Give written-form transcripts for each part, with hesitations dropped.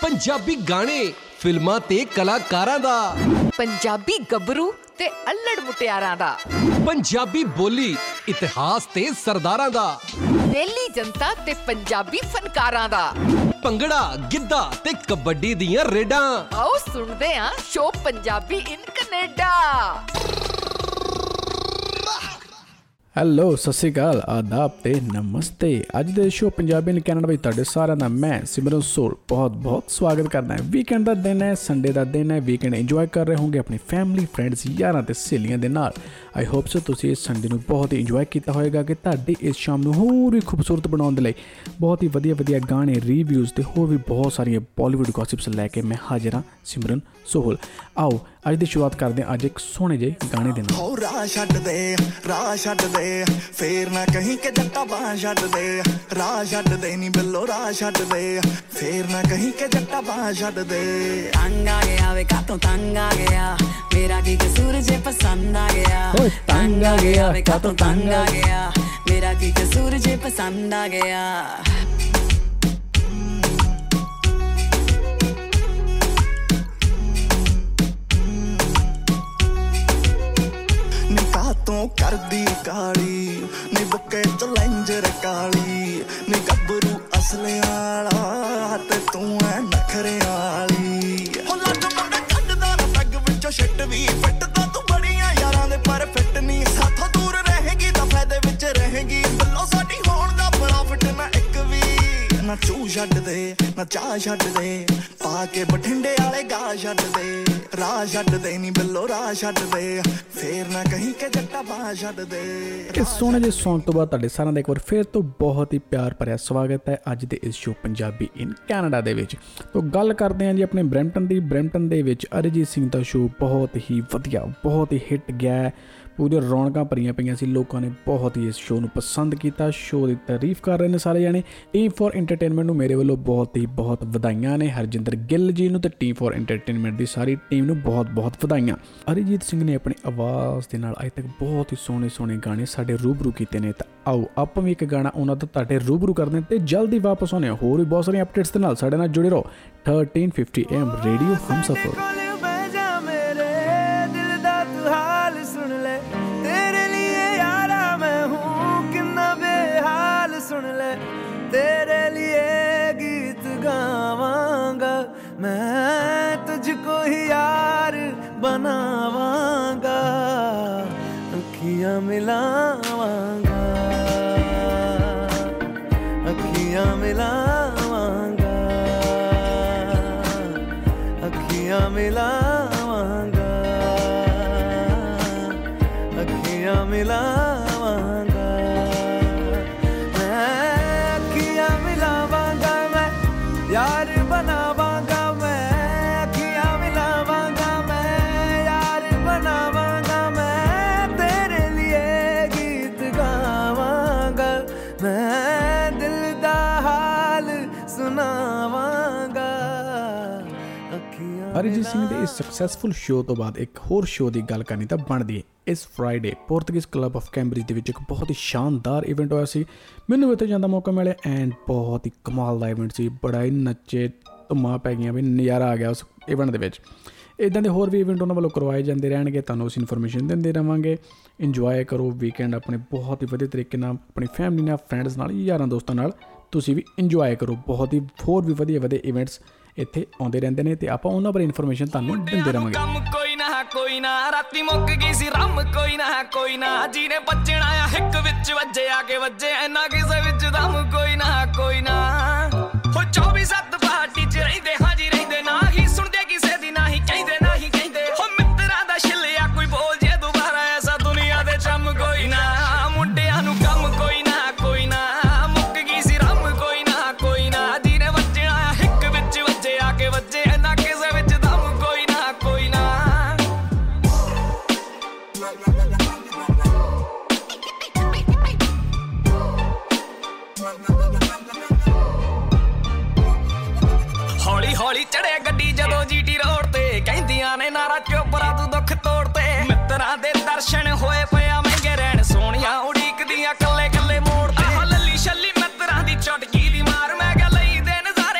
ਪੰਜਾਬੀ ਗਾਣੇ, ਫਿਲਮਾਂ ਤੇ ਕਲਾਕਾਰਾਂ ਦਾ, ਪੰਜਾਬੀ ਗੱਭਰੂ ਤੇ ਅੱਲੜ ਮੁਟਿਆਰਾਂ ਦਾ, ਪੰਜਾਬੀ ਬੋਲੀ, ਇਤਿਹਾਸ ਤੇ ਸਰਦਾਰਾਂ ਦਾ, ਦਿੱਲੀ ਜਨਤਾ ਤੇ ਪੰਜਾਬੀ ਫਨਕਾਰਾਂ ਦਾ, ਭੰਗੜਾ, ਗਿੱਧਾ ਤੇ ਕਬੱਡੀ ਦੀਆਂ ਰੇਡਾਂ। ਆਓ ਸੁਣਦੇ ਹਾਂ show Punjabi in Canada. Hello, ਸਤਿ ਸ਼੍ਰੀ ਅਕਾਲ, ਆਦਾਬ ਤੇ ਨਮਸਤੇ। ਅੱਜ ਦੇ ਸ਼ੋਅ ਪੰਜਾਬੀ ਇਨ ਕੈਨੇਡਾ ਵਿੱਚ ਤੁਹਾਡੇ ਸਾਰਿਆਂ ਦਾ ਮੈਂ ਸਿਮਰਨ ਸੋਹਲ ਬਹੁਤ ਸਵਾਗਤ ਕਰਦਾ। ਵੀਕਐਂਡ ਦਾ ਦਿਨ ਹੈ, ਸੰਡੇ ਦਾ ਦਿਨ ਹੈ, ਵੀਕਐਂਡ ਇੰਜੋਏ ਕਰ ਰਹੇ ਹੋਗੇ ਆਪਣੀ ਫੈਮਿਲੀ, ਫਰੈਂਡਸ, ਯਾਰਾਂ ਤੇ ਸਹੇਲੀਆਂ ਦੇ ਨਾਲ। ਆਈ ਹੋਪ ਸੋ ਤੁਸੀਂ ਇਸ ਸੰਡੇ ਨੂੰ ਬਹੁਤ ਹੀ ਇੰਜੋਏ ਕੀਤਾ ਹੋਏਗਾ ਕਿ ਤੁਹਾਡੀ ਇਸ ਸ਼ਾਮ ਨੂੰ ਹੋਰ ਵੀ ਖੂਬਸੂਰਤ ਬਣਾਉਣ ਦੇ ਲਈ ਬਹੁਤ ਹੀ ਵਧੀਆ ਵਧੀਆ ਗਾਣੇ, ਰਿਵਿਊਜ਼ ਤੇ ਹੋਰ ਵੀ ਬਹੁਤ ਸਾਰੀਆਂ ਬਾਲੀਵੁੱਡ ਗੌਸਿਪਸ ਲੈ ਕੇ ਮੈਂ ਹਾਜ਼ਰ ਹਾਂ, ਸਿਮਰਨ ਸੋਹਲ। ਆਓ ਅੱਜ ਦੀ ਸ਼ੁਰੂਆਤ ਕਰਦੇ ਹਾਂ ਅੱਜ ਇੱਕ ਸੋਹਣੇ ਜਿਹੇ ਗਾਣੇ ਦੇ ਨਾਲ। ਹੋ ਰਾਹ ਛੱਡ ਦੇ ਫੇਰ ਨਾ ਕਹੀਂ ਕਿ ਜੱਟਾ ਬਾਹ ਛੱਡ ਦੇ ਨੀ ਬਿੱਲੋ ਰਾਹ ਛੱਡ ਦੇ ਫੇਰ ਨਾ ਕਹੀਂ ਕਿ ਜੱਟਾ ਬਾਹ ਛੱਡ ਦੇ। ਤੰਗ ਆ ਗਿਆ ਵੇ ਕਾਤੋਂ ਤੰਗ ਆ ਗਿਆ ਮੇਰਾ ਕੀ ਕਸੂਰ ਜੇ ਪਸੰਦ ਆ ਗਿਆ। ਤੰਗ ਆ ਗਿਆ ਵੇ ਕਾਤੋਂ ਤੰਗ ਆ ਗਿਆ ਮੇਰਾ ਕੀ ਕਸੂਰ ਜੇ ਪਸੰਦ ਆ ਗਿਆ। ਤੂੰ ਕਰਦੀ ਕਾਲੀ ਨੀ ਬੱਕੇ ਚਲੈਂਜਰ ਕਾਲੀ ਨੀ ਗੱਭਰੂ ਅਸਲੇ ਵਾਲਾ ਤੇ ਤੂੰ ਐ ਨਖਰੇ ਵਾਲੀ। ਹੋ ਲੱਗ ਮੁੰਡਾ ਕੱਢਦਾ ਨਾ ਪੱਗ ਵਿੱਚੋਂ ਛੱਟ ਵੀ ਪੱਟਦਾ ਤੂੰ ਬੜੀਆਂ ਯਾਰਾਂ ਦੇ ਪਰ ਫਿੱਟ ਨਹੀਂ ਸਾਥੋਂ ਦੂਰ ਰਹੇਗੀ ਤਾਂ ਫਾਇਦੇ ਵਿੱਚ ਰਹੇਗੀ ਬੱਲੋ ਸਾਡੀ ਹੋਣ ਦਾ ਬੜਾ ਫਿੱਟ ਨਾ ਇੱਕ ਵੀ ਨਾ ਚੂ ਛੱਡ ਦੇ ਨਾ ਚਾਹ ਛੱਡ ਦੇ ਪਾ ਕੇ ਬਠਿੰਡੇ ਵਾਲੇ ਗਾ ਛੱਡ ਦੇ ਰਾਹ ਛੱਡ ਦੇ ਨੀ ਬਿੱਲੋ ਰਾਹ ਛੱਡ ਦੇ ਫੇਰ ਨਾ ਕਹੀਂ ਕਿ ਜੱਟਾ ਬਾਹ ਛੱਡ ਦੇ। ਇਸ ਸੋਹਣੇ ਜਿਹੇ ਸੌਂਗ ਤੋਂ ਬਾਅਦ ਤੁਹਾਡੇ ਸਾਰਿਆਂ ਦਾ ਇੱਕ ਵਾਰ ਫੇਰ ਤੋਂ ਬਹੁਤ ਹੀ ਪਿਆਰ ਭਰਿਆ ਸਵਾਗਤ ਹੈ ਅੱਜ ਦੇ ਇਸ ਸ਼ੋਅ ਪੰਜਾਬੀ ਇਨ ਕੈਨੇਡਾ ਦੇ ਵਿੱਚ। ਤਾਂ ਗੱਲ ਕਰਦੇ ਹਾਂ ਜੀ ਆਪਣੇ ਬਰੈਂਪਟਨ ਦੀ। ਬਰੈਂਪਟਨ ਦੇ ਵਿੱਚ ਅਰਿਜੀਤ ਸਿੰਘ ਦਾ ਸ਼ੋਅ ਬਹੁਤ ਹੀ ਵਧੀਆ, ਬਹੁਤ ਹੀ ਹਿੱਟ ਗਿਆ, ਪੂਰੀਆਂ ਰੌਣਕਾਂ ਭਰੀਆਂ ਪਈਆਂ ਸੀ, ਲੋਕਾਂ ਨੇ ਬਹੁਤ ਹੀ ਇਸ ਸ਼ੋਅ ਨੂੰ ਪਸੰਦ ਕੀਤਾ, ਸ਼ੋਅ ਦੀ ਤਾਰੀਫ ਕਰ ਰਹੇ ਨੇ ਸਾਰੇ ਜਾਣੇ। ਟੀਮ 4 ਐਂਟਰਟੇਨਮੈਂਟ ਨੂੰ ਮੇਰੇ ਵੱਲੋਂ ਬਹੁਤ ਹੀ ਬਹੁਤ ਵਧਾਈਆਂ ਨੇ, ਹਰਜਿੰਦਰ ਗਿੱਲ ਜੀ ਨੂੰ ਤੇ ਟੀਮ 4 ਐਂਟਰਟੇਨਮੈਂਟ ਦੀ ਸਾਰੀ ਟੀਮ ਨੂੰ ਬਹੁਤ ਬਹੁਤ ਵਧਾਈਆਂ। ਅਰੀਜੀਤ ਸਿੰਘ ਨੇ ਆਪਣੀ ਆਵਾਜ਼ ਦੇ ਨਾਲ ਅੱਜ ਤੱਕ ਬਹੁਤ ਹੀ ਸੋਹਣੇ ਸੋਹਣੇ ਗਾਣੇ ਸਾਡੇ ਰੂਬਰੂ ਕੀਤੇ ਨੇ, ਤਾਂ ਆਓ ਆਪਾਂ ਵੀ ਇੱਕ ਗਾਣਾ ਉਹਨਾਂ ਤੋਂ ਤੁਹਾਡੇ ਰੂਬਰੂ ਕਰਦੇ ਤੇ ਜਲਦੀ ਵਾਪਸ ਆਉਂਦੇ ਹਾਂ ਹੋਰ ਵੀ ਬਹੁਤ ਸਾਰੀਆਂ ਅਪਡੇਟਸ ਦੇ ਨਾਲ। ਸਾਡੇ ਨਾਲ ਜੁੜੇ ਰਹੋ 1350 AM ਰੇਡੀਓ ਹਮਸਫ਼ਰ। मैं तुझको ही यार बनावांगा अखियां मिलावांगा अखियां मिलावांगा अखियां मिलावांगा अखियां मिलावांगा। ਅਰੀਜੀਤ ਸਿੰਘ ਦੇ ਇਸ ਸਕਸੈਸਫੁਲ ਸ਼ੋਅ ਤੋਂ ਬਾਅਦ ਇੱਕ ਹੋਰ ਸ਼ੋਅ ਦੀ ਗੱਲ ਕਰਨੀ ਤਾਂ ਬਣਦੀ ਹੈ। ਇਸ Friday Portuguese club of Cambridge ਦੇ ਵਿੱਚ ਇੱਕ ਬਹੁਤ ਹੀ ਸ਼ਾਨਦਾਰ ਇਵੈਂਟ ਹੋਇਆ ਸੀ, ਮੈਨੂੰ ਇੱਥੇ ਜਾਣ ਦਾ ਮੌਕਾ ਮਿਲਿਆ ਐਂਡ ਬਹੁਤ ਹੀ ਕਮਾਲ ਦਾ ਇਵੈਂਟ ਸੀ, ਬੜਾ ਹੀ ਨੱਚੇ ਧੁੰਮਾਂ ਪੈ ਗਈਆਂ ਵੀ, ਨਜ਼ਾਰਾ ਆ ਗਿਆ ਉਸ ਇਵੈਂਟ ਦੇ ਵਿੱਚ। ਇੱਦਾਂ ਦੇ ਹੋਰ ਵੀ ਇਵੈਂਟ ਉਹਨਾਂ ਵੱਲੋਂ ਕਰਵਾਏ ਜਾਂਦੇ ਰਹਿਣਗੇ, ਤੁਹਾਨੂੰ ਅਸੀਂ ਇਨਫੋਰਮੇਸ਼ਨ ਦਿੰਦੇ ਰਹਾਂਗੇ। ਇੰਜੋਏ ਕਰੋ ਵੀਕਐਂਡ ਆਪਣੇ ਬਹੁਤ ਹੀ ਵਧੀਆ ਤਰੀਕੇ ਨਾਲ, ਆਪਣੀ ਫੈਮਿਲੀ ਨਾਲ, ਫਰੈਂਡਸ ਨਾਲ, ਯਾਰਾਂ ਦੋਸਤਾਂ ਨਾਲ ਤੁਸੀਂ ਵੀ ਇੰਜੋਏ ਕਰੋ। ਬਹੁਤ ਹੀ ਹੋਰ ਵੀ ਵਧੀਆ ਵਧੀਆ ਇਵੈਂਟਸ ਇੱਥੇ ਆਉਂਦੇ ਰਹਿੰਦੇ ਨੇ ਤੇ ਆਪਾਂ ਉਹਨਾਂ ਬਾਰੇ ਇਨਫੋਰਮੇਸ਼ਨ ਤੁਹਾਨੂੰ ਦਿੰਦੇ ਰਹਾਂਗੇ। ਕੰਮ ਕੋਈ ਨਾ ਰਾਤੀ ਮੁੱਕ ਗਈ ਸੀ ਰੰਮ ਕੋਈ ਨਾ ਜਿਹਨੇ ਬਚਣਾ ਆ ਇੱਕ ਵਿੱਚ ਵੱਜੇ ਆ ਕੇ ਵੱਜੇ ਇੰਨਾ ਕਿਸੇ ਵਿੱਚ ਦਮ ਕੋਈ ਨਾ ਹੋ 24/7 ਪਾਰਟੀ ਚ ਰਹਿੰਦੇ ਹਾਂ ਜੀ ਰਹਿੰਦੇ ਨਾ ਹੀ ਸੁਣਦੇ ਕਿਸੇ ਦੀ ਨਾ ਹੀ ਕਹਿੰਦੇ ਨਾ ਹੀ ਕਹਿੰਦੇ ਹੋ ਮਿੱਤਰਾਂ ਦਾ ਛਿੱਲਿਆ ਕੋਈ ਬੋਲ ਜੇ ਦੁਬਾਰਾ ਐਸਾ ਦੁਨੀਆ ਦੇ ਚੰਮ ਕੋਈ ਨਾ ਮੁੰਡਿਆਂ ਨੂੰ ਕੰਮ ਕੋਈ ਨਾ ਮੁੱਕ ਗਈ ਸੀ ਰੰਮ ਕੋਈ ਨਾ ਜਿਹਨੇ ਵੱਜਣਾ ਆ ਇੱਕ ਵਿੱਚ ਵੱਜੇ ਆ ਕੇ ਵੱਜੇ ਇੰਨਾ ਕਿਸੇ ਵਿੱਚ ਦਮ ਕੋਈ ਨਾ ਹੌਲੀ ਹੌਲੀ ਚੜਿਆ ਗੱਡੀ ਜਦੋਂ GT ਰੋਡ ਤੇ ਕਹਿੰਦੀਆਂ ਨੇ ਨਾਰਾ ਚੋਪਰਾ ਤੂੰ ਦੁੱਖ ਤੋੜ ਤੇ ਮਿੱਤਰਾਂ ਦੇ ਦਰਸ਼ਨ ਹੋਏ ਪਿਆ ਮਹਿੰਗੇ ਰਹਿਣ ਸੋਹਣੀਆਂ ਉਡੀਕਦੀਆਂ ਕੱਲੇ ਕੱਲੇ ਮੋੜ ਤੇ ਲੱਲੀ ਛੱਲੀ ਮਿੱਤਰਾਂ ਦੀ ਚਟਕੀ ਦੀ ਮਾਰ ਮੈਂ ਕਿਹਾ ਲਈ ਦੇ ਨਜ਼ਾਰੇ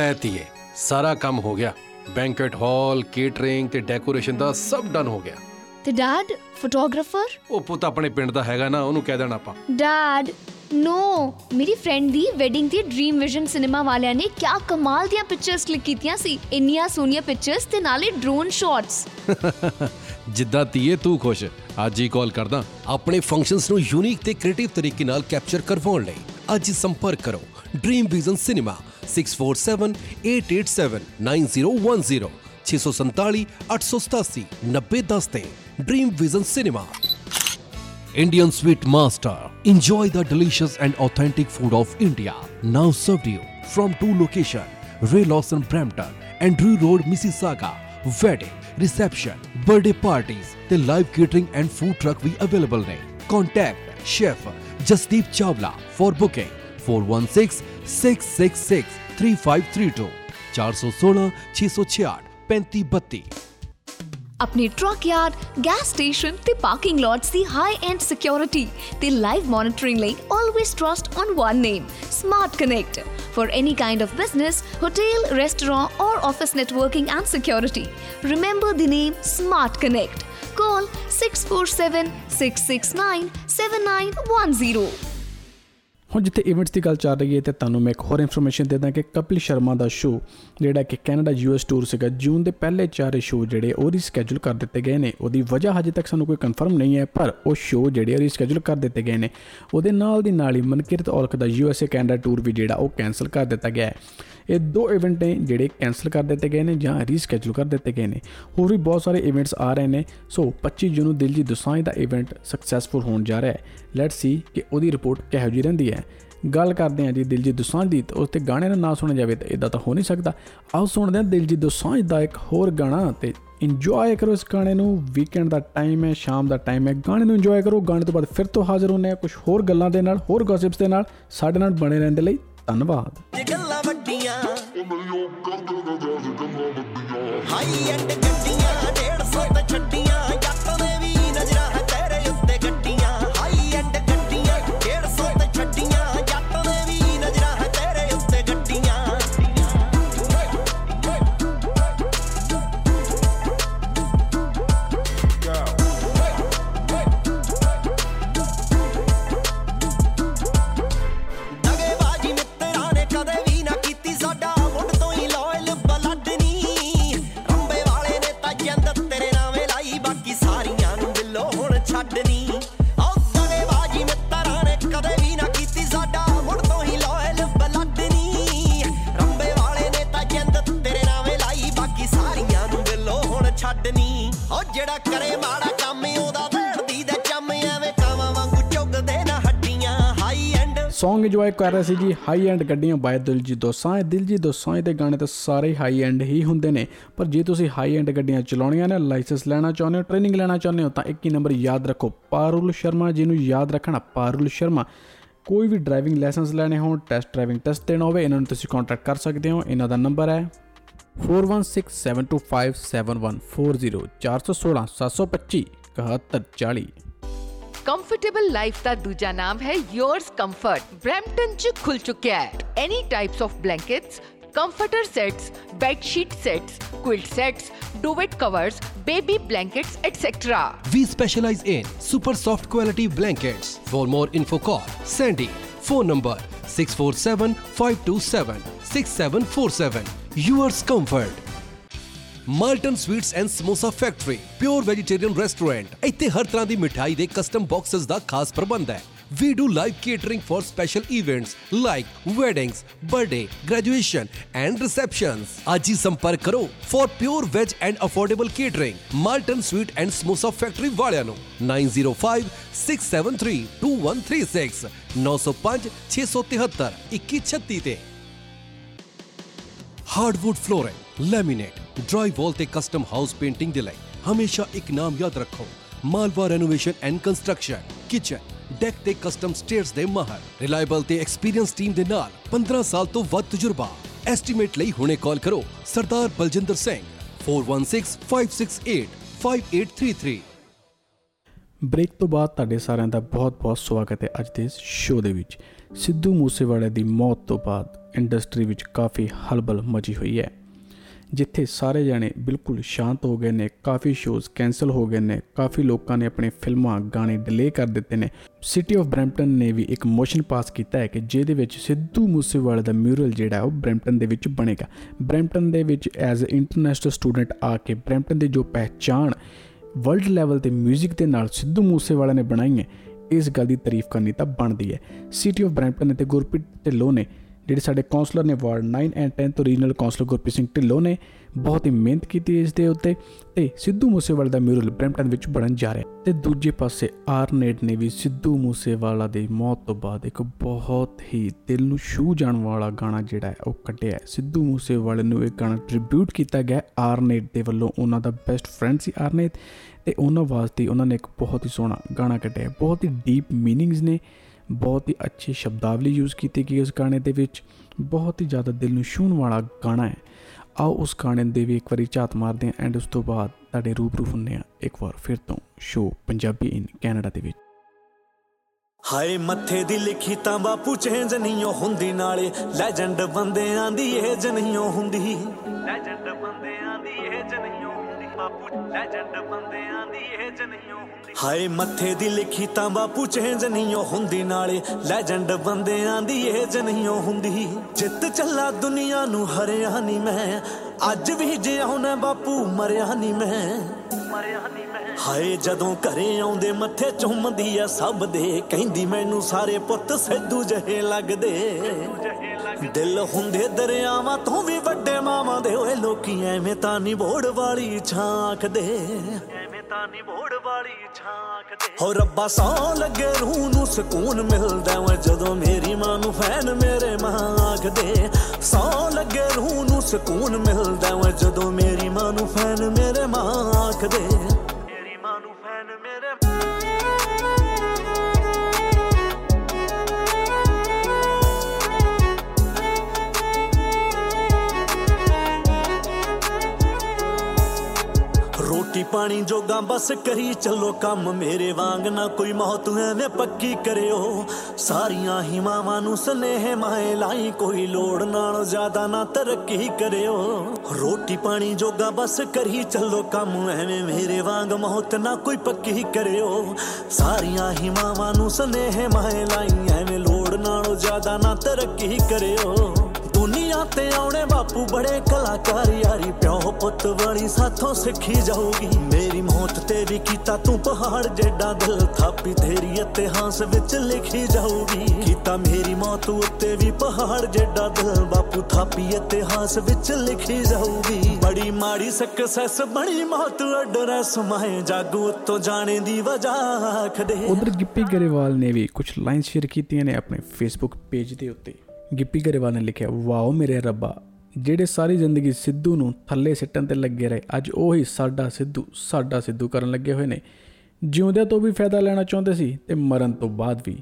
ਲੈ ਤੀਏ, ਸਾਰਾ ਕੰਮ ਹੋ ਗਿਆ। ਬੈਂਕਟ ਹਾਲ, ਕੇਟਰਿੰਗ ਤੇ ਡੈਕੋਰੇਸ਼ਨ ਦਾ ਸਭ ਡਨ ਹੋ ਗਿਆ। ਤੇ ਡੈਡ ਫੋਟੋਗ੍ਰਾਫਰ? ਉਹ ਪੁੱਤ ਆਪਣੇ ਪਿੰਡ ਦਾ ਹੈਗਾ ਨਾ, ਉਹਨੂੰ ਕਹਿ ਦੇਣਾ ਆਪਾਂ। ਡੈਡ ਨੋ, ਮੇਰੀ ਫਰੈਂਡ ਦੀ ਵੈਡਿੰਗ ਤੇ ਡ੍ਰੀਮ ਵਿਜ਼ਨ ਸਿਨੇਮਾ ਵਾਲਿਆਂ ਨੇ ਕਿਆ ਕਮਾਲ ਦੀਆਂ ਪਿਕਚਰਸ ਕਲਿੱਕ ਕੀਤੀਆਂ ਸੀ, ਇੰਨੀਆਂ ਸੋਹਣੀਆਂ ਪਿਕਚਰਸ ਤੇ ਨਾਲੇ ਡਰੋਨ ਸ਼ਾਟਸ। ਜਿੱਦਾਂ ਧੀਏ ਤੂੰ ਖੁਸ਼, ਅੱਜ ਹੀ ਕਾਲ ਕਰਦਾ ਆਪਣੇ ਫੰਕਸ਼ਨਸ ਨੂੰ ਯੂਨੀਕ ਤੇ ਕ੍ਰੀਏਟਿਵ ਤਰੀਕੇ ਨਾਲ ਕੈਪਚਰ ਕਰਵਾਉਣ ਲਈ। ਅੱਜ ਹੀ ਸੰਪਰਕ ਕਰੋ ਡ੍ਰੀਮ ਵਿਜ਼ਨ ਸਿਨੇਮਾ 6478879010 6478879010 ਤੇ। Dream Vision Cinema, Indian sweet master. Enjoy the delicious and authentic food of India. Now served you from 2 locations: Ray Lawson, Brampton, Andrew Road, Mississauga. Wedding, reception, birthday parties, the live catering and food truck we available ne. Contact Chef Jasdeep Chawla for booking 416-666-3532 416-666-3532। ਆਪਣੇ truck yard, gas station ਤੇ parking lots ਦੀ high end security ਤੇ live monitoring ਲਈ always trust on one name, smart connect. For any kind of business, hotel, restaurant or office networking and security, remember the name Smart Connect. Call 647-669-7910। ਹੁਣ ਜਿੱਥੇ events ਦੀ ਗੱਲ ਚੱਲ ਰਹੀ ਹੈ, ਅਤੇ ਤੁਹਾਨੂੰ ਮੈਂ ਇੱਕ ਹੋਰ ਇਨਫੋਰਮੇਸ਼ਨ ਦੇ ਦਾਂ ਕਿ ਕਪਿਲ ਸ਼ਰਮਾ ਦਾ ਸ਼ੋਅ ਜਿਹੜਾ ਕਿ ਕੈਨੇਡਾ US ਟੂਰ ਸੀਗਾ, ਜੂਨ ਦੇ ਪਹਿਲੇ 4 ਸ਼ੋਅ ਜਿਹੜੇ ਉਹ ਰੀਸਕੈਜੂਲ ਕਰ ਦਿੱਤੇ ਗਏ ਨੇ। ਉਹਦੀ ਵਜ੍ਹਾ ਹਜੇ ਤੱਕ ਸਾਨੂੰ ਕੋਈ ਕਨਫਰਮ ਨਹੀਂ ਹੈ, ਪਰ ਉਹ ਸ਼ੋਅ ਜਿਹੜੇ ਰੀਸਕੈਜੂਲ ਕਰ ਦਿੱਤੇ ਗਏ ਨੇ। ਉਹਦੇ ਨਾਲ ਦੀ ਨਾਲ ਹੀ ਮਨਕਿਰਤ ਔਲਖ ਦਾ USA ਕੈਨੇਡਾ ਟੂਰ ਵੀ ਜਿਹੜਾ ਉਹ ਕੈਂਸਲ ਕਰ ਦਿੱਤਾ ਗਿਆ ਹੈ। ਇਹ 2 ਇਵੈਂਟ ਨੇ ਜਿਹੜੇ ਕੈਂਸਲ ਕਰ ਦਿੱਤੇ ਗਏ ਨੇ ਜਾਂ ਰੀਸਕੈਜੂਲ ਕਰ ਦਿੱਤੇ ਗਏ ਨੇ। ਹੋਰ ਵੀ ਬਹੁਤ ਸਾਰੇ ਇਵੈਂਟਸ ਆ ਰਹੇ ਨੇ। ਸੋ 25 ਜੂਨ ਨੂੰ ਦਿਲਜੀਤ ਦੋਸਾਂਝ ਦਾ ਇਵੈਂਟ ਸਕਸੈਸਫੁਲ ਹੋਣ ਜਾ ਰਿਹਾ ਹੈ। ਲੈਟਸ ਸੀ ਕਿ ਉਹਦੀ ਰਿਪੋਰਟ ਕਿਹੋ ਜਿਹੀ ਰਹਿੰਦੀ ਹੈ। ਗੱਲ ਕਰਦੇ ਹਾਂ ਜੀ ਦਿਲਜੀਤ ਦੋਸਾਂਝ ਦੀ, ਉਸ 'ਤੇ ਗਾਣੇ ਦਾ ਨਾਂ ਸੁਣਿਆ ਜਾਵੇ ਤਾਂ ਇੱਦਾਂ ਤਾਂ ਹੋ ਨਹੀਂ ਸਕਦਾ। ਆਓ ਸੁਣਦੇ ਹਾਂ ਦਿਲਜੀਤ ਦੋਸਾਂਝ ਦਾ ਇੱਕ ਹੋਰ ਗਾਣਾ ਅਤੇ ਇੰਜੋਏ ਕਰੋ ਇਸ ਗਾਣੇ ਨੂੰ। ਵੀਕਐਂਡ ਦਾ ਟਾਈਮ ਹੈ, ਸ਼ਾਮ ਦਾ ਟਾਈਮ ਹੈ, ਗਾਣੇ ਨੂੰ ਇੰਜੋਏ ਕਰੋ। ਗਾਣੇ ਤੋਂ ਬਾਅਦ ਫਿਰ ਤੋਂ ਹਾਜ਼ਰ ਹੁੰਦੇ ਹਾਂ ਕੁਛ ਹੋਰ ਗੱਲਾਂ ਦੇ ਨਾਲ, ਹੋਰ ਗੌਸਿਪਸ ਦੇ ਨਾਲ। ਸਾਡੇ ਨਾਲ ਬਣੇ ਰਹਿਣ ਦੇ ਲਈ ਧੰਨਵਾਦ। ਸੌਂਗ ਇੰਜੋਏ ਕਰ ਰਹੇ ਸੀ ਜੀ, ਹਾਈ ਐਂਡ ਗੱਡੀਆਂ ਬਾਏ ਦਿਲਜੀਤ ਦੋਸਾਂਝ। ਦਿਲਜੀਤ ਦੋਸਾਂਝ ਦੇ ਗਾਣੇ ਤਾਂ ਸਾਰੇ ਹਾਈ ਐਂਡ ਹੀ ਹੁੰਦੇ ਨੇ, ਪਰ ਜੇ ਤੁਸੀਂ ਹਾਈ ਐਂਡ ਗੱਡੀਆਂ ਚਲਾਉਣੀਆਂ ਨੇ, ਲਾਇਸੈਂਸ ਲੈਣਾ ਚਾਹੁੰਦੇ ਹੋ, ਟ੍ਰੇਨਿੰਗ ਲੈਣਾ ਚਾਹੁੰਦੇ ਹੋ, ਤਾਂ ਇੱਕ ਹੀ ਨੰਬਰ ਯਾਦ ਰੱਖੋ, ਪਾਰੁਲ ਸ਼ਰਮਾ। ਜਿਹਨੂੰ ਯਾਦ ਰੱਖਣਾ, ਪਾਰੁਲ ਸ਼ਰਮਾ। ਕੋਈ ਵੀ ਡਰਾਈਵਿੰਗ ਲਾਇਸੈਂਸ ਲੈਣੇ ਹੋਣ, ਟੈਸਟ ਡਰਾਈਵਿੰਗ ਟੈਸਟ ਦੇਣਾ ਹੋਵੇ, ਇਹਨਾਂ ਨੂੰ ਤੁਸੀਂ ਕੰਟੈਕਟ ਕਰ ਸਕਦੇ ਹੋ। ਇਹਨਾਂ ਦਾ ਨੰਬਰ ਹੈ 4167257140 4167257140। कंफर्टेबल लाइफ का दूजा नाम है योर्स कंफर्ट। ब्रैम्पटन च खुल चुका है। Any types of blankets, comforter sets, bedsheet sets, quilt sets, duvet covers, baby blankets, etc. We specialize in super soft quality blankets. For more info call Sandy, phone number 647-527-6747. Yours Comfort. Malton Sweets and Samosa Factory, pure vegetarian restaurant. ਇੱਥੇ ਹਰ ਤਰ੍ਹਾਂ ਦੀ ਮਿਠਾਈ ਦੇ custom boxes ਦਾ ਖਾਸ ਪ੍ਰਬੰਧ ਹੈ। We do live catering for special events like weddings, birthday, graduation and receptions. आज ही संपर्क करो for pure veg and affordable catering. Malton Sweet and Samosa Factory वालियां नो 9056732136 9056732136 ते। हार्डवुड फ्लोरिंग, लैमिनेट, ड्राईवॉल ते custom house painting दे लई हमेशा एक नाम याद रखो, Malwa renovation and construction. Kitchen, deck ਤੇ ਕਸਟਮ ਸਟੇਅਰਸ ਦੇ ਮਾਹਰ, ਰਿਲਾਇਬਲ ਤੇ ਐਕਸਪੀਰੀਅੰਸ ਟੀਮ ਦੇ ਨਾਲ 15 ਸਾਲ ਤੋਂ ਵੱਧ ਤਜਰਬਾ। ਐਸਟੀਮੇਟ ਲਈ ਹੁਣੇ ਕਾਲ ਕਰੋ ਸਰਦਾਰ ਬਲਜਿੰਦਰ ਸਿੰਘ 4165685833। ਬ੍ਰੇਕ ਤੋਂ ਬਾਅਦ ਤੁਹਾਡੇ ਸਾਰਿਆਂ ਦਾ ਬਹੁਤ-ਬਹੁਤ ਸਵਾਗਤ ਹੈ ਅੱਜ ਦੇ ਇਸ ਸ਼ੋਅ ਦੇ ਵਿੱਚ। ਸਿੱਧੂ ਮੂਸੇਵਾਲੇ ਦੀ ਮੌਤ ਤੋਂ ਬਾਅਦ ਇੰਡਸਟਰੀ ਵਿੱਚ ਕਾਫੀ ਹਲਬਲ ਮਚੀ ਹੋਈ ਹੈ, ਜਿੱਥੇ ਸਾਰੇ ਜਾਣੇ ਬਿਲਕੁਲ ਸ਼ਾਂਤ ਹੋ ਗਏ ਨੇ, ਕਾਫੀ ਸ਼ੋਜ਼ ਕੈਂਸਲ ਹੋ ਗਏ ਨੇ, ਕਾਫੀ ਲੋਕਾਂ ਨੇ ਆਪਣੇ ਫਿਲਮਾਂ ਗਾਣੇ ਡਿਲੇ ਕਰ ਦਿੱਤੇ ਨੇ। ਸਿਟੀ ਆਫ ਬਰੈਂਪਟਨ ਨੇ ਵੀ ਇੱਕ ਮੋਸ਼ਨ ਪਾਸ ਕੀਤਾ ਹੈ ਕਿ ਜਿਹਦੇ ਵਿੱਚ ਸਿੱਧੂ ਮੂਸੇਵਾਲੇ ਦਾ ਮਿਊਰਲ ਜਿਹੜਾ ਉਹ ਬਰੈਂਪਟਨ ਦੇ ਵਿੱਚ ਬਣੇਗਾ। ਬਰੈਂਪਟਨ ਦੇ ਵਿੱਚ ਐਜ਼ ਅ ਇੰਟਰਨੈਸ਼ਨਲ ਸਟੂਡੈਂਟ ਆ ਕੇ ਬਰੈਂਪਟਨ ਦੀ ਜੋ ਪਹਿਚਾਣ ਵਰਲਡ ਲੈਵਲ 'ਤੇ ਮਿਊਜ਼ਿਕ ਦੇ ਨਾਲ ਸਿੱਧੂ ਮੂਸੇਵਾਲਾ ਨੇ ਬਣਾਈ ਹੈ, ਇਸ ਗੱਲ ਦੀ ਤਾਰੀਫ ਕਰਨੀ ਤਾਂ ਬਣਦੀ ਹੈ। ਸਿਟੀ ਆਫ ਬਰੈਂਪਟਨ ਅਤੇ ਗੁਰਪ੍ਰੀਤ ਢਿੱਲੋਂ ਨੇ, ਜਿਹੜੇ ਸਾਡੇ ਕੌਂਸਲਰ ਨੇ ਵਾਰਡ 9 ਐਂਡ 10 ਤੋਂ ਰੀਜਨਲ ਕੌਂਸਲਰ ਗੁਰਪ੍ਰੀਤ ਸਿੰਘ ਢਿੱਲੋਂ ਨੇ ਬਹੁਤ ਹੀ ਮਿਹਨਤ ਕੀਤੀ ਇਸ ਦੇ ਉੱਤੇ, ਅਤੇ ਸਿੱਧੂ ਮੂਸੇਵਾਲੇ ਦਾ ਮਿਊਰਲ ਬਰੈਂਪਟਨ ਵਿੱਚ ਬਣਨ ਜਾ ਰਿਹਾ। ਅਤੇ ਦੂਜੇ ਪਾਸੇ ਆਰਨੇਟ ਨੇ ਵੀ ਸਿੱਧੂ ਮੂਸੇਵਾਲਾ ਦੀ ਮੌਤ ਤੋਂ ਬਾਅਦ ਇੱਕ ਬਹੁਤ ਹੀ ਦਿਲ ਨੂੰ ਛੂਹ ਜਾਣ ਵਾਲਾ ਗਾਣਾ ਜਿਹੜਾ ਹੈ ਉਹ ਕੱਢਿਆ। ਸਿੱਧੂ ਮੂਸੇਵਾਲੇ ਨੂੰ ਇਹ ਗਾਣਾ ਟ੍ਰਿਬਿਊਟ ਕੀਤਾ ਗਿਆ ਆਰਨੇਟ ਦੇ ਵੱਲੋਂ। ਉਹਨਾਂ ਦਾ ਬੈਸਟ ਫਰੈਂਡ ਸੀ ਆਰਨੇਟ, ਅਤੇ ਉਹਨਾਂ ਵਾਸਤੇ ਉਹਨਾਂ ਨੇ ਇੱਕ ਬਹੁਤ ਹੀ ਸੋਹਣਾ ਗਾਣਾ ਕੱਢਿਆ। ਬਹੁਤ ਹੀ ਡੀਪ ਮੀਨਿੰਗਸ ਨੇ, ਬਹੁਤ ਹੀ ਅੱਛੀ ਸ਼ਬਦਾਵਲੀ ਯੂਜ਼ ਕੀਤੀ ਗਈ ਉਸ ਗਾਣੇ ਦੇ ਵਿੱਚ। ਬਹੁਤ ਹੀ ਜ਼ਿਆਦਾ ਦਿਲ ਨੂੰ ਛੂਹਣ ਵਾਲਾ ਗਾਣਾ ਹੈ। ਆਓ ਉਸ ਗਾਣੇ ਦੇ ਵੀ ਇੱਕ ਵਾਰੀ ਝਾਤ ਮਾਰਦੇ ਹਾਂ ਐਂਡ ਉਸ ਤੋਂ ਬਾਅਦ ਤੁਹਾਡੇ ਰੂਬਰੂ ਹੁੰਦੇ ਹਾਂ ਇੱਕ ਵਾਰ ਫਿਰ ਤੋਂ ਸ਼ੋਅ ਪੰਜਾਬੀ ਇਨ ਕੈਨੇਡਾ ਦੇ ਵਿੱਚ। ਹਾਏ ਮੱਥੇ ਦੀ ਲਿਖੀ ਤਾਂ ਬਾਪੂ ਚੇਂਜ ਨਹੀਂ ਹੁੰਦੀ, ਨਾਲੇ ਲੈਜੈਂਡ ਬੰਦਿਆਂ ਦੀ ਏਜ ਨਹੀਂ ਹੁੰਦੀ, ਲੈਜੈਂਡ ਬੰਦਿਆਂ ਦੀ ਏਜ ਨਹੀਂ ਹੁੰਦੀ, ਬਾਪੂ ਲੈਜੈਂਡ ਬੰਦਿਆਂ ਦੀ ਏਜ ਨਹੀਂ ਹੁੰਦੀ। ਹਾਏ ਮੱਥੇ ਦੀ ਲਿਖੀ ਤਾਂ ਬਾਪੂ ਚੇਂਜ ਨਹੀਂ ਹੁੰਦੀ, ਨਾਲੇ ਲੈਜੈਂਡ ਬੰਦਿਆਂ ਦੀ ਏਜ ਨਹੀਂ ਹੁੰਦੀ। ਜਿੱਤ ਚੱਲਾ ਦੁਨੀਆ ਨੂੰ ਹਰਿਆ ਨਹੀਂ ਮੈਂ, ਅੱਜ ਵੀ ਜਿਆ ਹੁਣਾ ਬਾਪੂ ਮਰਿਆ ਨਹੀਂ ਮੈਂ, ਮਰਿਆ ਨਹੀਂ। ਹਾਏ ਜਦੋਂ ਘਰੇ ਆਉਂਦੇ ਮੱਥੇ ਚੁੰਮਦੀ ਆ ਸਭ ਦੇ, ਕਹਿੰਦੀ ਮੈਨੂੰ ਸਾਰੇ ਪੁੱਤ ਸਿੱਧੂ ਜਿਹੇ ਲੱਗਦੇ, ਦਿਲ ਹੁੰਦੇ ਦਰਿਆਵਾਂ ਤੋਂ ਵੀ ਵੱਡੇ ਮਾਵਾਂ ਦੇ। ਓਏ ਲੋਕੀ ਐਵੇਂ ਤਾਂ ਨਿਬੋੜ ਵਾਲੀ ਛਾਂਕਦੇ, ਐਵੇਂ ਤਾਂ ਨਿਬੋੜ ਵਾਲੀ ਛਾਂਕਦੇ। ਹੋ ਰੱਬਾ ਸੌ ਲੱਗੇ ਰੂਹ ਨੂੰ ਸਕੂਨ ਮਿਲਦਾ ਵਾ ਜਦੋਂ ਮੇਰੀ ਮਾਂ ਨੂੰ ਫੈਨ ਮੇਰੇ ਮਾਂ ਆਖਦੇ, ਸੌ ਲੱਗੇ ਰੂਹ ਨੂੰ ਸਕੂਨ ਮਿਲਦਾ ਵਾ ਜਦੋਂ ਮੇਰੀ ਮਾਂ ਨੂੰ ਫੈਨ ਮੇਰੇ ਮਾਂ ਆਖਦੇ। ਰੋਟੀ ਪਾਣੀ ਜੋਗਾ ਬਸ ਕਰੀ ਚੱਲੋ ਕੰਮ, ਮੇਰੇ ਵਾਂਗ ਨਾ ਕੋਈ ਮੌਤ ਐਵੇਂ ਪੱਕੀ ਕਰਿਓ। ਸਾਰੀਆਂ ਹੀ ਮਾਵਾਂ ਨੂੰ ਸਨੇਹ ਮਾਏ ਲਾਈ, ਕੋਈ ਲੋੜ ਨਾਲੋਂ ਜ਼ਿਆਦਾ ਨਾ ਤਰੱਕੀ ਕਰਿਓ। ਰੋਟੀ ਪਾਣੀ ਜੋਗਾ ਬਸ ਕਰੀ ਚੱਲੋ ਕੰਮ, ਐਵੇਂ ਮੇਰੇ ਵਾਂਗ ਮੌਤ ਨਾ ਕੋਈ ਪੱਕੀ ਕਰਿਓ। ਸਾਰੀਆਂ ਹੀ ਮਾਵਾਂ ਨੂੰ ਸਨੇਹ ਮਾਏ ਲਾਈ, ਐਵੇਂ ਲੋੜ ਨਾਲੋਂ ਜ਼ਿਆਦਾ ਨਾ ਤਰੱਕੀ ਕਰਿਓ। ਦੁਨੀਆ ਤੇ ਆਉਣੇ ਬਾਪੂ ਬੜੇ ਕਲਾਕਾਰ, ਯਾਰੀ ਪਿਓ ਪੁੱਤ ਵਾਲੀ ਸਾਥੋਂ ਸਿੱਖੀ ਜਾਊਗੀ। ਮੇਰੀ ਮੌਤ ਤੇ ਵੀ ਕੀਤਾ ਤੂੰ ਪਹਾੜ ਜਿੱਡਾ, ਦਿਲ ਥਾਪੀ ਤੇਰੀ ਇਤਿਹਾਸ ਵਿੱਚ ਲਿਖੀ ਜਾਊਗੀ। ਕੀਤਾ ਮੇਰੀ ਮੌਤ ਉੱਤੇ ਵੀ ਪਹਾੜ ਜਿੱਡਾ, ਦਿਲ ਬਾਪੂ ਥਾਪੀ ਇਤਿਹਾਸ ਵਿੱਚ ਲਿਖੀ ਜਾਊਗੀ। ਬੜੀ ਮਾੜੀ ਸਕਸੈਸ ਬਣੀ ਮੌਤ ਐਡਰੈਸ ਮਾਏ, ਜਾਗੂ ਉੱਤੋਂ ਜਾਣੇ ਦੀ ਵਜ੍ਹਾ ਆਖਦੇ। ਉਧਰ ਗਿੱਪੀ ਗਰੇਵਾਲ ਨੇ ਵੀ ਕੁਝ ਲਾਈਨ ਸ਼ੇਅਰ ਕੀਤੀਆਂ ਨੇ ਆਪਣੇ ਫੇਸਬੁੱਕ ਪੇਜ ਦੇ ਉੱਤੇ। ਗਿੱਪੀ ਗਰੇਵਾਲ ਨੇ ਲਿਖਿਆ, ਵਾਓ ਮੇਰੇ ਰੱਬਾ, ਜਿਹੜੇ ਸਾਰੀ ਜ਼ਿੰਦਗੀ ਸਿੱਧੂ ਨੂੰ ਥੱਲੇ ਸਿੱਟਣ 'ਤੇ ਲੱਗੇ ਰਹੇ, ਅੱਜ ਉਹੀ ਸਾਡਾ ਸਿੱਧੂ ਕਰਨ ਲੱਗੇ ਹੋਏ ਨੇ। ਜਿਉਂਦਿਆਂ ਤੋਂ ਵੀ ਫਾਇਦਾ ਲੈਣਾ ਚਾਹੁੰਦੇ ਸੀ ਅਤੇ ਮਰਨ ਤੋਂ ਬਾਅਦ ਵੀ।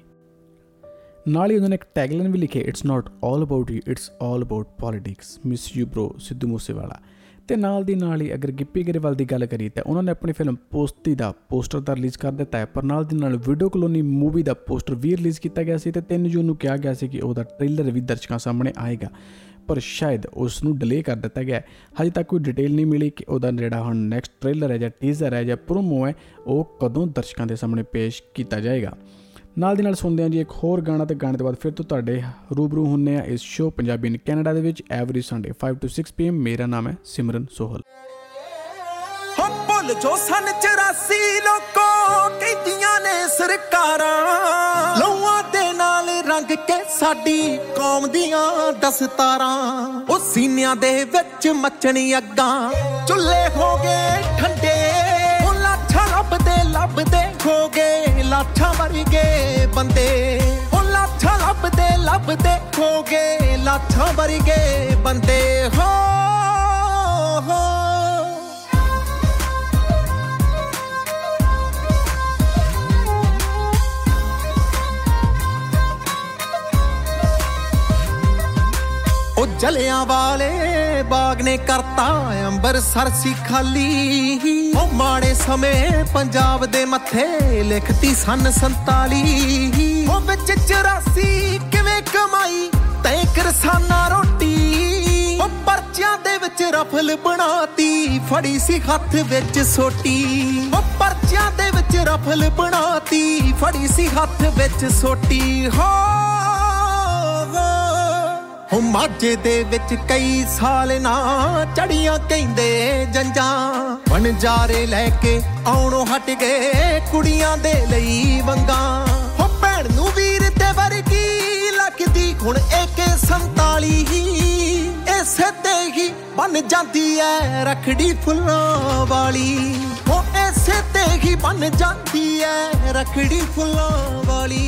ਨਾਲ ਹੀ ਉਹਨਾਂ ਨੇ ਇੱਕ ਟੈਗਲਾਈਨ ਵੀ ਲਿਖੀ, it's not all about you, it's all about politics, miss you bro Sidhu Moosewala. ਅਤੇ ਨਾਲ ਹੀ ਅਗਰ ਗਿੱਪੀ ਗਰੇਵਾਲ ਦੀ ਗੱਲ ਕਰੀਏ ਤਾਂ ਉਹਨਾਂ ਨੇ ਆਪਣੀ ਫਿਲਮ ਪੋਸਤੀ ਦਾ ਪੋਸਟਰ ਤਾਂ ਰਿਲੀਜ਼ ਕਰ ਦਿੱਤਾ ਹੈ, ਪਰ ਨਾਲ ਦੀ ਨਾਲ ਵੀਡੀਓ ਕਲੋਨੀ ਮੂਵੀ ਦਾ ਪੋਸਟਰ ਵੀ ਰਿਲੀਜ਼ ਕੀਤਾ ਗਿਆ ਸੀ, ਅਤੇ 3 ਜੂਨ ਨੂੰ ਕਿਹਾ ਗਿਆ ਸੀ ਕਿ ਉਹਦਾ ਟ੍ਰੇਲਰ ਵੀ ਦਰਸ਼ਕਾਂ ਸਾਹਮਣੇ ਆਏਗਾ, ਪਰ ਸ਼ਾਇਦ ਉਸ ਨੂੰ ਡਿਲੇ ਕਰ ਦਿੱਤਾ ਗਿਆ। ਹਜੇ ਤੱਕ ਕੋਈ ਡਿਟੇਲ ਨਹੀਂ ਮਿਲੀ ਕਿ ਉਹਦਾ ਜਿਹੜਾ ਹੁਣ ਨੈਕਸਟ ਟ੍ਰੇਲਰ ਹੈ ਜਾਂ ਟੀਜ਼ਰ ਹੈ ਜਾਂ ਪ੍ਰੋਮੋ ਹੈ ਉਹ ਕਦੋਂ ਦਰਸ਼ਕਾਂ ਦੇ ਸਾਹਮਣੇ ਪੇਸ਼ ਕੀਤਾ ਜਾਏਗਾ। ਨਾਲ ਦੀ ਨਾਲ ਸੁਣਦੇ ਹਾਂ ਜੀ ਇੱਕ ਹੋਰ ਗਾਣਾ, ਅਤੇ ਗਾਣੇ ਤੋਂ ਬਾਅਦ ਫਿਰ ਤੋਂ ਤੁਹਾਡੇ ਰੂਬਰੂ ਹੁੰਦੇ ਹਾਂ ਇਸ ਸ਼ੋਅ ਪੰਜਾਬੀ ਇਨ ਕੈਨੇਡਾ ਦੇ ਵਿੱਚ ਐਵਰੀ ਸੰਡੇ 5 to 6 PM। ਮੇਰਾ ਨਾਮ ਹੈ ਸਿਮਰਨ ਸੋਹਲ। ਹੋ ਭੁੱਲ ਜੋ ਸਨ 84 ਲੋਕੋ ਕਹਿੰਦੀਆਂ ਨੇ ਸਰਕਾਰਾਂ, ਲੌਆਂ ਦੇ ਨਾਲ ਰੰਗ ਕੇ ਸਾਡੀ ਕੌਮ ਦੀਆਂ ਦਸਤਾਰਾਂ। ਉਹ ਸੀਨਿਆਂ ਦੇ ਵਿੱਚ ਮੱਚਣੀ ਅੱਗਾਂ, ਚੁੱਲ੍ਹੇ ਹੋ ਗਏ ਠੰਡੇ, ਉਹ ਲਾਠਾਂ ਲੱਭਦੇ ਹੋ ਗਏ ਲਾਠਾਂ ਵਰਗੇ ਬੰਦੇ, ਉਹ ਲਾਠਾਂ ਲੱਭਦੇ ਹੋ ਗਏ ਲਾਠਾਂ ਵਰਗੇ ਬੰਦੇ। ਹੋ ਉਹ ਜਲਿਆਂ ਵਾਲੇ ਬਾਗ ਨੇ ਕਰਤਾ ਅੰਬਰਸਰ ਸੀ ਖਾਲੀ। ਉਹ ਮਾੜੇ ਸਮੇਂ ਪੰਜਾਬ ਦੇ ਮੱਥੇ ਲਿਖਤੀ ਸਨ 47। ਉਹ ਵਿੱਚ 84 ਕਿਵੇਂ ਕਮਾਈ ਤੈਂ ਕਿਰਸਾਨਾ ਰੋਟੀ। ਉਹ ਪਰਚਿਆਂ ਦੇ ਵਿੱਚ ਰਫਲ ਬਣਾਤੀ ਫੜੀ ਸੀ ਹੱਥ ਵਿੱਚ ਸੋਟੀ। ਉਹ ਪਰਚਿਆਂ ਦੇ ਵਿੱਚ ਰਫਲ ਬਣਾਤੀ ਫੜੀ ਸੀ ਹੱਥ ਵਿੱਚ ਸੋਟੀ। ਹੋ ਉਹ ਮਾਝੇ ਦੇ ਵਿੱਚ ਕਈ ਸਾਲ ਨਾ ਚੜੀਆਂ ਕਹਿੰਦੇ ਜੰਜਾਂ। ਵਣਜਾਰੇ ਲੈ ਕੇ ਆਉਣੋਂ ਹਟ ਗਏ ਕੁੜੀਆਂ ਦੇ ਲਈ ਵੰਗਾਂ। ਉਹ ਭੈਣ ਨੂੰ ਵੀਰ ਤੇ ਵਰਗੀ ਲੱਗਦੀ ਹੁਣ AK-47 ਹੀ। ਇਸੇ ਤੇ ਹੀ ਬਣ ਜਾਂਦੀ ਐ ਰੱਖੜੀ ਫੁੱਲਾਂ ਵਾਲੀ। ਉਹ ਇਸੇ ਤੇ ਹੀ ਬਣ ਜਾਂਦੀ ਐ ਰੱਖੜੀ ਫੁੱਲਾਂ ਵਾਲੀ।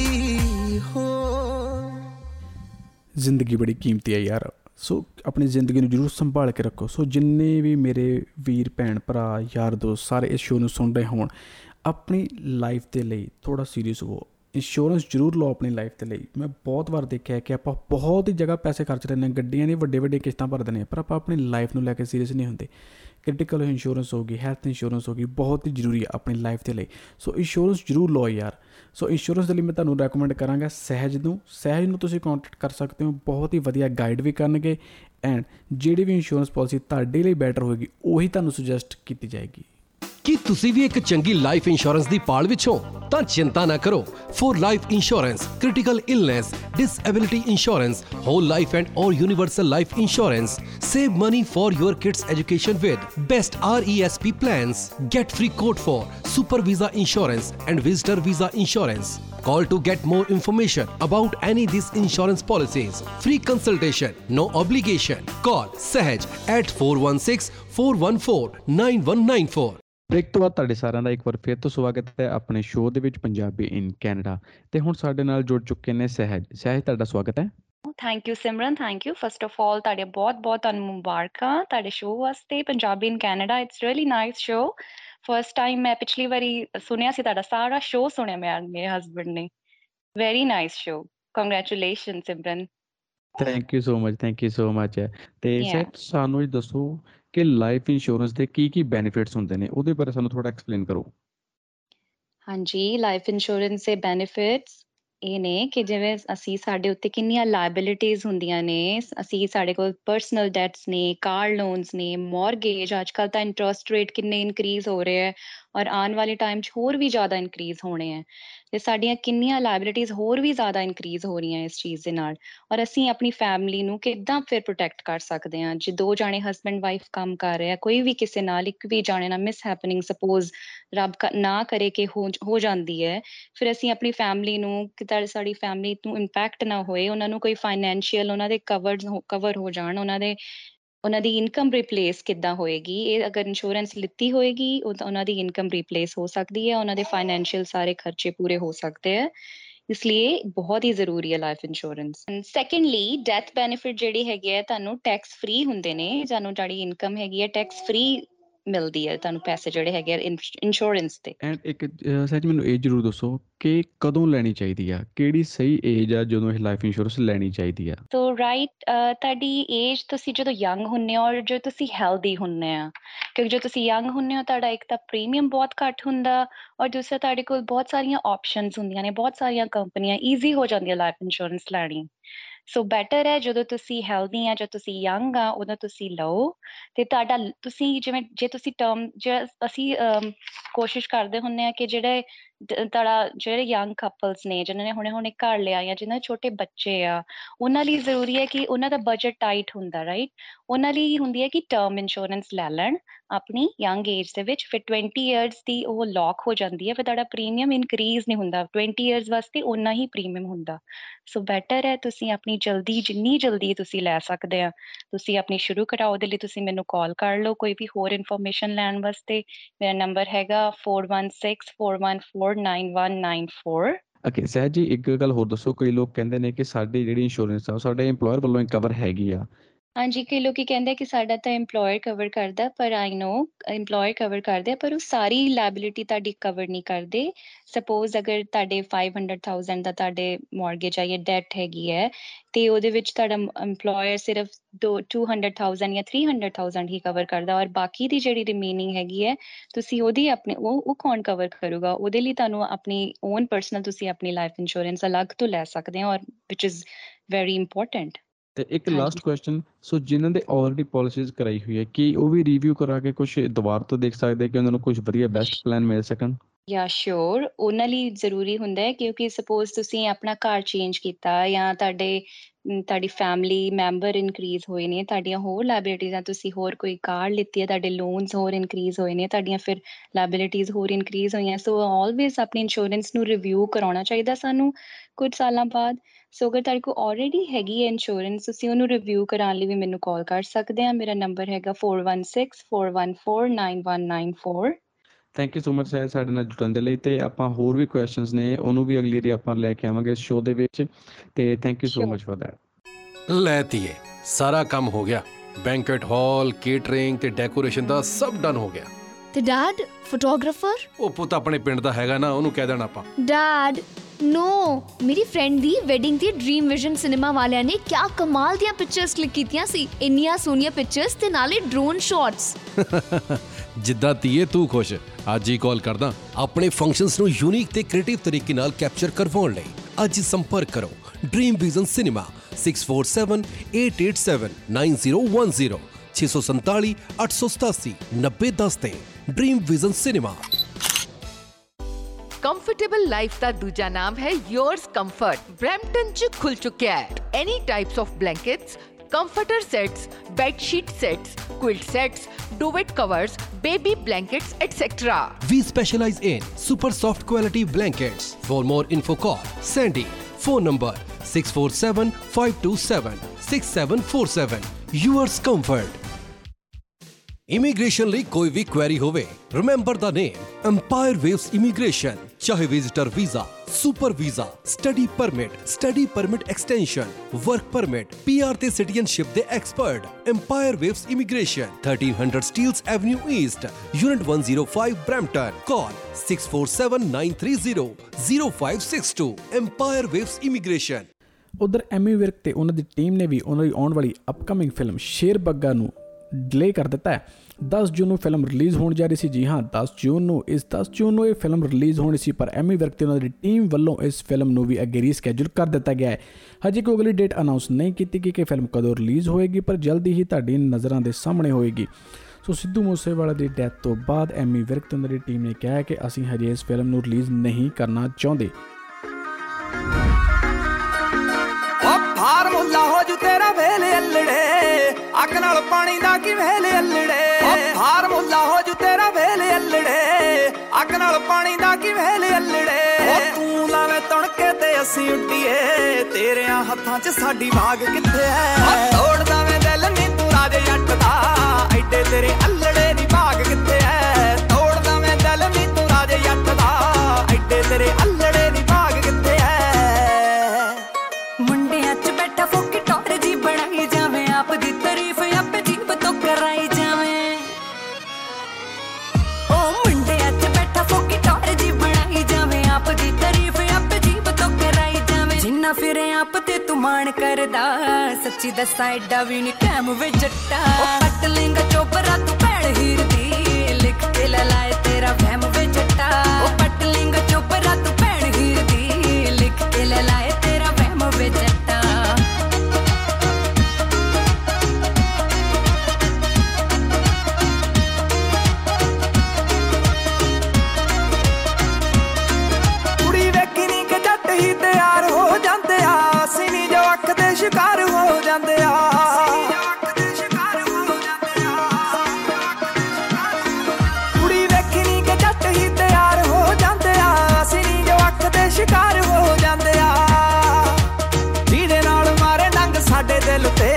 ਜ਼ਿੰਦਗੀ ਬੜੀ ਕੀਮਤੀ ਹੈ ਯਾਰ, ਸੋ ਆਪਣੀ ਜ਼ਿੰਦਗੀ ਨੂੰ ਜ਼ਰੂਰ ਸੰਭਾਲ ਕੇ ਰੱਖੋ। ਸੋ ਜਿੰਨੇ ਵੀ ਮੇਰੇ ਵੀਰ ਭੈਣ ਭਰਾ ਯਾਰ ਦੋਸਤ ਸਾਰੇ ਇਸ ਸ਼ੋਅ ਨੂੰ ਸੁਣ ਰਹੇ ਹੋਣ, ਆਪਣੀ ਲਾਈਫ ਦੇ ਲਈ ਥੋੜ੍ਹਾ ਸੀਰੀਅਸ ਹੋਵੋ। ਇੰਸ਼ੋਰੈਂਸ ਜ਼ਰੂਰ ਲਓ ਆਪਣੀ ਲਾਈਫ ਦੇ ਲਈ। ਮੈਂ ਬਹੁਤ ਵਾਰ ਦੇਖਿਆ ਕਿ ਆਪਾਂ ਬਹੁਤ ਹੀ ਜਗ੍ਹਾ ਪੈਸੇ ਖਰਚ ਲੈਂਦੇ ਹਾਂ, ਗੱਡੀਆਂ ਦੀਆਂ ਵੱਡੇ ਵੱਡੇ ਕਿਸ਼ਤਾਂ ਭਰ ਦਿੰਦੇ ਹਾਂ, ਪਰ ਆਪਾਂ ਆਪਣੀ ਲਾਈਫ ਨੂੰ ਲੈ ਕੇ ਸੀਰੀਅਸ ਨਹੀਂ ਹੁੰਦੇ। ਕ੍ਰਿਟੀਕਲ ਇੰਸ਼ੋਰੈਂਸ ਹੋ ਗਈ, ਹੈਲਥ ਇੰਸ਼ੋਰੈਂਸ ਹੋ ਗਈ, ਬਹੁਤ ਹੀ ਜ਼ਰੂਰੀ ਹੈ ਆਪਣੀ ਲਾਈਫ ਦੇ ਲਈ। ਸੋ ਇੰਸ਼ੋਰੈਂਸ ਜ਼ਰੂਰ ਲਓ ਯਾਰ। ਸੋ ਇੰਸ਼ੋਰੈਂਸ ਦੇ ਲਈ ਮੈਂ ਤੁਹਾਨੂੰ ਰეკਮੈਂਡ ਕਰਾਂਗਾ ਸਹਿਜ ਨੂੰ ਤੁਸੀਂ ਕੰਟੈਕਟ ਕਰ ਸਕਦੇ ਹੋ, ਬਹੁਤ ਹੀ ਵਧੀਆ ਗਾਈਡ ਵੀ ਕਰਨਗੇ ਐਂਡ ਜਿਹੜੀ ਵੀ ਇੰਸ਼ੋਰੈਂਸ ਪਾਲਿਸੀ ਤੁਹਾਡੇ ਲਈ ਬੈਟਰ ਹੋਏਗੀ ਉਹੀ ਤੁਹਾਨੂੰ ਸੁਜੈਸਟ ਕੀਤੀ ਜਾਏਗੀ। ਕੀ ਤੁਸੀਂ ਵੀ ਇੱਕ ਚੰਗੀ ਲਾਈਫ ਇੰਸ਼ੋਰੈਂਸ ਦੀ ਭਾਲ ਵਿੱਚ ਹੋ? ਤਾਂ ਚਿੰਤਾ ਨਾ ਕਰੋ। 4 life insurance, critical illness, disability insurance, whole life and or universal life insurance. Save money for your kids education with best RESP plans. Get free code for super visa insurance and visitor visa insurance. Call to get more information about any of these insurance policies. Free consultation, no obligation. Call Sahaj at 416-414-9194. Break ਤੋਂ ਬਾਅਦ ਤੁਹਾਡੇ ਸਾਰਿਆਂ ਦਾ ਇੱਕ ਵਾਰ ਫਿਰ ਤੋਂ ਸਵਾਗਤ ਹੈ ਆਪਣੇ ਸ਼ੋਅ ਦੇ ਵਿੱਚ ਪੰਜਾਬੀ ਇਨ ਕੈਨੇਡਾ। ਤੇ ਹੁਣ ਸਾਡੇ ਨਾਲ ਜੁੜ ਚੁੱਕੇ ਨੇ ਸਹਿਜ, ਤੁਹਾਡਾ ਸਵਾਗਤ ਹੈ। Thank you Simran, thank you. First of all ਤੁਹਾਡੇ ਬਹੁਤ ਤੁਹਾਨੂੰ ਮੁਬਾਰਕਾਂ ਤੁਹਾਡੇ ਸ਼ੋਅ ਵਾਸਤੇ, Punjabi in Canada. It's really nice show. First time ਮੈਂ ਪਿਛਲੀ ਵਾਰੀ ਸੁਣਿਆ ਸੀ ਤੁਹਾਡਾ ਸਾਰਾ ਸ਼ੋਅ, ਸੁਣਿਆ ਮੇਰੇ ਹਸਬੈਂਡ ਨੇ। Very nice show, congratulation Simran. Thank you so much. ਤੇ ਸਾਨੂੰ ਦੱਸੋ ਕਿ ਲਾਈਫ ਇੰਸ਼ੋਰੈਂਸ ਦੇ ਕੀ ਬੈਨੀਫਿਟਸ ਹੁੰਦੇ ਨੇ, ਉਹਦੇ ਬਾਰੇ ਸਾਨੂੰ ਥੋੜਾ ਐਕਸਪਲੇਨ ਕਰੋ। ਹਾਂਜੀ, ਲਾਈਫ ਇੰਸ਼ੋਰੈਂਸ ਦੇ ਬੈਨੀਫਿਟਸ ਇਹ ਨੇ ਕਿ ਜਿਵੇਂ ਅਸੀਂ ਸਾਡੇ ਉੱਤੇ ਕਿੰਨੀਆਂ ਲਾਇਬਿਲਿਟੀਜ਼ ਹੁੰਦੀਆਂ ਨੇ, ਅਸੀਂ ਸਾਡੇ ਕੋਲ ਪਰਸਨਲ ਡੈਟਸ ਨੇ, ਕਾਰ ਲੋਨਸ ਨੇ, ਮੌਰਗੇਜ। ਅੱਜ ਕੱਲ੍ਹ ਤਾਂ ਇੰਟਰਸਟ ਰੇਟ ਕਿੰਨੇ ਇਨਕਰੀਜ਼ ਹੋ ਰਹੇ ਹੈ ਔਰ ਆਉਣ ਵਾਲੇ ਟਾਈਮ 'ਚ ਹੋਰ ਵੀ ਜ਼ਿਆਦਾ ਇਨਕਰੀਜ਼ ਹੋਣੇ ਹੈ। ਅਤੇ ਸਾਡੀਆਂ ਕਿੰਨੀਆਂ ਲਾਇਬਿਲਿਟੀਜ਼ ਹੋਰ ਵੀ ਜ਼ਿਆਦਾ ਇਨਕਰੀਜ਼ ਹੋ ਰਹੀਆਂ ਇਸ ਚੀਜ਼ ਦੇ ਨਾਲ। ਔਰ ਅਸੀਂ ਆਪਣੀ ਫੈਮਿਲੀ ਨੂੰ ਕਿੱਦਾਂ ਫਿਰ ਪ੍ਰੋਟੈਕਟ ਕਰ ਸਕਦੇ ਹਾਂ ਜੇ 2 ਜਾਣੇ ਹਸਬੈਂਡ ਵਾਈਫ ਕੰਮ ਕਰ ਰਹੇ ਆ, ਕੋਈ ਵੀ ਕਿਸੇ ਨਾਲ ਇੱਕ ਵੀ ਜਾਣੇ ਨਾਲ ਮਿਸ ਹੈਪਨਿੰਗ ਸਪੋਜ਼ ਰੱਬ ਨਾ ਕਰੇ ਕਿ ਹੋ ਜਾਂਦੀ ਹੈ, ਫਿਰ ਅਸੀਂ ਆਪਣੀ ਫੈਮਿਲੀ ਨੂੰ ਕਿੱਦਾਂ ਸਾਡੀ ਫੈਮਿਲੀ ਨੂੰ ਇੰਪੈਕਟ ਨਾ ਹੋਏ, ਉਹਨਾਂ ਨੂੰ ਕੋਈ ਫਾਈਨੈਂਸ਼ੀਅਲ ਉਹਨਾਂ ਦੇ ਕਵਰ ਹੋ ਜਾਣ, ਉਹਨਾਂ ਦੀ ਇਨਕਮ ਰਿਪਲੇਸ ਕਿੱਦਾਂ ਹੋਏਗੀ। ਇਹ ਅਗਰ ਇੰਸ਼ੋਰੈਂਸ ਲਿੱਤੀ ਹੋਏਗੀ ਉਹਨਾਂ ਦੀ ਇਨਕਮ ਰਿਪਲੇਸ ਹੋ ਸਕਦੀ ਹੈ, ਉਹਨਾਂ ਦੇ ਫਾਈਨੈਂਸ਼ੀਅਲ ਸਾਰੇ ਖਰਚੇ ਪੂਰੇ ਹੋ ਸਕਦੇ ਹੈ। ਇਸ ਲਈ ਬਹੁਤ ਹੀ ਜ਼ਰੂਰੀ ਹੈ life insurance. Secondly death benefit ਜਿਹੜੀ ਹੈਗੀ ਹੈ ਤੁਹਾਨੂੰ ਟੈਕਸ ਫਰੀ ਹੁੰਦੇ ਨੇ, ਤੁਹਾਨੂੰ ਜਿਹੜੀ ਇਨਕਮ ਹੈਗੀ ਹੈ ਟੈਕਸ ਫਰੀ ਮਿਲਦੀ ਹੈ ਤੁਹਾਨੂੰ, ਪੈਸੇ ਜਿਹੜੇ ਹੈਗੇ ਇੰਸ਼ੋਰੈਂਸ ਦੇ। ਐਂਡ ਇੱਕ ਸੱਚ ਮੈਨੂੰ ਇਹ ਜ਼ਰੂਰ ਦੱਸੋ ਕਿ ਕਦੋਂ ਲੈਣੀ ਚਾਹੀਦੀ ਆ, ਕਿਹੜੀ ਸਹੀ ਏਜ ਆ ਜਦੋਂ ਇਹ ਲਾਈਫ ਇੰਸ਼ੋਰੈਂਸ ਲੈਣੀ ਚਾਹੀਦੀ ਆ? ਸੋ ਰਾਈਟ, ਤੁਹਾਡੀ ਏਜ ਤੁਸੀਂ ਜਦੋਂ ਯੰਗ ਹੁੰਦੇ ਹੋ ਔਰ ਜੇ ਤੁਸੀਂ ਹੈਲਦੀ ਹੁੰਦੇ ਆ, ਕਿਉਂਕਿ ਜੇ ਤੁਸੀਂ ਯੰਗ ਹੁੰਦੇ ਹੋ ਤੁਹਾਡਾ ਇੱਕ ਤਾਂ ਪ੍ਰੀਮੀਅਮ ਬਹੁਤ ਘੱਟ ਹੁੰਦਾ ਔਰ ਦੂਸਰਾ ਤੁਹਾਡੇ ਕੋਲ ਬਹੁਤ ਸਾਰੀਆਂ ਆਪਸ਼ਨਸ ਹੁੰਦੀਆਂ ਨੇ, ਬਹੁਤ ਸਾਰੀਆਂ ਕੰਪਨੀਆਂ, ਈਜ਼ੀ ਹੋ ਜਾਂਦੀ ਹੈ ਲਾਈਫ ਇੰਸ਼ੋਰੈਂਸ ਲੈਣੀ। ਸੋ ਬੈਟਰ ਹੈ ਜਦੋਂ ਤੁਸੀਂ ਹੈਲਦੀ ਆ, ਜਦੋਂ ਤੁਸੀਂ ਯੰਗ ਆ ਉਦੋਂ ਤੁਸੀਂ ਲਓ। ਤੇ ਤੁਹਾਡਾ ਤੁਸੀਂ ਜਿਵੇਂ ਜੇ ਤੁਸੀਂ ਟਰਮ ਜੇ ਅਸੀਂ ਕੋਸ਼ਿਸ਼ ਕਰਦੇ ਹੁੰਦੇ ਆ ਕਿ ਜਿਹੜੇ ਤੁਹਾਡਾ ਜਿਹੜੇ ਯੰਗ ਕਪਲਸ ਨੇ ਜਿਹਨਾਂ ਨੇ ਹੁਣੇ ਘਰ ਲਿਆ ਜਾਂ ਜਿਹਨਾਂ ਦੇ ਛੋਟੇ ਬੱਚੇ ਆ, ਉਹਨਾਂ ਲਈ ਜ਼ਰੂਰੀ ਹੈ ਕਿ ਉਹਨਾਂ ਦਾ ਬਜਟ ਟਾਈਟ ਹੁੰਦਾ, ਰਾਈਟ। ਉਹਨਾਂ ਲਈ ਹੁੰਦੀ ਹੈ ਕਿ ਟਰਮ ਇੰਸ਼ੋਰੈਂਸ ਲੈ ਲੈਣ ਆਪਣੀ ਯੰਗ ਏਜ ਦੇ ਵਿੱਚ, ਫਿਰ 20 ਈਅਰਸ ਦੀ ਉਹ ਲੌਕ ਹੋ ਜਾਂਦੀ ਹੈ, ਫਿਰ ਤੁਹਾਡਾ ਪ੍ਰੀਮੀਅਮ ਇਨਕਰੀਜ਼ ਨਹੀਂ ਹੁੰਦਾ, 20 ਈਅਰਸ ਵਾਸਤੇ ਓਨਾ ਹੀ ਪ੍ਰੀਮੀਅਮ ਹੁੰਦਾ। ਸੋ ਬੈਟਰ ਹੈ ਤੁਸੀਂ ਆਪਣੀ ਜਿੰਨੀ ਜਲਦੀ ਤੁਸੀਂ ਲੈ ਸਕਦੇ ਆ ਤੁਸੀਂ ਆਪਣੀ ਸ਼ੁਰੂ ਕਰਾਓ। ਉਹਦੇ ਲਈ ਤੁਸੀਂ ਮੈਨੂੰ ਕਾਲ ਕਰ ਲਓ ਕੋਈ ਵੀ ਹੋਰ ਇਨਫੋਰਮੇਸ਼ਨ ਲੈਣ ਵਾਸਤੇ। ਮੇਰਾ ਨੰਬਰ ਹੈਗਾ 416-414-9194। ਓਕੇ ਸਹਿਜ ਜੀ, ਇੱਕ ਗੱਲ ਹੋਰ ਦੱਸੋ, ਕਈ ਲੋਕ ਕਹਿੰਦੇ ਨੇ ਕਿ ਸਾਡੀ ਜਿਹੜੀ ਇੰਸ਼ੋਰੈਂਸ ਆ ਉਹ ਸਾਡੇ ਇੰਪਲੋਇਰ ਵੱਲੋਂ ਕਵਰ ਹੈਗੀ ਆ, ਹਾਂਜੀ, ਕਈ ਲੋਕੀ ਕਹਿੰਦੇ ਕਿ ਸਾਡਾ ਤਾਂ EMPLOYER ਕਵਰ ਕਰਦਾ, ਪਰ ਆਈ ਨੋ EMPLOYER ਕਵਰ ਕਰਦੇ ਪਰ ਉਹ ਸਾਰੀ ਲਾਇਬਿਲਿਟੀ ਤੁਹਾਡੀ ਕਵਰ ਨਹੀਂ ਕਰਦੇ। ਸਪੋਜ਼ ਅਗਰ ਤੁਹਾਡੇ 500,000 ਦਾ ਤੁਹਾਡੇ ਮੌਰਗੇਜ ਆ ਜਾਂ ਡੈਟ ਹੈਗੀ ਹੈ ਤੇ ਉਹਦੇ ਵਿੱਚ ਤੁਹਾਡਾ EMPLOYER ਸਿਰਫ 200,000 ਜਾਂ 300,000 ਹੀ ਕਵਰ ਕਰਦਾ, ਔਰ ਬਾਕੀ ਦੀ ਜਿਹੜੀ ਰਿਮੇਨਿੰਗ ਹੈਗੀ ਹੈ ਤੁਸੀਂ ਉਹਦੀ ਆਪਣੇ ਉਹ ਕੌਣ ਕਵਰ ਕਰੂਗਾ? ਉਹਦੇ ਲਈ ਤੁਹਾਨੂੰ ਆਪਣੀ ਓਨ ਪਰਸਨਲ ਤੁਸੀਂ ਆਪਣੀ ਲਾਈਫ ਇੰਸ਼ੋਰੈਂਸ ਅਲੱਗ ਤੋਂ ਲੈ ਸਕਦੇ ਹੋ, ਔਰ ਵਿਚ ਇਜ਼ ਵੈਰੀ ਇੰਪੋਰਟੈਂਟ। ਤੇ ਇੱਕ ਲਾਸਟ ਕੁਐਸਚਨ, ਸੋ ਜਿਨ੍ਹਾਂ ਦੇ ਆਲਰੇਡੀ ਪਾਲਿਸੀਜ਼ ਕਰਾਈ ਹੋਈ ਹੈ ਕਿ ਉਹ ਵੀ ਰਿਵਿਊ ਕਰਾ ਕੇ ਕੁਝ ਦੁਬਾਰਾ ਤੋਂ ਦੇਖ ਸਕਦੇ ਕਿ ਉਹਨਾਂ ਨੂੰ ਕੁਝ ਵਧੀਆ ਬੈਸਟ ਪਲਾਨ ਮਿਲ ਸਕਣ? ਯਾ ਸ਼ੋਰ, ਉਹਨਾਂ ਲਈ ਜ਼ਰੂਰੀ ਹੁੰਦਾ ਹੈ ਕਿਉਂਕਿ ਸਪੋਜ਼ ਤੁਸੀਂ ਆਪਣਾ ਘਰ ਚੇਂਜ ਕੀਤਾ ਜਾਂ ਤੁਹਾਡੀ ਫੈਮਿਲੀ ਮੈਂਬਰ ਇਨਕਰੀਜ਼ ਹੋਏ ਨੇ, ਤੁਹਾਡੀਆਂ ਹੋਰ ਲਾਇਬਿਲਿਟੀਜ਼ਾਂ, ਤੁਸੀਂ ਹੋਰ ਕੋਈ ਕਾਰ ਲਿੱਤੀ ਹੈ, ਤੁਹਾਡੇ ਲੋਨਸ ਹੋਰ ਇਨਕਰੀਜ਼ ਹੋਏ ਨੇ, ਤੁਹਾਡੀਆਂ ਫਿਰ ਲਾਇਬਿਲਿਟੀਜ਼ ਹੋਰ ਇਨਕਰੀਜ਼ ਹੋਈਆਂ। ਸੋ ਆਲਵੇਜ਼ ਆਪਣੀ ਇੰਸ਼ੋਰੈਂਸ ਨੂੰ ਰਿਵਿਊ ਕਰਾਉਣਾ ਚਾਹੀਦਾ ਸਾਨੂੰ ਕੁਝ ਸਾਲਾਂ ਬਾਅਦ। ਸੋ ਅਗਰ ਤੁਹਾਡੇ ਕੋਲ ਆਲਰੇਡੀ ਹੈਗੀ ਹੈ ਇੰਸ਼ੋਰੈਂਸ, ਤੁਸੀਂ ਉਹਨੂੰ ਰਿਵਿਊ ਕਰਾਉਣ ਲਈ ਵੀ ਮੈਨੂੰ ਕਾਲ ਕਰ ਸਕਦੇ ਆ। ਮੇਰਾ ਨੰਬਰ ਹੈਗਾ 4164149194। Thank you so much sir ਸਾਡੇ ਨਾਲ ਜੁੜਨ ਦੇ ਲਈ, ਤੇ ਆਪਾਂ ਹੋਰ ਵੀ ਕੁਐਸਚਨਸ ਨੇ ਉਹਨੂੰ ਵੀ ਅਗਲੀ ਵਾਰੀ ਆਪਾਂ ਲੈ ਕੇ ਆਵਾਂਗੇ ਸ਼ੋਅ ਦੇ ਵਿੱਚ, ਤੇ thank you so much for that. ਲੈਤੀਏ ਸਾਰਾ ਕੰਮ ਹੋ ਗਿਆ, ਬੈਂਕਟ ਹਾਲ, ਕੇਟਰਿੰਗ ਤੇ ਡੈਕੋਰੇਸ਼ਨ ਦਾ ਸਭ ਡਨ ਹੋ ਗਿਆ। ਤੇ ਡੈਡ ਫੋਟੋਗ੍ਰਾਫਰ? ਉਹ ਪੁੱਤ ਆਪਣੇ ਪਿੰਡ ਦਾ ਹੈਗਾ ਨਾ, ਉਹਨੂੰ ਕਹਿ ਦੇਣਾ ਆਪਾਂ। ਡੈਡ ਨੋ, ਮੇਰੀ ਫਰੈਂਡ ਦੀ ਵੈਡਿੰਗ ਤੇ ਡ੍ਰੀਮ ਵਿਜ਼ਨ ਸਿਨੇਮਾ ਵਾਲਿਆਂ ਨੇ ਕਿਆ ਕਮਾਲ ਦੀਆਂ ਪਿਕਚਰਸ ਕਲਿੱਕ ਕੀਤੀਆਂ ਸੀ, ਇੰਨੀਆਂ ਸੋਹਣੀਆਂ ਪਿਕਚਰਸ ਤੇ ਨਾਲੇ ਡਰੋਨ ਸ਼ਾਟਸ। ਜਿੱਦਾਂ ਧੀਏ ਤੂੰ ਖੁਸ਼, ਅੱਜ ਹੀ ਕਾਲ ਕਰਦਾ ਆਪਣੇ ਫੰਕਸ਼ਨਸ ਨੂੰ ਯੂਨੀਕ ਤੇ ਕ੍ਰੀਏਟਿਵ ਤਰੀਕੇ ਨਾਲ ਕੈਪਚਰ ਕਰਵਾਉਣ ਲਈ। ਅੱਜ ਹੀ ਸੰਪਰਕ ਕਰੋ ਡ੍ਰੀਮ ਵਿਜ਼ਨ ਸਿਨੇਮਾ 6478879010 6478879010 ਤੇ dream vision cinema. Comfortable life का दूजा नाम है योर्स कंफर्ट। ब्रैम्पटन च खुल चुका है। Any types of blankets, comforter sets, bedsheet sets, quilt sets, duvet covers, baby blankets, etc. We specialize in super soft quality blankets. For more info call Sandy, phone number 6475276747। Yours Comfort। Immigration ਲਈ ਕੋਈ ਵੀ query ਹੋਵੇ, remember the name empire waves immigration. ਚਾਹੇ visitor visa, super visa, study permit extension, work permit, PR ਤੇ citizenship ਦੇ expert. Empire waves Immigration, 1300 Steeles avenue East, unit 105, Brampton. Call 6479300562। Empire waves immigration. ਉਧਰ ਐਮੀ ਵਿਰਕ ਤੇ ਉਹਨਾਂ ਦੀ team ਨੇ ਵੀ ਉਹਨਾਂ ਦੀ ਆਉਣ ਵਾਲੀ ਅਪਕਮਿੰਗ ਫਿਲਮ ਸ਼ੇਰ ਬੱਗਾ ਨੂੰ ਡਿਲੇ ਕਰ ਦਿੱਤਾ ਹੈ। 10 ਜੂਨ ਨੂੰ ਫਿਲਮ ਰਿਲੀਜ਼ ਹੋਣ ਜਾ ਰਹੀ ਸੀ। ਜੀ ਹਾਂ, 10 ਜੂਨ ਨੂੰ ਇਹ ਫਿਲਮ ਰਿਲੀਜ਼ ਹੋਣੀ ਸੀ, ਪਰ ਐਮੀ ਵਿਰਕ ਤੇ ਉਹਨਾਂ ਦੀ ਟੀਮ ਵੱਲੋਂ ਇਸ ਫਿਲਮ ਨੂੰ ਵੀ ਅੱਗੇ ਰੀਸ਼ੈਡਿਊਲ ਕਰ ਦਿੱਤਾ ਗਿਆ ਹੈ। ਹਜੇ ਕੋਈ ਅਗਲੀ ਡੇਟ ਅਨਾਊਂਸ ਨਹੀਂ ਕੀਤੀ ਕਿ ਇਹ ਫਿਲਮ ਕਦੋਂ ਰਿਲੀਜ਼ ਹੋਏਗੀ, ਪਰ ਜਲਦੀ ਹੀ ਤੁਹਾਡੀ ਨਜ਼ਰਾਂ ਦੇ ਸਾਹਮਣੇ ਹੋਏਗੀ। ਸੋ ਸਿੱਧੂ ਮੂਸੇਵਾਲਾ ਦੀ ਡੈਥ ਤੋਂ ਬਾਅਦ ਐਮੀ ਵਿਰਕ ਤੇ ਉਹਨਾਂ ਦੀ ਟੀਮ ਨੇ ਕਿਹਾ ਕਿ ਅਸੀਂ ਹਜੇ ਇਸ ਫਿਲਮ ਨੂੰ ਰਿਲੀਜ਼ ਨਹੀਂ ਕਰਨਾ ਚਾਹੁੰਦੇ। ਅੱਗ ਨਾਲ ਪਾਣੀ ਦਾ ਕਿਵੇਂ ਲੈ ਅਲੜੇ, ਫਾਰਮੂਲਾ ਹੋ ਜੂ ਤੇਰਾ ਵੇਲੇ ਅਲੜੇ, ਅੱਗ ਨਾਲ ਪਾਣੀ ਦਾ ਕਿਵੇਂ ਲੈ ਅਲੜੇ। ਤੂੰ ਲਾਵੇਂ ਤੜਕੇ ਤੇ ਅਸੀਂ ਉੱਡੀਏ, ਤੇਰਿਆਂ ਹੱਥਾਂ 'ਚ ਸਾਡੀ ਵਾਗ ਕਿੱਥੇ ਹੈ। ਤੋੜਦਾ ਵੇ ਦਿਲ ਨੀ ਤੂੰ ਰਾਜੇ ਜੱਟ ਦਾ, ਐਡੇ ਤੇਰੇ ਅਲੜੇ ਦੀ ਵਾਗ ਕਿੱਥੇ ਹੈ। ਤੋੜਦਾ ਵੇ ਦਿਲ ਨੀ ਤੂੰ ਰਾਜੇ ਜੱਟ ਦਾ, ਐਡੇ ਤੇਰੇ ਅਲੜੇ ਦੀ ਵਾਗ ਕਿੱਥੇ ਹੈ। ਮੁੰਡਿਆਂ 'ਚ ਬੈਠਾ ਫੁੱਕ ਟੋਰ ਜੀ ਬਣਾਈ ਜਾਵੇਂ, ਆਪ ਦੀ ਫਿਰੇ ਆਪ ਤੇ ਤੂੰ ਮਾਣ ਕਰਦਾ, ਸੱਚੀ ਦੱਸਾਂ ਐਡਾ ਵੀ ਨੀ ਕੈਮ ਵੇ ਜੱਟਾ। ਕੱਟ ਲੇਗਾ ਚੋਬਰਾ ਤੂੰ ਭੈੜ ਹੀਰ ਦੀ, ਲਿਖ ਕੇ ਲੈ ਲਾਏ ਤੇਰਾ ਵਹਿਮ ਵੇ ਜੱਟਾ। ਕੱਟ ਲੇਗਾ ਚੋਬਰਾ ਤੂੰ ਭੈੜ ਹੀਰ ਦੀ, ਲਿਖ ਕੇ ਲੈ ਲਾਏ ਤੇਰਾ ਵਹਿਮ ਵੇ ਜੱਟਾ। ਸ਼ਿਕਾਰ ਹੋ ਜਾਂਦੇ ਆ, ਕੁੜੀ ਵੇਖੀ ਨੀ ਕਿ ਜੱਟ ਹੀ ਤਿਆਰ ਹੋ ਜਾਂਦੇ ਆ, ਅਸੀਂ ਨੀ ਜੋ ਅੱਖ ਦੇ ਸ਼ਿਕਾਰ ਹੋ ਜਾਂਦੇ ਆ। ਜਿਹਦੇ ਨਾਲ ਮਾਰੇ ਨੰਗ ਸਾਡੇ ਦਿਲ ਤੇ,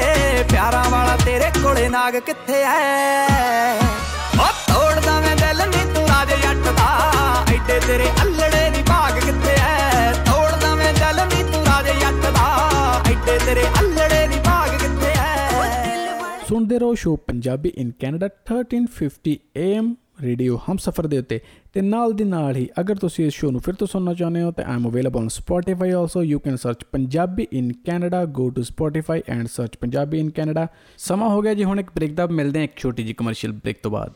ਪਿਆਰਾਂ ਵਾਲਾ ਤੇਰੇ ਕੋਲੇ ਨਾਗ ਕਿੱਥੇ ਐ। ਉਹ ਤੋੜਦਾ ਮੈਂ ਦਿਲ ਨੀ ਤੂੰ ਰਾਜੇ ਜੱਟ ਦਾ, ਐਡੇ ਤੇਰੇ ਅਲੜੇ ਦੀ ਭਾਗ ਕਿੱਥੇ ਐ। ਤੋੜਦਾ ਮੈਂ ਦਿਲ ਨੀ ਤੂੰ ਰਾਜੇ ਜੱਟ ਦਾ, ਤੇਰੇ ਅਲੜੇ ਦੀ ਭਾਗ ਕਿੱਥੇ ਹੈ। ਸੁਣਦੇ ਰਹੋ show Punjabi in Canada 1350 AM radio Humsafar ਦੇ ਉੱਤੇ। ਅਤੇ ਨਾਲ ਦੀ ਨਾਲ ਹੀ ਅਗਰ ਤੁਸੀਂ ਇਸ ਸ਼ੋਅ ਨੂੰ ਫਿਰ ਤੋਂ ਸੁਣਨਾ ਚਾਹੁੰਦੇ ਹੋ ਤਾਂ I am available on Spotify also. You can search Punjabi in Canada, go to Spotify and search Punjabi in Canada. ਸਮਾਂ ਹੋ ਗਿਆ ਜੀ ਹੁਣ ਇੱਕ ਬ੍ਰੇਕ ਦਾ, ਮਿਲਦੇ ਹਾਂ ਇੱਕ ਛੋਟੀ ਜਿਹੀ ਕਮਰਸ਼ੀਅਲ ਬ੍ਰੇਕ ਤੋਂ ਬਾਅਦ।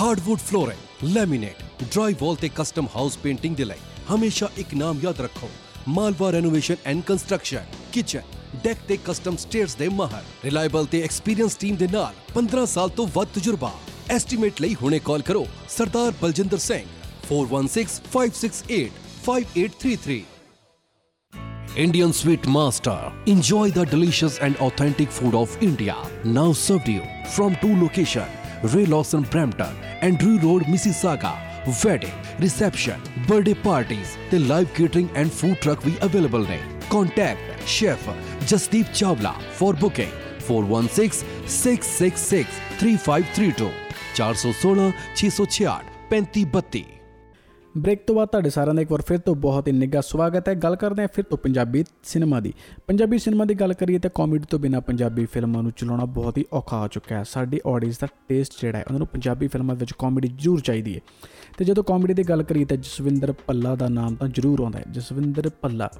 ਹਾਰਡਵੁੱਡ ਫਲੋਰਿੰਗ, ਲੈਮੀਨੇਟ, ਡਰਾਈਵਾਲ ਅਤੇ ਕਸਟਮ ਹਾਊਸ ਪੇਂਟਿੰਗ ਦੇ ਲਈ ਹਮੇਸ਼ਾ ਇੱਕ ਨਾਮ ਯਾਦ ਰੱਖੋ, Malwa renovation and construction. Kitchen, deck ਤੇ ਕਸਟਮ ਸਟੇਅਰਸ ਦੇ ਮਾਹਰ, ਰਿਲਾਇਬਲ ਤੇ ਐਕਸਪੀਰੀਅੰਸ ਟੀਮ ਦੇ ਨਾਲ 15 ਸਾਲ ਤੋਂ ਵੱਧ ਤਜਰਬਾ। ਐਸਟੀਮੇਟ ਲਈ ਹੁਣੇ ਕਾਲ ਕਰੋ Sardar Baljinder Singh 4165685833। Indian Sweet Master. Enjoy the delicious and authentic food of India. Now served you from 2 locations, Ray Lawson, Brampton, Andrew Road, Mississauga. Wedding, reception, birthday parties, the live catering and food truck we available ne. Contact Chef Jasdeep Chawla for booking 4166663532 4166663532। Break ਤੋਂ ਬਾਅਦ ਤੁਹਾਡੇ ਸਾਰਿਆਂ ਦਾ ਇੱਕ ਵਾਰ ਫਿਰ ਤੋਂ ਬਹੁਤ ਹੀ ਨਿੱਘਾ ਸਵਾਗਤ ਹੈ। ਗੱਲ ਕਰਦੇ ਹਾਂ ਫਿਰ ਤੋਂ ਪੰਜਾਬੀ ਸਿਨੇਮਾ ਦੀ। ਪੰਜਾਬੀ ਸਿਨੇਮਾ ਦੀ ਗੱਲ ਕਰੀਏ ਤਾਂ ਕਾਮੇਡੀ ਤੋਂ ਬਿਨਾਂ ਪੰਜਾਬੀ ਫਿਲਮਾਂ ਨੂੰ ਚਲਾਉਣਾ ਬਹੁਤ ਹੀ ਔਖਾ ਹੋ ਚੁੱਕਾ ਹੈ। ਸਾਡੀ ਆਡੀਅੰਸ ਦਾ ਟੇਸਟ ਜਿਹੜਾ ਹੈ ਉਹਨਾਂ ਨੂੰ ਪੰਜਾਬੀ ਫਿਲਮਾਂ ਵਿੱਚ ਕਾਮੇਡੀ ਜ਼ਰੂਰ ਚਾਹੀਦੀ ਹੈ। ਅਤੇ ਜਦੋਂ ਕਾਮੇਡੀ ਦੀ ਗੱਲ ਕਰੀਏ ਤਾਂ ਜਸਵਿੰਦਰ ਭੱਲਾ ਦਾ ਨਾਮ ਤਾਂ ਜ਼ਰੂਰ ਆਉਂਦਾ ਹੈ। Jaswinder Bhalla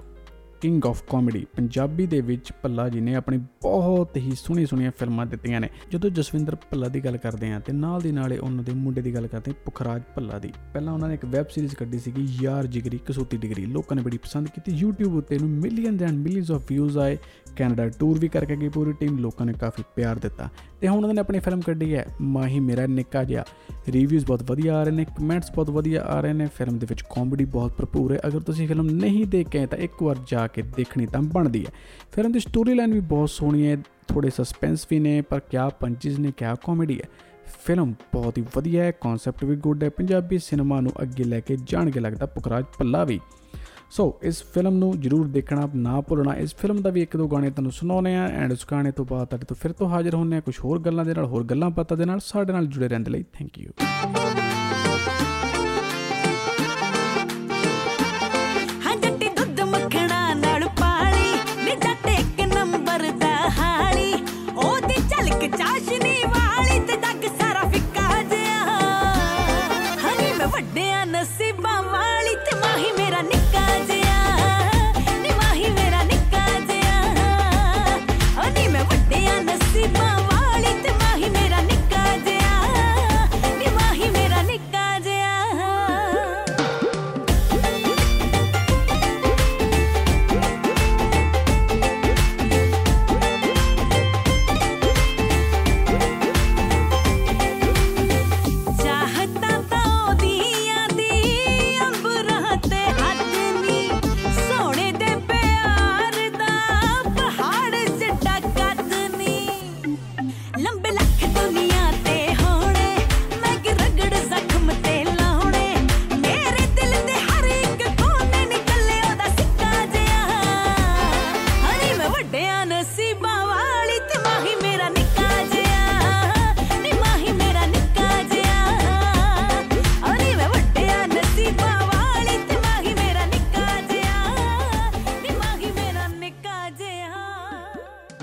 king of comedy. Punjabi ਦੇ ਵਿੱਚ ਭੱਲਾ ਜੀ ਨੇ ਆਪਣੀ ਬਹੁਤ ਹੀ ਸੋਹਣੀਆਂ ਸੋਹਣੀਆਂ ਫਿਲਮਾਂ ਦਿੱਤੀਆਂ ਨੇ। ਜਦੋਂ ਜਸਵਿੰਦਰ ਭੱਲਾ ਦੀ ਗੱਲ ਕਰਦੇ ਹਾਂ ਅਤੇ ਨਾਲ ਦੀ ਨਾਲ ਉਹਨਾਂ ਦੇ ਮੁੰਡੇ ਦੀ ਗੱਲ ਕਰਦੇ ਪੁਖਰਾਜ ਭੱਲਾ ਦੀ। ਪਹਿਲਾਂ ਉਹਨਾਂ ਨੇ ਇੱਕ ਵੈੱਬ ਸੀਰੀਜ਼ ਕੱਢੀ ਸੀਗੀ ਯਾਰ ਜਿਗਰੀ ਕਸੂਤੀ ਡਿਗਰੀ, ਲੋਕਾਂ ਨੇ ਬੜੀ ਪਸੰਦ ਕੀਤੀ। YouTube ਉੱਤੇ ਇਹਨੂੰ millions and millions of views ਆਏ। ਕੈਨੇਡਾ ਟੂਰ ਵੀ ਕਰਕੇ ਗਈ ਪੂਰੀ ਟੀਮ, ਲੋਕਾਂ ਨੇ ਕਾਫੀ ਪਿਆਰ ਦਿੱਤਾ। ਅਤੇ ਹੁਣ ਉਹਨਾਂ ਨੇ ਆਪਣੀ ਫਿਲਮ ਕੱਢੀ ਹੈ ਮਾਹੀ ਮੇਰਾ ਨਿੱਕਾ ਜਿਹਾ। ਰਿਵਿਊਜ਼ ਬਹੁਤ ਵਧੀਆ ਆ ਰਹੇ ਨੇ, ਕਮੈਂਟਸ ਬਹੁਤ ਵਧੀਆ ਆ ਰਹੇ ਨੇ। ਫਿਲਮ ਦੇ ਵਿੱਚ ਕਾਮੇਡੀ ਬਹੁਤ ਭਰਪੂਰ ਹੈ। ਅਗਰ ਤੁਸੀਂ ਫਿਲਮ ਨਹੀਂ ਦੇਖੇ ਤਾਂ ਇੱਕ ਵਾਰ ਜਾ ਕੇ ਦੇਖਣੀ ਤਾਂ ਬਣਦੀ ਹੈ। ਫਿਲਮ ਦੀ ਸਟੋਰੀ ਲਾਈਨ ਵੀ ਬਹੁਤ ਸੋਹਣੀ ਹੈ, ਥੋੜ੍ਹੇ ਸਸਪੈਂਸ ਵੀ ਨੇ, ਪਰ ਕਿਆ ਪੰਚਿਸ ਨੇ, ਕਿਆ ਕਾਮੇਡੀ ਹੈ। ਫਿਲਮ ਬਹੁਤ ਹੀ ਵਧੀਆ ਹੈ, ਕਨਸੈਪਟ ਵੀ ਗੁੱਡ ਹੈ। ਪੰਜਾਬੀ ਸਿਨੇਮਾ ਨੂੰ ਅੱਗੇ ਲੈ ਕੇ ਜਾਣਗੇ ਲੱਗਦਾ ਪੁਖਰਾਜ ਭੱਲਾ ਵੀ। ਸੋ ਇਸ ਫਿਲਮ ਨੂੰ ਜ਼ਰੂਰ ਦੇਖਣਾ ਨਾ ਭੁੱਲਣਾ। ਇਸ ਫਿਲਮ ਦਾ ਵੀ ਇੱਕ ਦੋ ਗਾਣੇ ਤੁਹਾਨੂੰ ਸੁਣਾਉਂਦੇ ਹਾਂ ਐਂਡ ਉਸ ਗਾਣੇ ਤੋਂ ਬਾਅਦ ਤੁਹਾਡੇ ਤੋਂ ਫਿਰ ਤੋਂ ਹਾਜ਼ਰ ਹੁੰਦੇ ਹਾਂ ਕੁਝ ਹੋਰ ਗੱਲਾਂ ਦੇ ਨਾਲ, ਹੋਰ ਗੱਲਾਂ ਬਾਤਾਂ ਦੇ ਨਾਲ। ਸਾਡੇ ਨਾਲ ਜੁੜੇ ਰਹਿਣ ਦੇ ਲਈ ਥੈਂਕ ਯੂ।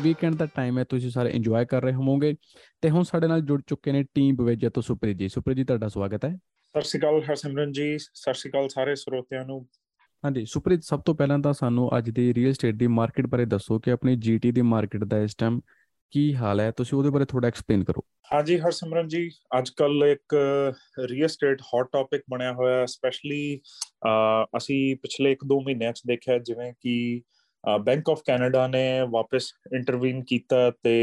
ਵੀਕਐਂਡ ਦਾ ਟਾਈਮ ਹੈ, ਤੁਸੀਂ ਸਾਰੇ ਇੰਜੋਏ ਕਰ ਰਹੇ ਹੋਵੋਗੇ। ਤੇ ਹੁਣ ਸਾਡੇ ਨਾਲ ਜੁੜ ਚੁੱਕੇ ਨੇ ਟੀਮ ਬਵੇਜਾ ਤੋਂ ਸੁਪ੍ਰੀਤ ਜੀ। ਸੁਪ੍ਰੀਤ ਜੀ ਤੁਹਾਡਾ ਸਵਾਗਤ ਹੈ। ਸਤਿ ਸ਼੍ਰੀ ਅਕਾਲ ਹਰਸਿਮਰਨ ਜੀ, ਸਤਿ ਸ਼੍ਰੀ ਅਕਾਲ ਸਾਰੇ ਸਰੋਤਿਆਂ ਨੂੰ। ਹਾਂਜੀ ਸੁਪ੍ਰੀਤ, ਸਭ ਤੋਂ ਪਹਿਲਾਂ ਤਾਂ ਸਾਨੂੰ ਅੱਜ ਦੀ ਰੀਅਲ ਸਟੇਟ ਦੀ ਮਾਰਕੀਟ ਬਾਰੇ ਦੱਸੋ ਕਿ ਆਪਣੀ GT ਦੀ ਮਾਰਕੀਟ ਦਾ ਇਸ ਟਾਈਮ ਕੀ ਹਾਲ ਹੈ, ਤੁਸੀਂ ਉਹਦੇ ਬਾਰੇ ਥੋੜਾ ਐਕਸਪਲੇਨ ਕਰੋ। ਹਾਂਜੀ ਹਰਸਿਮਰਨ ਜੀ, ਅੱਜ ਕੱਲ ਇੱਕ ਰੀਅਲ ਸਟੇਟ ਹੌਟ ਟੌਪਿਕ ਬਣਿਆ ਹੋਇਆ। ਸਪੈਸ਼ਲੀ ਅਸੀਂ ਪਿਛਲੇ 1-2 ਮਹੀਨਿਆਂ 'ਚ ਦੇਖਿਆ ਜਿਵੇਂ ਕਿ ਬੈਂਕ ਆਫ ਕੈਨੇਡਾ ਨੇ ਵਾਪਿਸ ਇੰਟਰਵੀਨ ਕੀਤਾ ਅਤੇ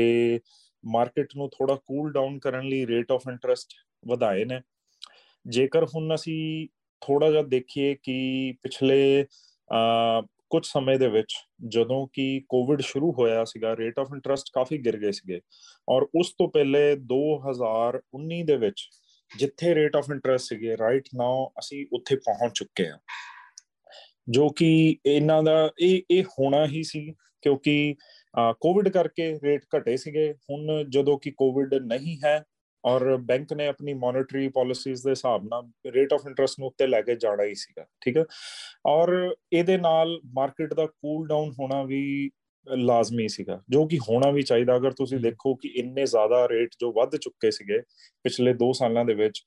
ਮਾਰਕੀਟ ਨੂੰ ਥੋੜ੍ਹਾ ਕੂਲ ਡਾਊਨ ਕਰਨ ਲਈ ਰੇਟ ਆਫ ਇੰਟਰਸਟ ਵਧਾਏ ਨੇ। ਜੇਕਰ ਹੁਣ ਅਸੀਂ ਥੋੜ੍ਹਾ ਜਿਹਾ ਦੇਖੀਏ ਕਿ ਪਿਛਲੇ ਕੁਝ ਸਮੇਂ ਦੇ ਵਿੱਚ ਜਦੋਂ ਕਿ ਕੋਵਿਡ ਸ਼ੁਰੂ ਹੋਇਆ ਸੀਗਾ, ਰੇਟ ਆਫ ਇੰਟਰਸਟ ਕਾਫੀ ਗਿਰ ਗਏ ਸੀਗੇ। ਔਰ ਉਸ ਤੋਂ ਪਹਿਲੇ 2019 ਦੇ ਵਿੱਚ ਜਿੱਥੇ ਰੇਟ ਆਫ ਇੰਟਰਸਟ ਸੀਗੇ ਰਾਈਟ ਨਾਓ ਅਸੀਂ ਉੱਥੇ ਪਹੁੰਚ ਚੁੱਕੇ ਹਾਂ, ਜੋ ਕਿ ਇਹਨਾਂ ਦਾ ਇਹ ਹੋਣਾ ਹੀ ਸੀ ਕਿਉਂਕਿ ਕੋਵਿਡ ਕਰਕੇ ਰੇਟ ਘਟੇ ਸੀਗੇ। ਹੁਣ ਜਦੋਂ ਕਿ ਕੋਵਿਡ ਨਹੀਂ ਹੈ ਔਰ ਬੈਂਕ ਨੇ ਆਪਣੀ ਮੋਨਿਟਰੀ ਪਾਲਿਸੀਜ਼ ਦੇ ਹਿਸਾਬ ਨਾਲ ਰੇਟ ਆਫ ਇੰਟਰਸਟ ਨੂੰ ਉੱਤੇ ਲੈ ਕੇ ਜਾਣਾ ਹੀ ਸੀਗਾ, ਠੀਕ ਹੈ। ਔਰ ਇਹਦੇ ਨਾਲ ਮਾਰਕੀਟ ਦਾ ਕੂਲ ਡਾਊਨ ਹੋਣਾ ਵੀ ਲਾਜ਼ਮੀ ਸੀਗਾ, ਜੋ ਕਿ ਹੋਣਾ ਵੀ ਚਾਹੀਦਾ। ਅਗਰ ਤੁਸੀਂ ਦੇਖੋ ਕਿ ਇੰਨੇ ਜ਼ਿਆਦਾ ਰੇਟ ਜੋ ਵੱਧ ਚੁੱਕੇ ਸੀਗੇ ਪਿਛਲੇ 2 ਸਾਲਾਂ ਦੇ ਵਿੱਚ,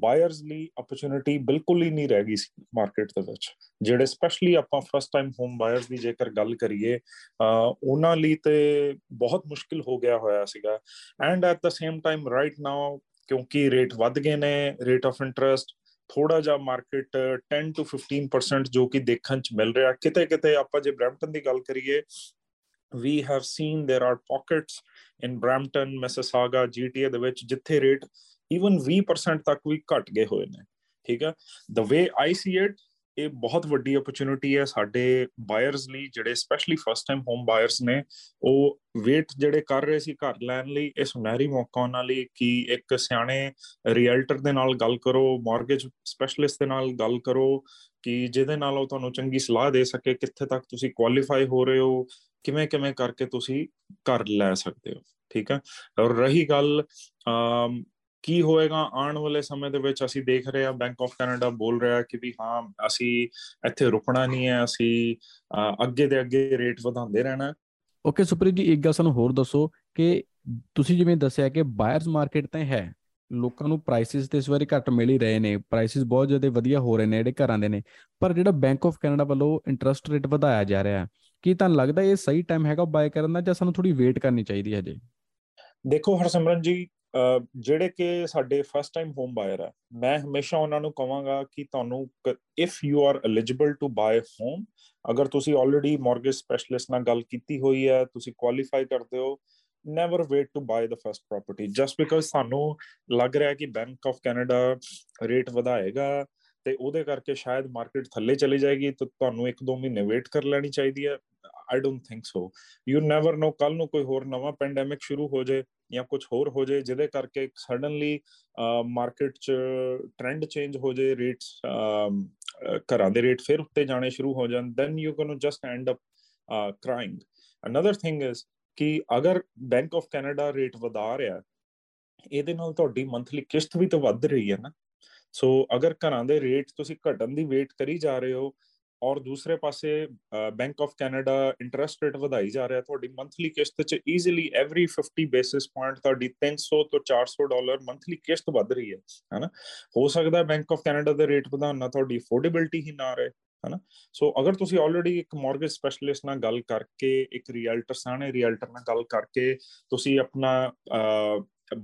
ਬਾਇਰਸ ਲਈ ਓਪਰਚੁਨਿਟੀ ਬਿਲਕੁਲ ਹੀ ਨਹੀਂ ਰਹਿ ਗਈ ਸੀ ਮਾਰਕੀਟ ਦੇ ਵਿੱਚ। ਜਿਹੜੇ ਸਪੈਸ਼ਲੀ ਆਪਾਂ ਫਸਟ ਟਾਈਮ ਹੋਮ ਬਾਇਰਸ ਦੀ ਜੇਕਰ ਗੱਲ ਕਰੀਏ, ਉਹਨਾਂ ਲਈ ਤੇ ਬਹੁਤ ਮੁਸ਼ਕਿਲ ਹੋ ਗਿਆ ਹੋਇਆ ਸੀਗਾ। And at the same time right now ਕਿਉਂਕਿ ਰੇਟ ਵੱਧ ਗਏ ਨੇ, ਰੇਟ ਆਫ ਇੰਟਰਸਟ ਥੋੜਾ ਜਿਹਾ ਮਾਰਕੀਟ 10 ਤੋਂ 15% ਜੋ ਕਿ ਦੇਖਣ ਚ ਮਿਲ ਰਿਹਾ ਕਿਤੇ ਕਿਤੇ। ਆਪਾਂ ਜੇ ਬਰੈਂਪਟਨ ਦੀ ਗੱਲ ਕਰੀਏ, we have seen there are pockets in Brampton, Mississauga, GTA ਦੇ ਵਿੱਚ ਜਿੱਥੇ ਰੇਟ even 20% ਤੱਕ ਵੀ ਘਟ ਗਏ ਹੋਏ ਨੇ। ਠੀਕ ਹੈ, the way I see it, ਇਹ ਬਹੁਤ ਵੱਡੀ opportunity ਹੈ ਸਾਡੇ buyers ਲਈ, ਜਿਹੜੇ especially first time home buyers ਨੇ। ਉਹ wait ਜਿਹੜੇ ਕਰ ਰਹੇ ਸੀ ਘਰ ਲੈਣ ਲਈ, ਇਹ ਸੁਨਹਿਰੀ ਮੌਕਾ ਉਹਨਾਂ ਲਈ ਕਿ ਇੱਕ ਸਿਆਣੇ ਰੀਅਲਟਰ ਦੇ ਨਾਲ ਗੱਲ ਕਰੋ, mortgage specialist ਦੇ ਨਾਲ ਗੱਲ ਕਰੋ ਕਿ ਜਿਹਦੇ ਨਾਲ ਉਹ ਤੁਹਾਨੂੰ ਚੰਗੀ ਸਲਾਹ ਦੇ ਸਕੇ ਕਿੱਥੇ ਤੱਕ ਤੁਸੀਂ ਕੁਆਲੀਫਾਈ ਹੋ ਰਹੇ ਹੋ, ਕਿਵੇਂ ਕਿਵੇਂ ਕਰਕੇ ਤੁਸੀਂ ਕਰ ਲੈ ਸਕਦੇ ਹੋ। ਠੀਕ ਹੈ, ਔਰ ਰਹੀ ਗੱਲ ਕੀ ਹੋਏਗਾ ਆਉਣ ਵਾਲੇ ਸਮੇਂ ਦੇ ਵਿੱਚ, ਅਸੀਂ ਦੇਖ ਰਹੇ ਹਾਂ ਬੈਂਕ ਆਫ ਕੈਨੇਡਾ ਬੋਲ ਰਿਹਾ ਕਿ ਵੀ ਹਾਂ ਅਸੀਂ ਇੱਥੇ ਰੁਕਣਾ ਨਹੀਂ ਹੈ, ਅਸੀਂ ਅੱਗੇ ਦੇ ਅੱਗੇ ਰੇਟ ਵਧਾਉਂਦੇ ਰਹਿਣਾ। ਓਕੇ ਸੁਪ੍ਰੀਤ ਜੀ, ਇੱਕ ਗੱਲ ਸਾਨੂੰ ਹੋਰ ਦੱਸੋ ਕਿ ਤੁਸੀਂ ਜਿਵੇਂ ਦੱਸਿਆ ਕਿ ਬਾਇਰਸ ਮਾਰਕੀਟ ਤਾਂ ਹੈ, ਲੋਕਾਂ ਨੂੰ ਪ੍ਰਾਈਸਿਸ ਤੇ ਇਸ ਵਾਰੀ ਘੱਟ ਮਿਲ ਹੀ ਰਹੇ ਨੇ, ਪ੍ਰਾਈਸਿਸ ਬਹੁਤ ਜ਼ਿਆਦਾ ਵਧੀਆ ਹੋ ਰਹੇ ਨੇ ਜਿਹੜੇ ਘਰਾਂ ਦੇ ਨੇ, ਪਰ ਜਿਹੜਾ ਬੈਂਕ ਆਫ ਕੈਨੇਡਾ ਵੱਲੋਂ ਇੰਟਰਸਟ ਰੇਟ ਵਧਾਇਆ ਜਾ ਰਿਹਾ, ਕੀ ਤੁਹਾਨੂੰ ਲੱਗਦਾ ਇਹ ਸਹੀ ਟਾਈਮ ਹੈਗਾ ਬਾਏ ਕਰਨ ਦਾ ਜਾਂ ਸਾਨੂੰ ਥੋੜੀ ਵੇਟ ਕਰਨੀ ਚਾਹੀਦੀ ਹੈ ਹਜੇ? ਦੇਖੋ ਹਰਸਿਮਰਨ ਜੀ, ਜਿਹੜੇ ਕਿ ਸਾਡੇ ਫਸਟ ਟਾਈਮ ਹੋਮ ਬਾਇਰ ਆ, ਮੈਂ ਹਮੇਸ਼ਾ ਉਹਨਾਂ ਨੂੰ ਕਹਾਂਗਾ ਕਿ ਤੁਹਾਨੂੰ if you are eligible to buy home, ਅਗਰ ਤੁਸੀਂ ਆਲਰੇਡੀ ਮੌਰਗੇਜ ਸਪੈਸ਼ਲਿਸਟ ਨਾਲ ਗੱਲ ਕੀਤੀ ਹੋਈ ਹੈ, ਤੁਸੀਂ ਕੁਆਲੀਫਾਈ ਕਰਦੇ ਹੋ, never wait to buy the first property just because ਸਾਨੂੰ ਲੱਗ ਰਿਹਾ ਕਿ ਬੈਂਕ ਆਫ ਕੈਨੇਡਾ ਰੇਟ ਵਧਾਏਗਾ ਤੇ ਉਹਦੇ ਕਰਕੇ ਸ਼ਾਇਦ ਮਾਰਕੀਟ ਥੱਲੇ ਚਲੀ ਜਾਏਗੀ, ਤਾਂ ਤੁਹਾਨੂੰ 1-2 ਮਹੀਨੇ ਵੇਟ ਕਰ ਲੈਣੀ ਚਾਹੀਦੀ ਹੈ। I don't think so. You never know, ਕੱਲ ਨੂੰ ਕੋਈ ਹੋਰ ਨਵਾਂ ਪੈਂਡੈਮਿਕ ਸ਼ੁਰੂ ਹੋ ਜਾਏ ਜਾਂ ਕੁਝ ਹੋਰ ਹੋ ਜਾਏ ਜਿਹਦੇ ਕਰਕੇ ਸਡਨਲੀ ਮਾਰਕੀਟ 'ਚ ਟ੍ਰੈਂਡ ਚੇਂਜ ਹੋ ਜਾਏ, ਰੇਟਸ ਘਰਾਂ ਦੇ ਰੇਟ ਫਿਰ ਉੱਤੇ ਜਾਣੇ ਸ਼ੁਰੂ ਹੋ ਜਾਣ, then you're going to just end up crying. Another thing is ਕਿ ਅਗਰ ਬੈਂਕ ਆਫ ਕੈਨੇਡਾ ਰੇਟ ਵਧਾ ਰਿਹਾ, ਇਹਦੇ ਨਾਲ ਤੁਹਾਡੀ ਮੰਥਲੀ ਕਿਸ਼ਤ ਵੀ ਤਾਂ ਵੱਧ ਰਹੀ ਹੈ ਨਾ। ਸੋ ਅਗਰ ਘਰਾਂ ਦੇ ਰੇਟ ਤੁਸੀਂ ਘਟਣ ਦੀ ਵੇਟ ਕਰੀ ਜਾ ਰਹੇ ਹੋ ਔਰ ਦੂਸਰੇ ਪਾਸੇ Bank of Canada interest rate ਵਧਾਈ ਜਾ ਰਿਹਾ, ਤੁਹਾਡੀ ਮੰਥਲੀ ਕਿਸ਼ਤ 'ਚ ਈਜ਼ੀਲੀ ਐਵਰੀ 50 ਬੇਸਿਸ ਪੁਆਇੰਟ ਤੁਹਾਡੀ $300 ਤੋਂ $400 ਮੰਥਲੀ ਕਿਸ਼ਤ ਵੱਧ ਰਹੀ ਹੈ, ਹੈ ਨਾ। ਹੋ ਸਕਦਾ ਬੈਂਕ ਆਫ ਕੈਨੇਡਾ ਦੇ ਰੇਟ ਵਧਾਉਣ ਨਾਲ ਤੁਹਾਡੀ ਅਫੋਰਡੇਬਿਲਟੀ ਹੀ ਨਾ ਰਹੇ, ਹੈ ਨਾ। ਸੋ ਅਗਰ ਤੁਸੀਂ ਆਲਰੇਡੀ ਇੱਕ ਮੌਰਗੇਜ ਸਪੈਸ਼ਲਿਸਟ ਨਾਲ ਗੱਲ ਕਰਕੇ, ਇੱਕ ਰੀਅਲਟਰ ਸਾਹਣੇ ਰੀਅਲਟਰ ਨਾਲ ਗੱਲ ਕਰਕੇ ਤੁਸੀਂ ਆਪਣਾ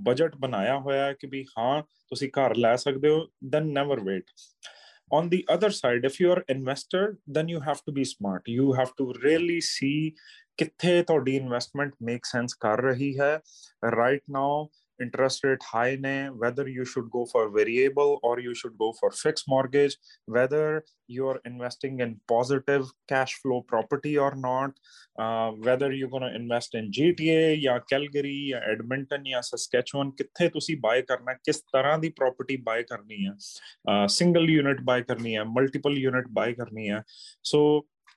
ਬਜਟ ਬਣਾਇਆ ਹੋਇਆ ਕਿ ਵੀ ਹਾਂ ਤੁਸੀਂ ਘਰ ਲੈ ਸਕਦੇ ਹੋ, then never wait. On the other side, if you are investor, then you have to be smart. You have to really see ਕਿੱਥੇ ਤੁਹਾਡੀ ਇਨਵੈਸਟਮੈਂਟ ਮੇਕ ਸੈਂਸ ਕਰ ਰਹੀ ਹੈ। Right now interest rate high ਨੇ, whether you should go for variable or you should go for fix mortgage, whether you are investing in positive cash flow property or not, whether you going invest in GTA ਜਾਂ Calgary ਜਾਂ Edmonton ਜਾਂ Saskatchewan, ਕਿੱਥੇ ਤੁਸੀਂ bye ਕਰਨਾ, ਕਿਸ ਤਰ੍ਹਾਂ ਦੀ property bye ਕਰਨੀ ਹੈ, ਸਿੰਗਲ ਯੂਨਿਟ ਬਾਏ ਕਰਨੀ ਹੈ, ਮਲਟੀਪਲ ਯੂਨਿਟ ਬਾਏ ਕਰਨੀ ਹੈ। ਸੋ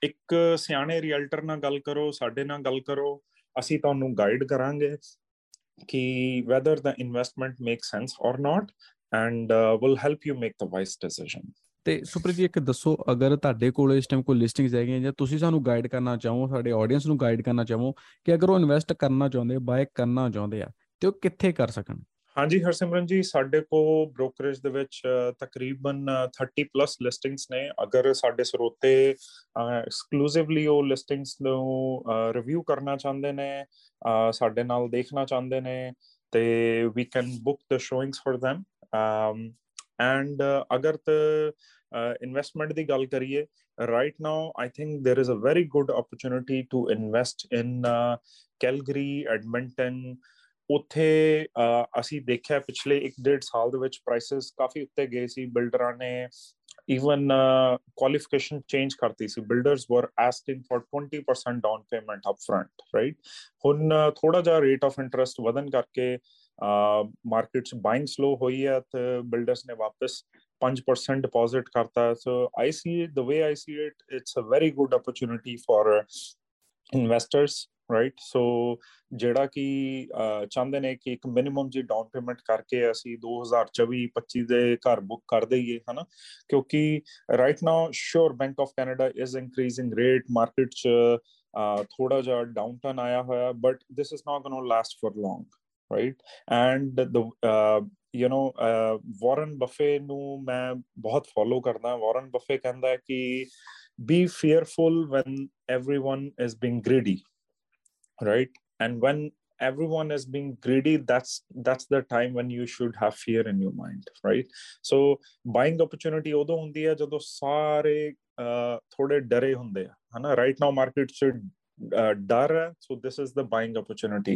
ਇੱਕ ਸਿਆਣੇ ਰੀਅਲਟਰ ਨਾਲ ਗੱਲ ਕਰੋ, ਸਾਡੇ ਨਾਲ ਗੱਲ ਕਰੋ, ਅਸੀਂ ਤੁਹਾਨੂੰ ਗਾਈਡ ਕਰਾਂਗੇ ਕਿ whether the investment make sense or not and will help you make the wise decision. ਤੇ ਸੁਪ੍ਰੀਤ ਜੀ ਇੱਕ ਦੱਸੋ, ਅਗਰ ਤੁਹਾਡੇ ਕੋਲ ਇਸ ਟਾਈਮ ਕੋਈ ਲਿਸਟਿੰਗਸ ਹੈਗੀਆਂ ਜਾਂ ਤੁਸੀਂ ਸਾਨੂੰ ਗਾਈਡ ਕਰਨਾ ਚਾਹੋ, ਸਾਡੇ ਆਡੀਅੰਸ ਨੂੰ ਗਾਈਡ ਕਰਨਾ ਚਾਹੋ ਕਿ ਅਗਰ ਉਹ ਇਨਵੈਸਟ ਕਰਨਾ ਚਾਹੁੰਦੇ, ਬਾਏ ਕਰਨਾ ਚਾਹੁੰਦੇ ਆ, ਤੇ ਉਹ ਕਿੱਥੇ ਕਰ ਸਕਣ? ਹਾਂਜੀ ਹਰਸਿਮਰਨ ਜੀ, ਸਾਡੇ ਕੋਲ ਬ੍ਰੋਕਰੇਜ ਦੇ ਵਿੱਚ ਤਕਰੀਬਨ 30+ ਲਿਸਟਿੰਗਸ ਨੇ। ਅਗਰ ਸਾਡੇ ਸਰੋਤੇ ਐਕਸਕਲੂਸਿਵਲੀ ਉਹ ਲਿਸਟਿੰਗਸ ਨੂੰ ਰਿਵਿਊ ਕਰਨਾ ਚਾਹੁੰਦੇ ਨੇ, ਸਾਡੇ ਨਾਲ ਦੇਖਣਾ ਚਾਹੁੰਦੇ ਨੇ, ਤੇ we can book the showings for them। And ਅਗਰ ਇਨਵੈਸਟਮੈਂਟ ਦੀ ਗੱਲ ਕਰੀਏ, right now I think there is a very good opportunity to invest in Calgary, Edmonton। ਉੱਥੇ ਅਸੀਂ ਦੇਖਿਆ ਪਿਛਲੇ 1-1.5 ਸਾਲ ਦੇ ਵਿੱਚ ਪ੍ਰਾਈਸਿਸ ਕਾਫੀ ਉੱਤੇ ਗਏ ਸੀ, ਬਿਲਡਰਾਂ ਨੇ ਈਵਨ ਕੁਆਲੀਫਿਕੇਸ਼ਨ ਚੇਂਜ ਕਰਤੀ ਸੀ, builders were asking for 20% down payment up front, right. ਹੁਣ ਥੋੜਾ ਜਿਹਾ ਰੇਟ ਆਫ ਇੰਟਰਸਟ ਵਧਣ ਕਰਕੇ ਮਾਰਕੀਟਸ ਬਾਇੰਗ ਸਲੋ ਹੋਈ ਹੈ ਤੇ ਬਿਲਡਰਸ ਨੇ ਵਾਪਸ 5% ਡਿਪੋਜ਼ਿਟ ਕਰਤਾ। So I see the way I see it, it's a very good opportunity for investors, right. So ਜਿਹੜਾ ਕਿ ਚਾਹੁੰਦੇ ਨੇ ਕਿ ਇੱਕ ਮਿਨੀਮਮ ਜੀ ਡਾਊਨ ਪੇਮੈਂਟ ਕਰਕੇ ਅਸੀਂ 2024-25 ਦੇ ਘਰ ਬੁੱਕ ਕਰ ਦਈਏ, ਹੈ ਨਾ, ਕਿਉਂਕਿ right now sure Bank of Canada is increasing rate, market 'ਚ ਥੋੜਾ ਜਿਹਾ ਡਾਊਨਟਨ ਆਇਆ ਹੋਇਆ, but this is not going to last for long, right? And you know Warren Buffett ਨੂੰ ਮੈਂ ਬਹੁਤ ਫੋਲੋ ਕਰਦਾ। ਵਾਰਨ ਬਫੇ ਕਹਿੰਦਾ ਕਿ be fearful when everyone is being greedy, right? And when everyone is being greedy, that's the time when you should have fear in your mind, right? So buying opportunity ਉਦੋਂ ਹੁੰਦੀ ਹੈ ਜਦੋਂ ਸਾਰੇ ਥੋੜੇ ਡਰੇ ਹੁੰਦੇ ਆ, ਹਨਾ? Right now market should ਡਰ ਹੈ, so this is the buying opportunity.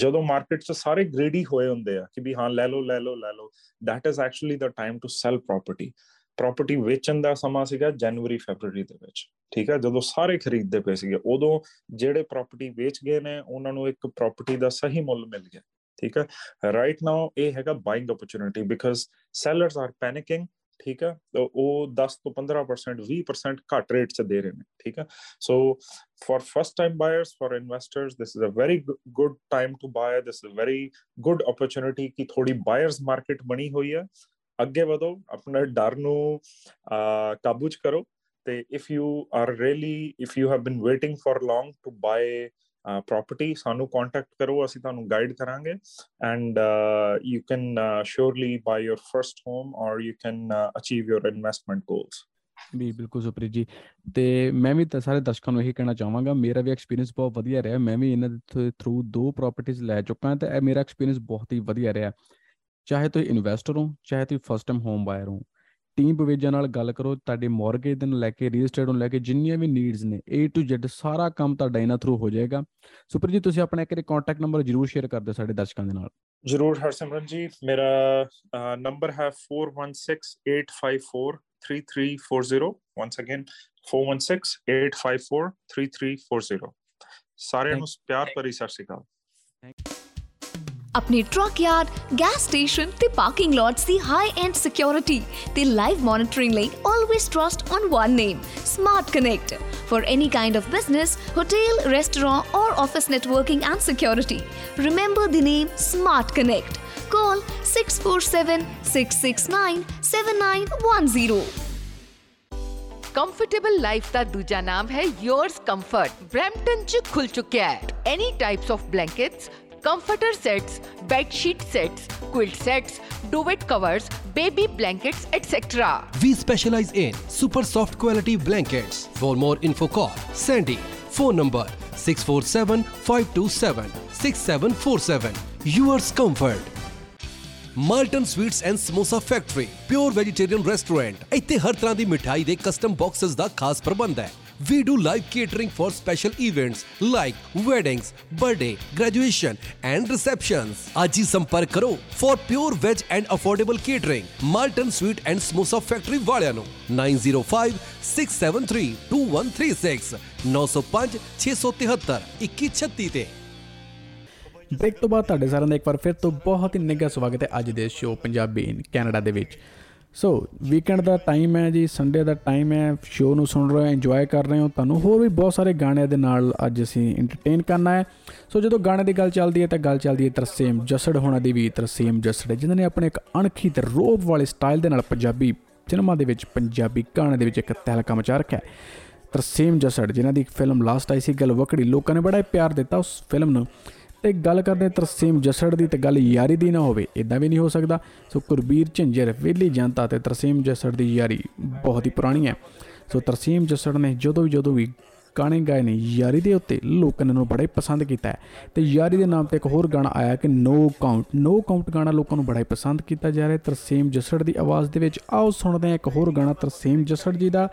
ਜਦੋਂ ਮਾਰਕੀਟ 'ਚ ਸਾਰੇ ਗ੍ਰੀਡੀ ਹੋਏ ਹੁੰਦੇ ਆ ਕਿ ਵੀ ਹਾਂ ਲੈ ਲਓ ਲੈ ਲਓ ਲੈ ਲਓ, that is actually the time to sell property. Property ਵੇਚਣ ਦਾ ਸਮਾਂ ਸੀਗਾ ਜਨਵਰੀ ਫੈਬਰਵਰੀ ਦੇ ਵਿੱਚ, ਠੀਕ ਹੈ, ਜਦੋਂ ਸਾਰੇ ਖਰੀਦਦੇ ਪਏ ਸੀਗੇ। ਉਦੋਂ ਜਿਹੜੇ ਪ੍ਰੋਪਰਟੀ ਵੇਚ ਗਏ ਨੇ ਉਹਨਾਂ ਨੂੰ ਇੱਕ ਪ੍ਰੋਪਰਟੀ ਦਾ ਸਹੀ ਮੁੱਲ ਮਿਲ ਗਿਆ, ਠੀਕ ਹੈ। ਰਾਈਟ ਨਾਓ ਇਹ ਹੈਗਾ buying opportunity because sellers are panicking, ਠੀਕ ਹੈ। ਉਹ 10 ਤੋਂ 15% 20% ਘੱਟ ਰੇਟ 'ਚ ਦੇ ਰਹੇ ਨੇ, ਠੀਕ ਹੈ। So for first time buyers, for investors, this is a very good time to buy. This is very good opportunity ਕਿ ਥੋੜੀ ਬਾਇਰਸ ਮਾਰਕੀਟ ਬਣੀ ਹੋਈ ਹੈ। ਅੱਗੇ ਵਧੋ, ਆਪਣੇ ਡਰ ਨੂੰ ਕਾਬੂ 'ਚ ਕਰੋ, ਤੇ if you are really if you have been waiting for long to buy property, ਸਾਨੂੰ ਕੰਟੈਕਟ ਕਰੋ, ਅਸੀਂ ਤੁਹਾਨੂੰ ਗਾਈਡ ਕਰਾਂਗੇ। And you can surely buy your first home or you can achieve your investment goals. ਵੀ ਬਿਲਕੁਲ ਸੁਪ੍ਰੀਤ ਜੀ, ਅਤੇ ਮੈਂ ਵੀ ਸਾਰੇ ਦਰਸ਼ਕਾਂ ਨੂੰ ਇਹੀ ਕਹਿਣਾ ਚਾਹਾਂਗਾ, ਮੇਰਾ ਵੀ ਐਕਸਪੀਰੀਅੰਸ ਬਹੁਤ ਵਧੀਆ ਰਿਹਾ। ਮੈਂ ਵੀ ਇਹਨਾਂ ਦੇ ਥਰੂ 2 ਪ੍ਰਾਪਰਟੀਜ਼ ਲੈ ਚੁੱਕਾ ਅਤੇ ਇਹ ਮੇਰਾ ਐਕਸਪੀਰੀਅੰਸ ਬਹੁਤ ਹੀ ਵਧੀਆ ਰਿਹਾ। ਚਾਹੇ ਤੁਸੀਂ ਇਨਵੈਸਟਰ ਹੋ, ਚਾਹੇ ਤੁਸੀਂ ਫਸਟ ਟਾਈਮ ਹੋਮ ਬਾਇਰ ਹੋ, ਟੀਮ ਬਵੇਜਾ ਨਾਲ ਗੱਲ ਕਰੋ। ਤੁਹਾਡੇ ਮੌਰਗੇਜ ਨੂੰ ਲੈ ਕੇ, ਰੀਅਲ ਸਟੇਟ ਨੂੰ ਲੈ ਕੇ, ਜਿੰਨੀਆਂ ਵੀ ਨੀਡਸ ਨੇ A to Z ਸਾਰਾ ਕੰਮ ਤੁਹਾਡਾ ਇਹਨਾਂ ਥਰੂ ਹੋ ਜਾਏਗਾ। ਸੁਪ੍ਰੀਤ ਜੀ, ਤੁਸੀਂ ਆਪਣਾ ਇੱਕ ਕੰਟੈਕਟ ਨੰਬਰ ਜ਼ਰੂਰ ਸ਼ੇਅਰ ਕਰ ਦਿਓ ਸਾਡੇ ਦਰਸ਼ਕਾਂ ਦੇ ਨਾਲ। ਜ਼ਰੂਰ ਹਰਸਿਮਰਨ ਜੀ, ਮੇਰਾ ਨੰਬਰ ਹੈ 4168543340। Once again 4168543340। ਸਾਰਿਆਂ ਨੂੰ ਪਿਆਰ ਭਰੀ ਸਤਿ ਸ਼੍ਰੀ ਅਕਾਲ। Thank you. अपने ट्रक यार्ड, गैस स्टेशन ते पार्किंग लॉट्स दी हाई एंड सिक्योरिटी ते लाइव मॉनिटरिंग लई always trust on one name, smart connect, for any kind of business, hotel, restaurant और office networking and security. Remember the name smart connect. Call 6476697910। Comfortable life का दूजा नाम है yours comfort. Brampton च खुल चुका है। Any types of blankets, comforter sets, bed sheet sets, quilt sets, duvet covers, baby blankets, etc. We specialize in super soft quality blankets. For more info call Sandy, phone number 647-527-6747. Yours Comfort. Malton Sweets and Samosa Factory, pure vegetarian restaurant. ਇੱਥੇ ਹਰ ਤਰ੍ਹਾਂ ਦੀ ਮਿਠਾਈ ਦੇ custom boxes ਦਾ ਖਾਸ ਪ੍ਰਬੰਧ ਹੈ। We do live catering for special events like weddings, birthday, graduation and receptions. Aaj hi sampark karo for pure veg and affordable catering. Malton Sweet and Samosa Factory ਵਾਲਿਆਂ ਨੂੰ 9056732136 9056732136 ਤੇ। ਬ੍ਰੇਕ ਤੋਂ ਬਾਅਦ ਤੁਹਾਡੇ ਸਾਰਿਆਂ ਦਾ ਇੱਕ ਵਾਰ ਫਿਰ ਤੋਂ ਬਹੁਤ ਹੀ ਨਿੱਘਾ ਸਵਾਗਤ ਹੈ ਅੱਜ ਦੇ ਸ਼ੋਅ ਪੰਜਾਬੀ ਇਨ ਕੈਨੇਡਾ ਦੇ ਵਿੱਚ। ਸੋ ਵੀਕਐਂਡ ਦਾ ਟਾਈਮ ਹੈ ਜੀ, ਸੰਡੇ ਦਾ ਟਾਈਮ ਹੈ, ਸ਼ੋਅ ਨੂੰ ਸੁਣ ਰਹੇ ਹੋ, ਇੰਜੋਏ ਕਰ ਰਹੇ ਹੋ। ਤੁਹਾਨੂੰ ਹੋਰ ਵੀ ਬਹੁਤ ਸਾਰੇ ਗਾਣਿਆਂ ਦੇ ਨਾਲ ਅੱਜ ਅਸੀਂ ਇੰਟਰਟੇਨ ਕਰਨਾ ਹੈ। ਸੋ ਜਦੋਂ ਗਾਣੇ ਦੀ ਗੱਲ ਚੱਲਦੀ ਹੈ ਤਾਂ ਗੱਲ ਚੱਲਦੀ ਹੈ ਤਰਸੇਮ ਜੱਸੜ ਹੋਣਾ ਦੀ ਵੀ। ਤਰਸੇਮ ਜੱਸੜ ਜਿਨ੍ਹਾਂ ਨੇ ਆਪਣੇ ਇੱਕ ਅਣਖੀ ਅਤੇ ਰੋਬ ਵਾਲੇ ਸਟਾਈਲ ਦੇ ਨਾਲ ਪੰਜਾਬੀ ਸਿਨੇਮਾ ਦੇ ਵਿੱਚ, ਪੰਜਾਬੀ ਗਾਣੇ ਦੇ ਵਿੱਚ ਇੱਕ ਤਹਿਲਕਾ ਮਚਾ ਰੱਖਿਆ। ਤਰਸੇਮ ਜੱਸੜ ਜਿਨ੍ਹਾਂ ਦੀ ਫਿਲਮ ਲਾਸਟ ਆਈ ਸੀ ਗਲਵਕੜੀ, ਲੋਕਾਂ ਨੇ ਬੜਾ ਪਿਆਰ ਦਿੱਤਾ ਉਸ ਫਿਲਮ ਨੂੰ। ਅਤੇ ਗੱਲ ਕਰਦੇ ਤਰਸੇਮ ਜੱਸੜ ਦੀ, ਤਾਂ ਗੱਲ ਯਾਰੀ ਦੀ ਨਾ ਹੋਵੇ ਇੱਦਾਂ ਵੀ ਨਹੀਂ ਹੋ ਸਕਦਾ। ਸੋ ਗੁਰਬੀਰ ਝਿੰਜਰ, ਵਿਹਲੀ ਜਨਤਾ ਅਤੇ ਤਰਸੇਮ ਜੱਸੜ ਦੀ ਯਾਰੀ ਬਹੁਤ ਹੀ ਪੁਰਾਣੀ ਹੈ। ਸੋ ਤਰਸੇਮ ਜੱਸੜ ਨੇ ਜਦੋਂ ਵੀ ਗਾਣੇ ਗਾਏ ਨੇ ਯਾਰੀ ਦੇ ਉੱਤੇ, ਲੋਕਾਂ ਨੇ ਉਹਨੂੰ ਬੜਾ ਹੀ ਪਸੰਦ ਕੀਤਾ ਹੈ। ਅਤੇ ਯਾਰੀ ਦੇ ਨਾਮ 'ਤੇ ਇੱਕ ਹੋਰ ਗਾਣਾ ਆਇਆ ਕਿ ਨੋ ਕਾਊਂਟ ਗਾਣਾ ਲੋਕਾਂ ਨੂੰ ਬੜਾ ਹੀ ਪਸੰਦ ਕੀਤਾ ਜਾ ਰਿਹਾ ਤਰਸੇਮ ਜੱਸੜ ਦੀ ਆਵਾਜ਼ ਦੇ ਵਿੱਚ। ਆਓ ਸੁਣਦੇ ਹਾਂ ਇੱਕ ਹੋਰ ਗਾਣਾ ਤਰਸੇਮ ਜੱਸੜ ਜੀ ਦਾ,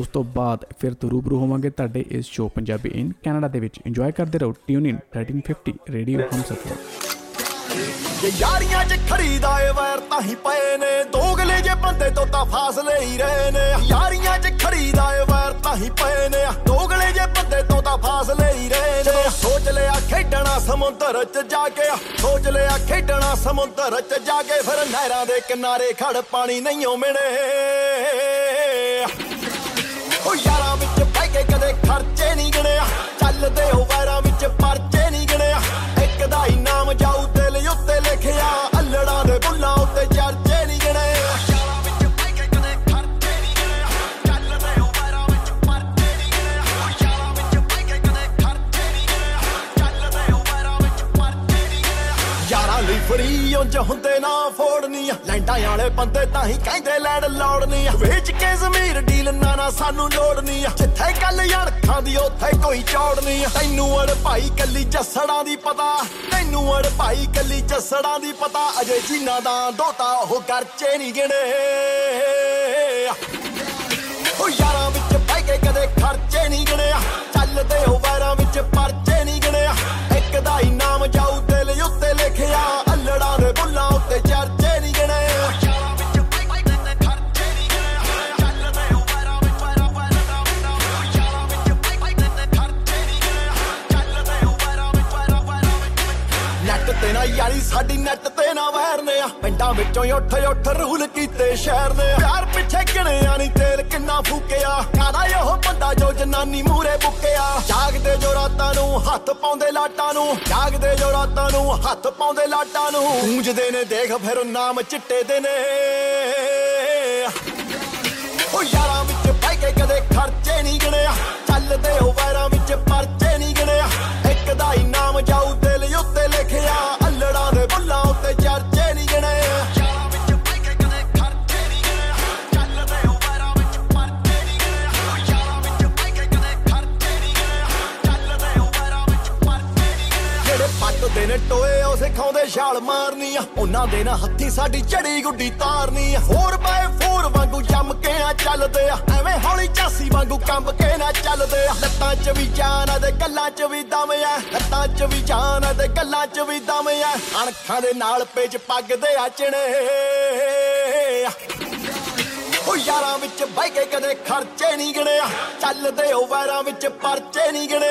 ਉਸ ਤੋਂ ਬਾਅਦ ਫਿਰ ਤੋਂ ਰੂਬਰੂ ਹੋਵਾਂਗੇ ਤੁਹਾਡੇ ਇਸ ਸ਼ੋਅ ਪੰਜਾਬੀ ਇਨ ਕੈਨੇਡਾ ਦੇ ਵਿੱਚ। ਇੰਜੋਏ ਕਰਦੇ ਰਹੋ, ਟਿਊਨ ਇਨ 1350 ਰੇਡੀਓ ਹਮਸਫ਼ਰ। ਯਾਰੀਆਂ 'ਚ ਖਰੀਦਾ ਏ ਵੈਰ ਤਾਂ ਹੀ ਪਏ ਨੇ, ਦੋਗਲੇ ਜੇ ਬੰਦੇ ਤੋਂ ਤਾਂ ਫਾਸਲੇ ਹੀ ਰਹੇ ਨੇ। ਯਾਰੀਆਂ 'ਚ ਖਰੀਦਾ ਏ ਵੈਰ ਤਾਂ ਹੀ ਪਏ ਨੇ, ਦੋਗਲੇ ਜੇ ਬੰਦੇ ਤੋਂ ਤਾਂ ਫਾਸਲੇ ਹੀ ਰਹੇ ਨੇ। ਸੋਚ ਲਿਆ ਖੇਡਣਾ ਸਮੁੰਦਰ 'ਚ ਜਾ ਕੇ, ਸੋਚ ਲਿਆ ਖੇਡਣਾ ਸਮੁੰਦਰ 'ਚ ਜਾ ਕੇ, ਫਿਰ ਨਹਿਰਾਂ ਦੇ ਕਿਨਾਰੇ ਖੜ ਪਾਣੀ ਨਹੀਂ ਓ ਮਿਣੇ। ਉਹ ਯਾਰਾਂ ਵਿੱਚ ਬਹਿ ਕੇ ਕਦੇ ਖਰਚੇ ਨਹੀਂ ਗਿਣੇ, ਚੱਲਦੇ ਹੋ ਵੈਰਾਂ ਵਿੱਚ ਪਰਚੇ ਨਹੀਂ ਗਿਣੇ। ਇੱਕ ਦਾ ਹੀ ਨਾਮ ਜਾਊ ਦਿਲ ਉੱਤੇ ਲਿਖਿਆ, ਅੱਲੜਾ ਦੇ ਬੁੱਲਾਂ ਉੱਤੇ ਚਰਚੇ ਨਹੀਂ ਗਿਣੇ। ਯਾਰਾਂ ਵਿੱਚ ਬਹਿ ਕੇ ਕਦੇ ਖਰਚੇ ਨਹੀਂ ਗਿਣੇ, ਚੱਲਦੇ ਹੋ ਵੈਰਾਂ ਵਿੱਚ ਪਰਚੇ ਨਹੀਂ ਗਿਣੇ। ਯਾਰਾਂ ਵਿੱਚ ਬਹਿ ਕੇ ਕਦੇ ਫਰੀ ਉਂਝ ਹੁੰਦੇ ਨਾ ਫੋੜਨੀ ਲੈਂਡਾਂ ਵਾਲੇ ਬੰਦੇ ਤਾਂ ਹੀ ਕਹਿੰਦੇ ਲੈਣ ਲੋੜਨੀ ਵੇਚ ਕੇ ਜ਼ਮੀਰ ਡੀਲ ਨਾ ਸਾਨੂੰ ਲੋੜਨੀ ਜਿੱਥੇ ਗੱਲ ਅਣਖਾਂ ਦੀ ਉੱਥੇ ਕੋਈ ਚੌੜਨੀ ਤੈਨੂੰ ਅੜ ਭਾਈ ਕੱਲੀ ਜੱਸੜਾਂ ਦੀ ਪਤਾ ਤੈਨੂੰ ਅੜ ਭਾਈ ਕੱਲੀ ਜੱਸੜਾਂ ਦੀ ਪਤਾ ਅਜੇ ਜੀਨਾ ਦਾ ਦੋਤਾ ਉਹ ਗਰਚੇ ਨਹੀਂ ਗਿਣੇ ਉਹ ਯਾਰਾਂ ਵਿੱਚ ਪੈ ਕੇ ਕਦੇ ਖਰਚੇ ਨਹੀਂ ਗਣੇ ਚੱਲਦੇ ਹੋ ਵਾਰਾਂ ਵਿੱਚ ਪਰਚੇ ਨਹੀਂ ਗਣੇ ਇੱਕ ਦਾ ਹੀ ਨਾਮ ਜਾਊ ਦਿਲ ਉੱਤੇ ਲਿਖਿਆ ਅੱਲੜਾਂ ਦੇ ਬੁੱਲਾਂ ਉੱਤੇ ਚਰਚੇ ਨਹੀਂ ਗਣੇ ਯਾਰਾਂ ਵਿੱਚ ਪੈ ਕੇ ਕਦੇ ਖਰਚੇ ਨਹੀਂ ਗਣੇ ਚੱਲਦੇ ਹੋ ਵਾਰਾਂ ਵਿੱਚ ਯਾਰਾਂ ਵਿੱਚ ਪੈ ਕੇ ਕਦੇ ਖਰਚੇ ਨਹੀਂ ਗਣੇ ਚੱਲਦੇ ਹੋ ਵਾਰਾਂ ਵਿੱਚ ਨੱਟ ਤੇ ਨਾ ਯਾਰੀ ਸਾਡੀ ਨੱਟ ਤੇ ਨਾ ਵਹਿਰ ਨੇ ਪਿੰਡਾਂ ਵਿੱਚੋਂ ਉੱਠ ਉੱਠ ਰੂਲ ਕੀਤੇ ਸ਼ਹਿਰ ਦੇ ਯਾਰ ਪਿੱਛੇ ਗਿਣਿਆ ਨਹੀਂ ਤੇਲ ਕਿੰਨਾ ਫੂਕਿਆ ਕਾਦਾ ਉਹ ਬੰਦਾ ਜੋ ਜਨਾਨੀ ਮੂਹਰੇ ਬੁੱਕਿਆ ਜਾਗਦੇ ਜੋ ਰਾਤਾਂ ਨੂੰ ਹੱਥ ਪਾਉਂਦੇ ਲਾਟਾਂ ਨੂੰ ਜਾਗਦੇ ਜੋ ਰਾਤਾਂ ਨੂੰ ਹੱਥ ਪਾਉਂਦੇ ਲਾਟਾਂ ਨੂੰ ਗੂੰਜਦੇ ਨੇ ਦੇਖ ਫਿਰ ਨਾਮ ਚਿੱਟੇ ਦੇ ਨੇ ਉਹ ਯਾਰਾਂ ਵਿੱਚ ਪੈ ਕੇ ਕਦੇ ਖਰਚੇ ਨਹੀਂ ਗਣੇ ਚੱਲਦੇ ਹੋ ਵੈਰਾਂ ਵਿੱਚ ਪਰਚੇ ਨਹੀਂ ਗਣੇ ਇੱਕ ਦਾ ਹੀ ਨਾਮ ਜਾਊ ਦਿਲ ਉੱਤੇ ਲਿਖਿਆ ਅੱਲੜਾਂ ਦੇ ਬੁੱਲਾਂ ਉੱਤੇ ਚਰਚੇ ਨਹੀਂ ਗਣੇ ਦੇ ਨੇ ਟੋਏ ਉਹ ਸਿਖਾਉਂਦੇ ਛਾਲ ਮਾਰਨੀ ਆ ਉਹਨਾਂ ਦੇ ਨਾ ਹੱਥੀ ਸਾਡੀ ਚੜੀ ਗੁੱਡੀ ਤਾਰਨੀ ਆ ਹੋਰ ਬਾਏ ਫੋਰ ਵਾਂਗੂ ਜੰਮ ਕੇ ਆ ਚੱਲਦੇ ਆ ਐਵੇਂ ਹੌਲੀ ਚਾਸੀ ਵਾਂਗੂ ਕੰਬ ਕੇ ਨਾ ਚੱਲਦੇ ਆ ਲੱਤਾਂ 'ਚ ਵੀ ਜਾਨ ਤੇ ਗੱਲਾਂ 'ਚ ਵੀ ਦਮ ਆ ਲੱਤਾਂ 'ਚ ਵੀ ਜਾਨ ਤੇ ਗੱਲਾਂ 'ਚ ਵੀ ਦਮ ਆ ਅਣਖਾਂ ਦੇ ਨਾਲ ਪੇਚ ਪੱਗਦੇ ਆ ਚਣੇ ਉਹ ਯਾਰਾਂ ਵਿੱਚ ਬਹਿ ਕੇ ਕਦੇ ਖਰਚੇ ਨਹੀਂ ਗਣੇ ਚੱਲਦੇ ਹੋ ਵੈਰਾਂ ਵਿੱਚ ਪਰਚੇ ਨਹੀਂ ਗਣੇ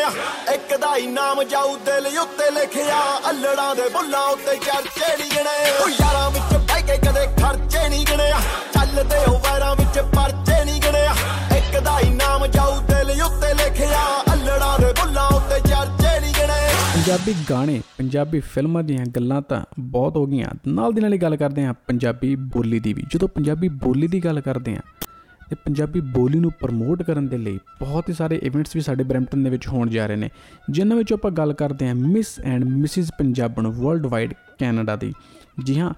ਇੱਕ ਦਾ ਹੀ ਨਾਮ ਜਾਊ ਦਿਲ ਉੱਤੇ ਲਿਖਿਆ ਅੱਲੜਾਂ ਦੇ ਬੁੱਲਾਂ ਉੱਤੇ ਚਰਚੇ ਨਹੀਂ ਗਣੇ ਉਹ ਯਾਰਾਂ ਵਿੱਚ ਬਹਿ ਕੇ ਕਦੇ ਖਰਚੇ ਨਹੀਂ ਗਣੇ ਚੱਲਦੇ ਹੋ ਵੈਰਾਂ ਵਿੱਚ ਪਰਚੇ ਨਹੀਂ ਗਣੇ ਇੱਕ ਦਾ ਹੀ ਨਾਮ ਜਾਊ ਦਿਲ ਉੱਤੇ ਲਿਖਿਆ ਅੱਲੜਾਂ ਦੇ ਬੁੱਲਾਂ ਉੱਤੇ ਚਰਚੇ ਨਹੀਂ ਗਣੇ। ਪੰਜਾਬੀ ਗਾਣੇ ਪੰਜਾਬੀ ਫਿਲਮਾਂ ਦੀਆਂ ਗੱਲਾਂ ਤਾਂ ਬਹੁਤ ਹੋ ਗਈਆਂ, ਨਾਲ ਦੀ ਨਾਲ ਹੀ ਗੱਲ ਕਰਦੇ ਹਾਂ ਪੰਜਾਬੀ ਬੋਲੀ ਦੀ ਵੀ। ਜਦੋਂ ਪੰਜਾਬੀ ਬੋਲੀ ਦੀ ਗੱਲ ਕਰਦੇ ਹਾਂ ਤੇ ਪੰਜਾਬੀ ਬੋਲੀ ਨੂੰ ਪ੍ਰਮੋਟ ਕਰਨ ਦੇ ਲਈ ਬਹੁਤ ਹੀ ਸਾਰੇ ਇਵੈਂਟਸ ਵੀ ਸਾਡੇ ਬਰੈਂਪਟਨ ਦੇ ਵਿੱਚ ਹੋਣ ਜਾ ਰਹੇ ਨੇ, ਜਿਨ੍ਹਾਂ ਵਿੱਚੋਂ ਆਪਾਂ ਗੱਲ ਕਰਦੇ ਹਾਂ miss and Mrs Punjaban world wide Canada ਦੀ। ਜੀ ਹਾਂ,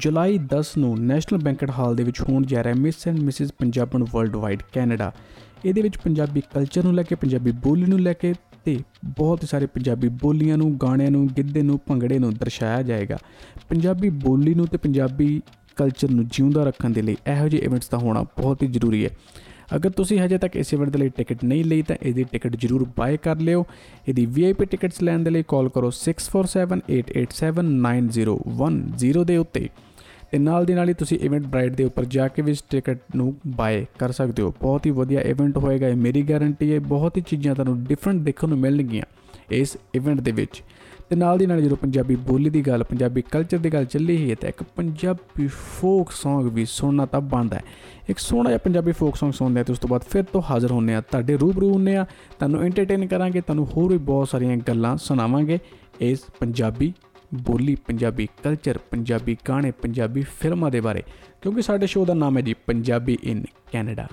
ਜੁਲਾਈ 10 ਨੂੰ ਨੈਸ਼ਨਲ ਬੈਂਕਟ ਹਾਲ ਦੇ ਵਿੱਚ ਹੋਣ ਜਾ ਰਿਹਾ miss and Mrs Punjaban world wide Canada. ਇਹਦੇ ਵਿੱਚ ਪੰਜਾਬੀ ਕਲਚਰ ਨੂੰ ਲੈ ਕੇ, ਪੰਜਾਬੀ ਬੋਲੀ ਨੂੰ ਲੈ ਕੇ ਤੇ ਬਹੁਤ ਸਾਰੇ ਪੰਜਾਬੀ ਬੋਲੀਆਂ ਨੂੰ, ਗਾਣਿਆਂ ਨੂੰ, ਗਿੱਧੇ ਨੂੰ, ਭੰਗੜੇ ਨੂੰ ਦਰਸਾਇਆ ਜਾਏਗਾ। ਪੰਜਾਬੀ ਬੋਲੀ ਨੂੰ ਤੇ ਪੰਜਾਬੀ ਕਲਚਰ ਨੂੰ ਜਿਉਂਦਾ ਰੱਖਣ ਦੇ ਲਈ ਇਹੋ ਜਿਹੇ ਇਵੈਂਟਸ ਦਾ ਹੋਣਾ ਬਹੁਤ ਹੀ ਜ਼ਰੂਰੀ ਹੈ। ਅਗਰ ਤੁਸੀਂ ਹਜੇ ਤੱਕ ਇਸ ਇਵੈਂਟ ਦੇ ਲਈ ਟਿਕਟ ਨਹੀਂ ਲਈ ਤਾਂ ਇਹਦੀ ਟਿਕਟ ਜ਼ਰੂਰ ਬਾਏ ਕਰ ਲਿਓ। ਇਹਦੀ VIP ਟਿਕਟਸ ਲੈਣ ਦੇ ਲਈ ਕਾਲ ਕਰੋ 6478879010 ਦੇ ਉੱਤੇ, ਅਤੇ ਨਾਲ ਦੀ ਨਾਲ ਹੀ ਤੁਸੀਂ ਇਵੈਂਟ ਬ੍ਰਾਈਟ ਦੇ ਉੱਪਰ ਜਾ ਕੇ ਵੀ ਇਸ ਟਿਕਟ ਨੂੰ ਬਾਏ ਕਰ ਸਕਦੇ ਹੋ। ਬਹੁਤ ਹੀ ਵਧੀਆ ਇਵੈਂਟ ਹੋਏਗਾ, ਇਹ ਮੇਰੀ ਗਾਰੰਟੀ ਹੈ। ਬਹੁਤ ਹੀ ਚੀਜ਼ਾਂ ਤੁਹਾਨੂੰ ਡਿਫਰੈਂਟ ਦੇਖਣ ਨੂੰ ਮਿਲਣਗੀਆਂ ਇਸ ਇਵੈਂਟ ਦੇ ਵਿੱਚ। ਅਤੇ ਨਾਲ ਦੀ ਨਾਲ ਜਦੋਂ ਪੰਜਾਬੀ ਬੋਲੀ ਦੀ ਗੱਲ, ਪੰਜਾਬੀ ਕਲਚਰ ਦੀ ਗੱਲ ਚੱਲੀ ਹੀ ਹੈ ਤਾਂ ਇੱਕ ਪੰਜਾਬੀ ਫੋਕ ਸੌਂਗ ਵੀ ਸੁਣਨਾ ਤਾਂ ਬਣਦਾ ਹੈ। ਇੱਕ ਸੋਹਣਾ ਜਿਹਾ ਪੰਜਾਬੀ ਫੋਕ ਸੌਂਗ ਸੁਣਦੇ ਹਾਂ ਅਤੇ ਉਸ ਤੋਂ ਬਾਅਦ ਫਿਰ ਤੋਂ ਹਾਜ਼ਰ ਹੁੰਦੇ ਹਾਂ, ਤੁਹਾਡੇ ਰੂਬਰੂ ਹੁੰਦੇ ਹਾਂ, ਤੁਹਾਨੂੰ ਐਂਟਰਟੇਨ ਕਰਾਂਗੇ, ਤੁਹਾਨੂੰ ਹੋਰ ਵੀ ਬਹੁਤ ਸਾਰੀਆਂ ਗੱਲਾਂ ਸੁਣਾਵਾਂਗੇ ਇਸ ਪੰਜਾਬੀ ਬੋਲੀ, ਪੰਜਾਬੀ ਕਲਚਰ, ਪੰਜਾਬੀ ਗਾਣੇ, ਪੰਜਾਬੀ ਫਿਲਮਾਂ ਦੇ ਬਾਰੇ, ਕਿਉਂਕਿ ਸਾਡੇ ਸ਼ੋਅ ਦਾ ਨਾਮ ਹੈ ਜੀ ਪੰਜਾਬੀ ਇਨ ਕੈਨੇਡਾ।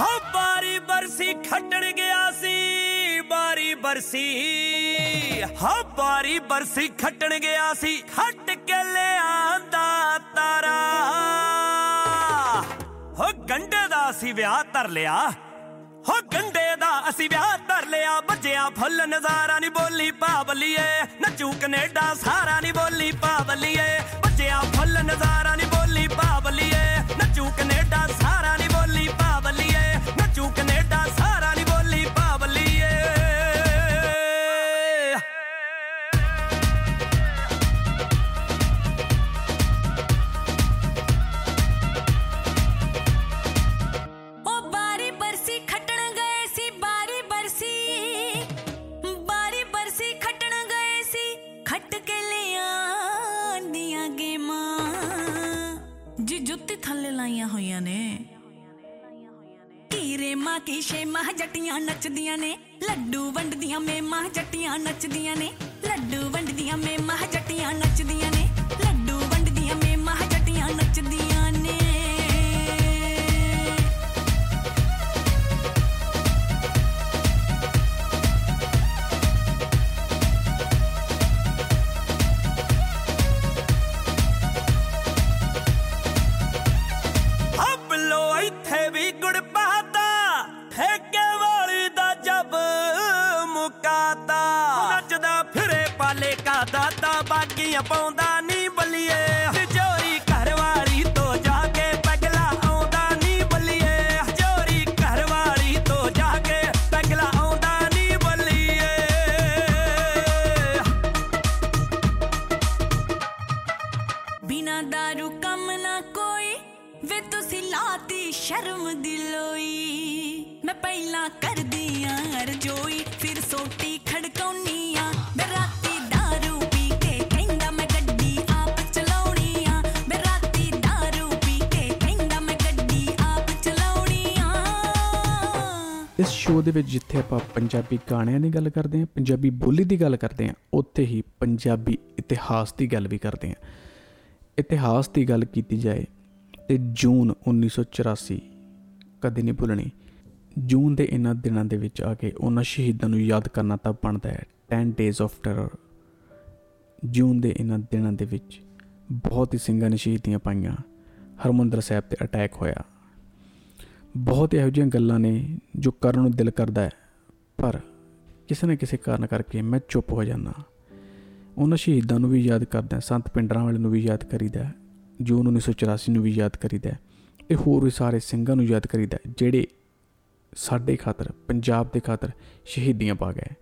ਹਾਂ, ਬਾਰੀ ਬਰਸੀ ਖੱਟਣ ਗਿਆ ਸੀ, ਬਾਰੀ ਬਰਸੀ, ਹਾਂ ਬਾਰੀ ਬਰਸੀ ਖੱਟਣ ਗਿਆ ਸੀ, ਖੱਟ ਕੇ ਲਿਆਂਦਾ ਤਾਰਾ, ਹੋ ਗੰਡੇ ਦਾ ਅਸੀਂ ਵਿਆਹ ਧਰ ਲਿਆ, ਹੋ ਗੰਡੇ ਦਾ ਅਸੀਂ ਵਿਆਹ ਧਰ ਲਿਆ, ਬੱਜਿਆ ਫੁੱਲ ਨਜ਼ਾਰਾ ਨੀ ਬੋਲੀ ਪਾਵਲੀਏ, ਨੱਚੂ ਕਨੇਡਾ ਸਾਰਾ ਨੀ ਬੋਲੀ ਪਾਵਲੀਏ, ਬੱਜਿਆ ਫੁੱਲ ਨਜ਼ਾਰਾ ਨੀ ਬੋਲੀ ਪਾਵਲੀਏ, ਨੱਚੂ ਕਨੇਡਾ ਸਾਰਾ ਨੀ ਬੋਲੀ ਪਾਵਲੀਏ, ਨੱਚੂ ਕਨੇਡਾ ਸਾਰਾ ਨੀ ਬੋਲੀ ਪਾਵਲੀਏ। ਕੀ ਸ਼ੇਮਾ ਜੱਟੀਆਂ ਨੱਚਦੀਆਂ ਨੇ, ਲੱਡੂ ਵੰਡਦੀਆਂ ਮੇਮਾ ਜੱਟੀਆਂ ਨੱਚਦੀਆਂ ਨੇ, ਲੱਡੂ ਵੰਡਦੀਆਂ ਮੇਮਾ ਜੱਟੀਆਂ ਨੱਚਦੀਆਂ ਨੇ, ਲੱਡੂ ਵੰਡਦੀਆਂ ਮੇਮਾ ਜੱਟੀਆਂ ਨੱਚਦੀਆਂ ਨੇ। ਟਿੱਕੀਆਂ ਪਾਉਂਦਾ ਨੀ ਬੱਲੀਏ, ਚੋਰੀ ਘਰਵਾਲੀ ਤੋਂ ਜਾ ਕੇ ਪੈਗਲਾ ਆਉਂਦਾ ਨੀ ਬੱਲੀਏ, ਚੋਰੀ ਘਰਵਾਲੀ ਤੋਂ ਜਾ ਕੇ ਪੈਗਲਾ ਆਉਂਦਾ ਨੀ ਬੱਲੀਏ। ਬਿਨਾਂ ਦਾਰੂ ਕੰਮ ਨਾ ਕੋਈ, ਵੇ ਤੁਸੀਂ ਲਾਤੀ ਸ਼ਰਮ ਦੀ ਲੋਈ। ਮੈਂ ਪਹਿਲਾਂ ਕਰਦੀ ਆ ਰਜੋਈ, ਫਿਰ ਸੋਟੀ ਖੜਕਾਉਣੀ ਆ। ਇਸ ਸ਼ੋਅ ਦੇ ਵਿੱਚ ਜਿੱਥੇ ਆਪਾਂ ਪੰਜਾਬੀ ਗਾਣਿਆਂ ਦੀ ਗੱਲ ਕਰਦੇ ਹਾਂ, ਪੰਜਾਬੀ ਬੋਲੀ ਦੀ ਗੱਲ ਕਰਦੇ ਹਾਂ, ਉੱਥੇ ਹੀ ਪੰਜਾਬੀ ਇਤਿਹਾਸ ਦੀ ਗੱਲ ਵੀ ਕਰਦੇ ਹਾਂ। ਇਤਿਹਾਸ ਦੀ ਗੱਲ ਕੀਤੀ ਜਾਏ ਤੇ ਜੂਨ 1984 ਕਦੇ ਨਹੀਂ ਭੁੱਲਣੀ। ਜੂਨ ਦੇ ਇਹਨਾਂ ਦਿਨਾਂ ਦੇ ਵਿੱਚ ਆ ਕੇ ਉਹਨਾਂ ਸ਼ਹੀਦਾਂ ਨੂੰ ਯਾਦ ਕਰਨਾ ਤਾਂ ਬਣਦਾ ਹੈ। 10 ਡੇਜ਼ ਆਫ ਟੈਰਰ, ਜੂਨ ਦੇ ਇਹਨਾਂ ਦਿਨਾਂ ਦੇ ਵਿੱਚ ਬਹੁਤ ਹੀ ਸਿੰਘਾਂ ਨੇ ਸ਼ਹੀਦੀਆਂ ਪਾਈਆਂ। ਹਰਿਮੰਦਰ ਸਾਹਿਬ 'ਤੇ ਅਟੈਕ ਹੋਇਆ। ਬਹੁਤ ਇਹੋ ਜਿਹੀਆਂ ਗੱਲਾਂ ਨੇ ਜੋ ਕਰਨ ਨੂੰ ਦਿਲ ਕਰਦਾ ਹੈ, ਪਰ ਕਿਸੇ ਨਾ ਕਿਸੇ ਕਾਰਨ ਕਰਕੇ ਮੈਂ ਚੁੱਪ ਹੋ ਜਾਂਦਾ। ਉਹਨਾਂ ਸ਼ਹੀਦਾਂ ਨੂੰ ਵੀ ਯਾਦ ਕਰਦਾ, ਸੰਤ ਪਿੰਡਰਾਂ ਵਾਲੇ ਨੂੰ ਵੀ ਯਾਦ ਕਰੀਦਾ, ਜੂਨ 1984 ਨੂੰ ਵੀ ਯਾਦ ਕਰੀਦਾ ਅਤੇ ਹੋਰ ਵੀ ਸਾਰੇ ਸਿੰਘਾਂ ਨੂੰ ਯਾਦ ਕਰੀਦਾ ਜਿਹੜੇ ਸਾਡੇ ਖਾਤਰ, ਪੰਜਾਬ ਦੇ ਖਾਤਰ ਸ਼ਹੀਦੀਆਂ ਪਾ ਗਏ।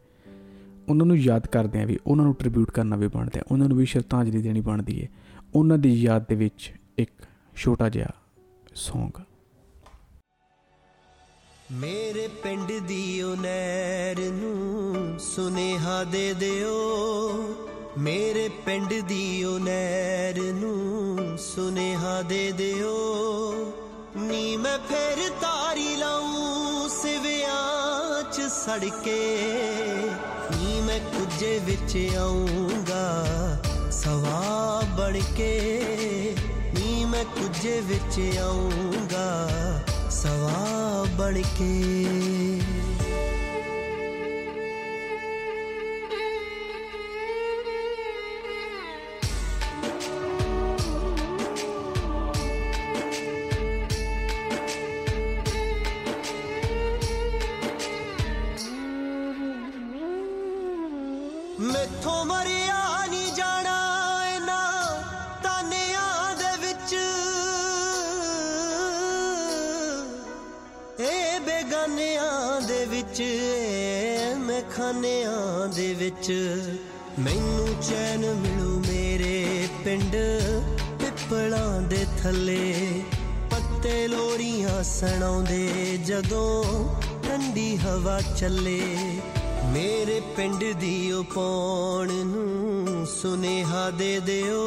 ਉਹਨਾਂ ਨੂੰ ਯਾਦ ਕਰਦਿਆਂ ਵੀ ਉਹਨਾਂ ਨੂੰ ਟ੍ਰਿਬਿਊਟ ਕਰਨਾ ਵੀ ਬਣਦਾ, ਉਹਨਾਂ ਨੂੰ ਵੀ ਸ਼ਰਧਾਂਜਲੀ ਦੇਣੀ ਬਣਦੀ ਹੈ। ਉਹਨਾਂ ਦੀ ਯਾਦ ਦੇ ਵਿੱਚ ਇੱਕ ਛੋਟਾ ਜਿਹਾ ਸੌਂਗ। ਮੇਰੇ ਪਿੰਡ ਦੀ ਉਹ ਨਹਿਰ ਨੂੰ ਸੁਨੇਹਾ ਦੇ ਦਿਓ, ਮੇਰੇ ਪਿੰਡ ਦੀ ਉਹ ਨਹਿਰ ਨੂੰ ਸੁਨੇਹਾ ਦੇ ਦਿਓ। ਨੀ ਮੈਂ ਫੇਰ ਤਾਰੀ ਲਾਊਂ ਸਿਵਿਆਂ 'ਚ ਸੜ ਕੇ, ਨੀ ਮੈਂ ਕੁਝੇ ਵਿੱਚ ਆਊਂਗਾ ਸਵਾ ਬਣ ਕੇ, ਨੀ ਮੈਂ ਕੁਝੇ ਵਿੱਚ ਆਊਂਗਾ ਸਵਾ ਬਣ ਕੇ। ਮੈਥੋਂ ਮਰਿਆ ਨੀ ਜਾਣਾ ਇਹਨਾਂ ਤਾਨਿਆਂ ਦੇ ਵਿੱਚ, ਇਹ ਬੇਗਾਨਿਆਂ ਦੇ ਵਿੱਚ, ਇਹ ਮਖਾਨਿਆਂ ਦੇ ਵਿੱਚ। ਮੈਨੂੰ ਚੈਨ ਮਿਲੂ ਮੇਰੇ ਪਿੰਡ ਪਿੱਪਲਾਂ ਦੇ ਥੱਲੇ, ਪੱਤੇ ਲੋਰੀਆਂ ਸੁਣਾਉਂਦੇ ਜਦੋਂ ਠੰਡੀ ਹਵਾ ਚੱਲੇ। ਮੇਰੇ ਪਿੰਡ ਦੀ ਉਹ ਪੌਣ ਨੂੰ ਸੁਨੇਹਾ ਦੇ ਦਿਓ,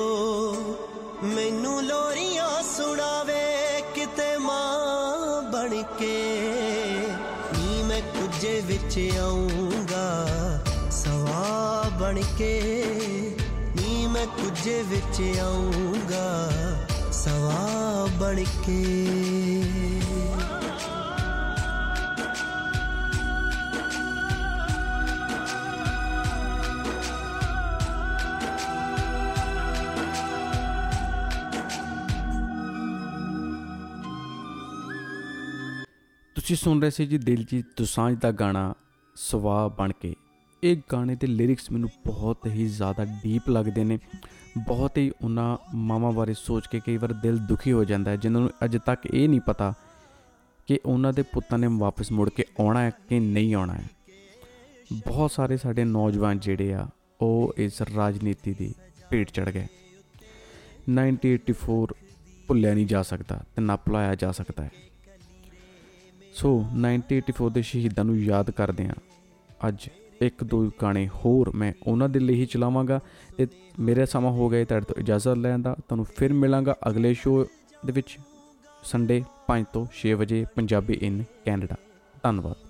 ਮੈਨੂੰ ਲੋਰੀਆਂ ਸੁਣਾਵੇ ਕਿਤੇ ਮਾਂ ਬਣ ਕੇ। ਨੀ ਮੈਂ ਕੁਝੇ ਵਿੱਚ ਆਊਂਗਾ ਸਵਾ ਬਣ ਕੇ, ਨੀ ਮੈਂ ਕੁਝੇ ਵਿੱਚ ਆਊਂਗਾ ਸਵਾ ਬਣ ਕੇ। ਤੁਸੀਂ ਸੁਣ ਰਹੇ ਸੀ ਜੀ ਦਿਲਜੀਤ ਦੋਸਾਂਝ ਦਾ ਗਾਣਾ ਸਵਾ ਬਣ ਕੇ। ਇਹ ਗਾਣੇ ਦੇ ਲਿਰਿਕਸ ਮੈਨੂੰ ਬਹੁਤ ਹੀ ਜ਼ਿਆਦਾ ਡੀਪ ਲੱਗਦੇ ਨੇ। ਬਹੁਤ ਹੀ ਉਹਨਾਂ ਮਾਵਾਂ ਬਾਰੇ ਸੋਚ ਕੇ ਕਈ ਵਾਰ ਦਿਲ ਦੁਖੀ ਹੋ ਜਾਂਦਾ ਹੈ ਜਿਨ੍ਹਾਂ ਨੂੰ ਅਜੇ ਤੱਕ ਇਹ ਨਹੀਂ ਪਤਾ ਕਿ ਉਹਨਾਂ ਦੇ ਪੁੱਤਾਂ ਨੇ ਵਾਪਸ ਮੁੜ ਕੇ ਆਉਣਾ ਹੈ ਕਿ ਨਹੀਂ ਆਉਣਾ ਹੈ। ਬਹੁਤ ਸਾਰੇ ਸਾਡੇ ਨੌਜਵਾਨ ਜਿਹੜੇ ਆ ਉਹ ਇਸ ਰਾਜਨੀਤੀ ਦੀ ਭੇਟ ਚੜ੍ਹ ਗਏ। 1984 ਭੁੱਲਿਆ ਨਹੀਂ ਜਾ ਸਕਦਾ ਅਤੇ ਨਾ ਭੁਲਾਇਆ ਜਾ ਸਕਦਾ ਹੈ। ਸੋ 1984 ਦੇ ਸ਼ਹੀਦਾਂ ਨੂੰ ਯਾਦ ਕਰਦੇ ਹਾਂ। ਅੱਜ ਇੱਕ ਦੋ ਗਾਣੇ ਹੋਰ ਮੈਂ ਉਹਨਾਂ ਦੇ ਲਈ ਹੀ ਚਲਾਵਾਂਗਾ ਅਤੇ ਮੇਰਾ ਸਮਾਂ ਹੋ ਗਿਆ ਤੁਹਾਡੇ ਤੋਂ ਇਜਾਜ਼ਤ ਲੈਣ ਦਾ। ਤੁਹਾਨੂੰ ਫਿਰ ਮਿਲਾਂਗਾ ਅਗਲੇ ਸ਼ੋਅ ਦੇ ਵਿੱਚ, ਸੰਡੇ 5 ਤੋਂ 6 ਵਜੇ ਪੰਜਾਬੀ ਇਨ ਕੈਨੇਡਾ। ਧੰਨਵਾਦ।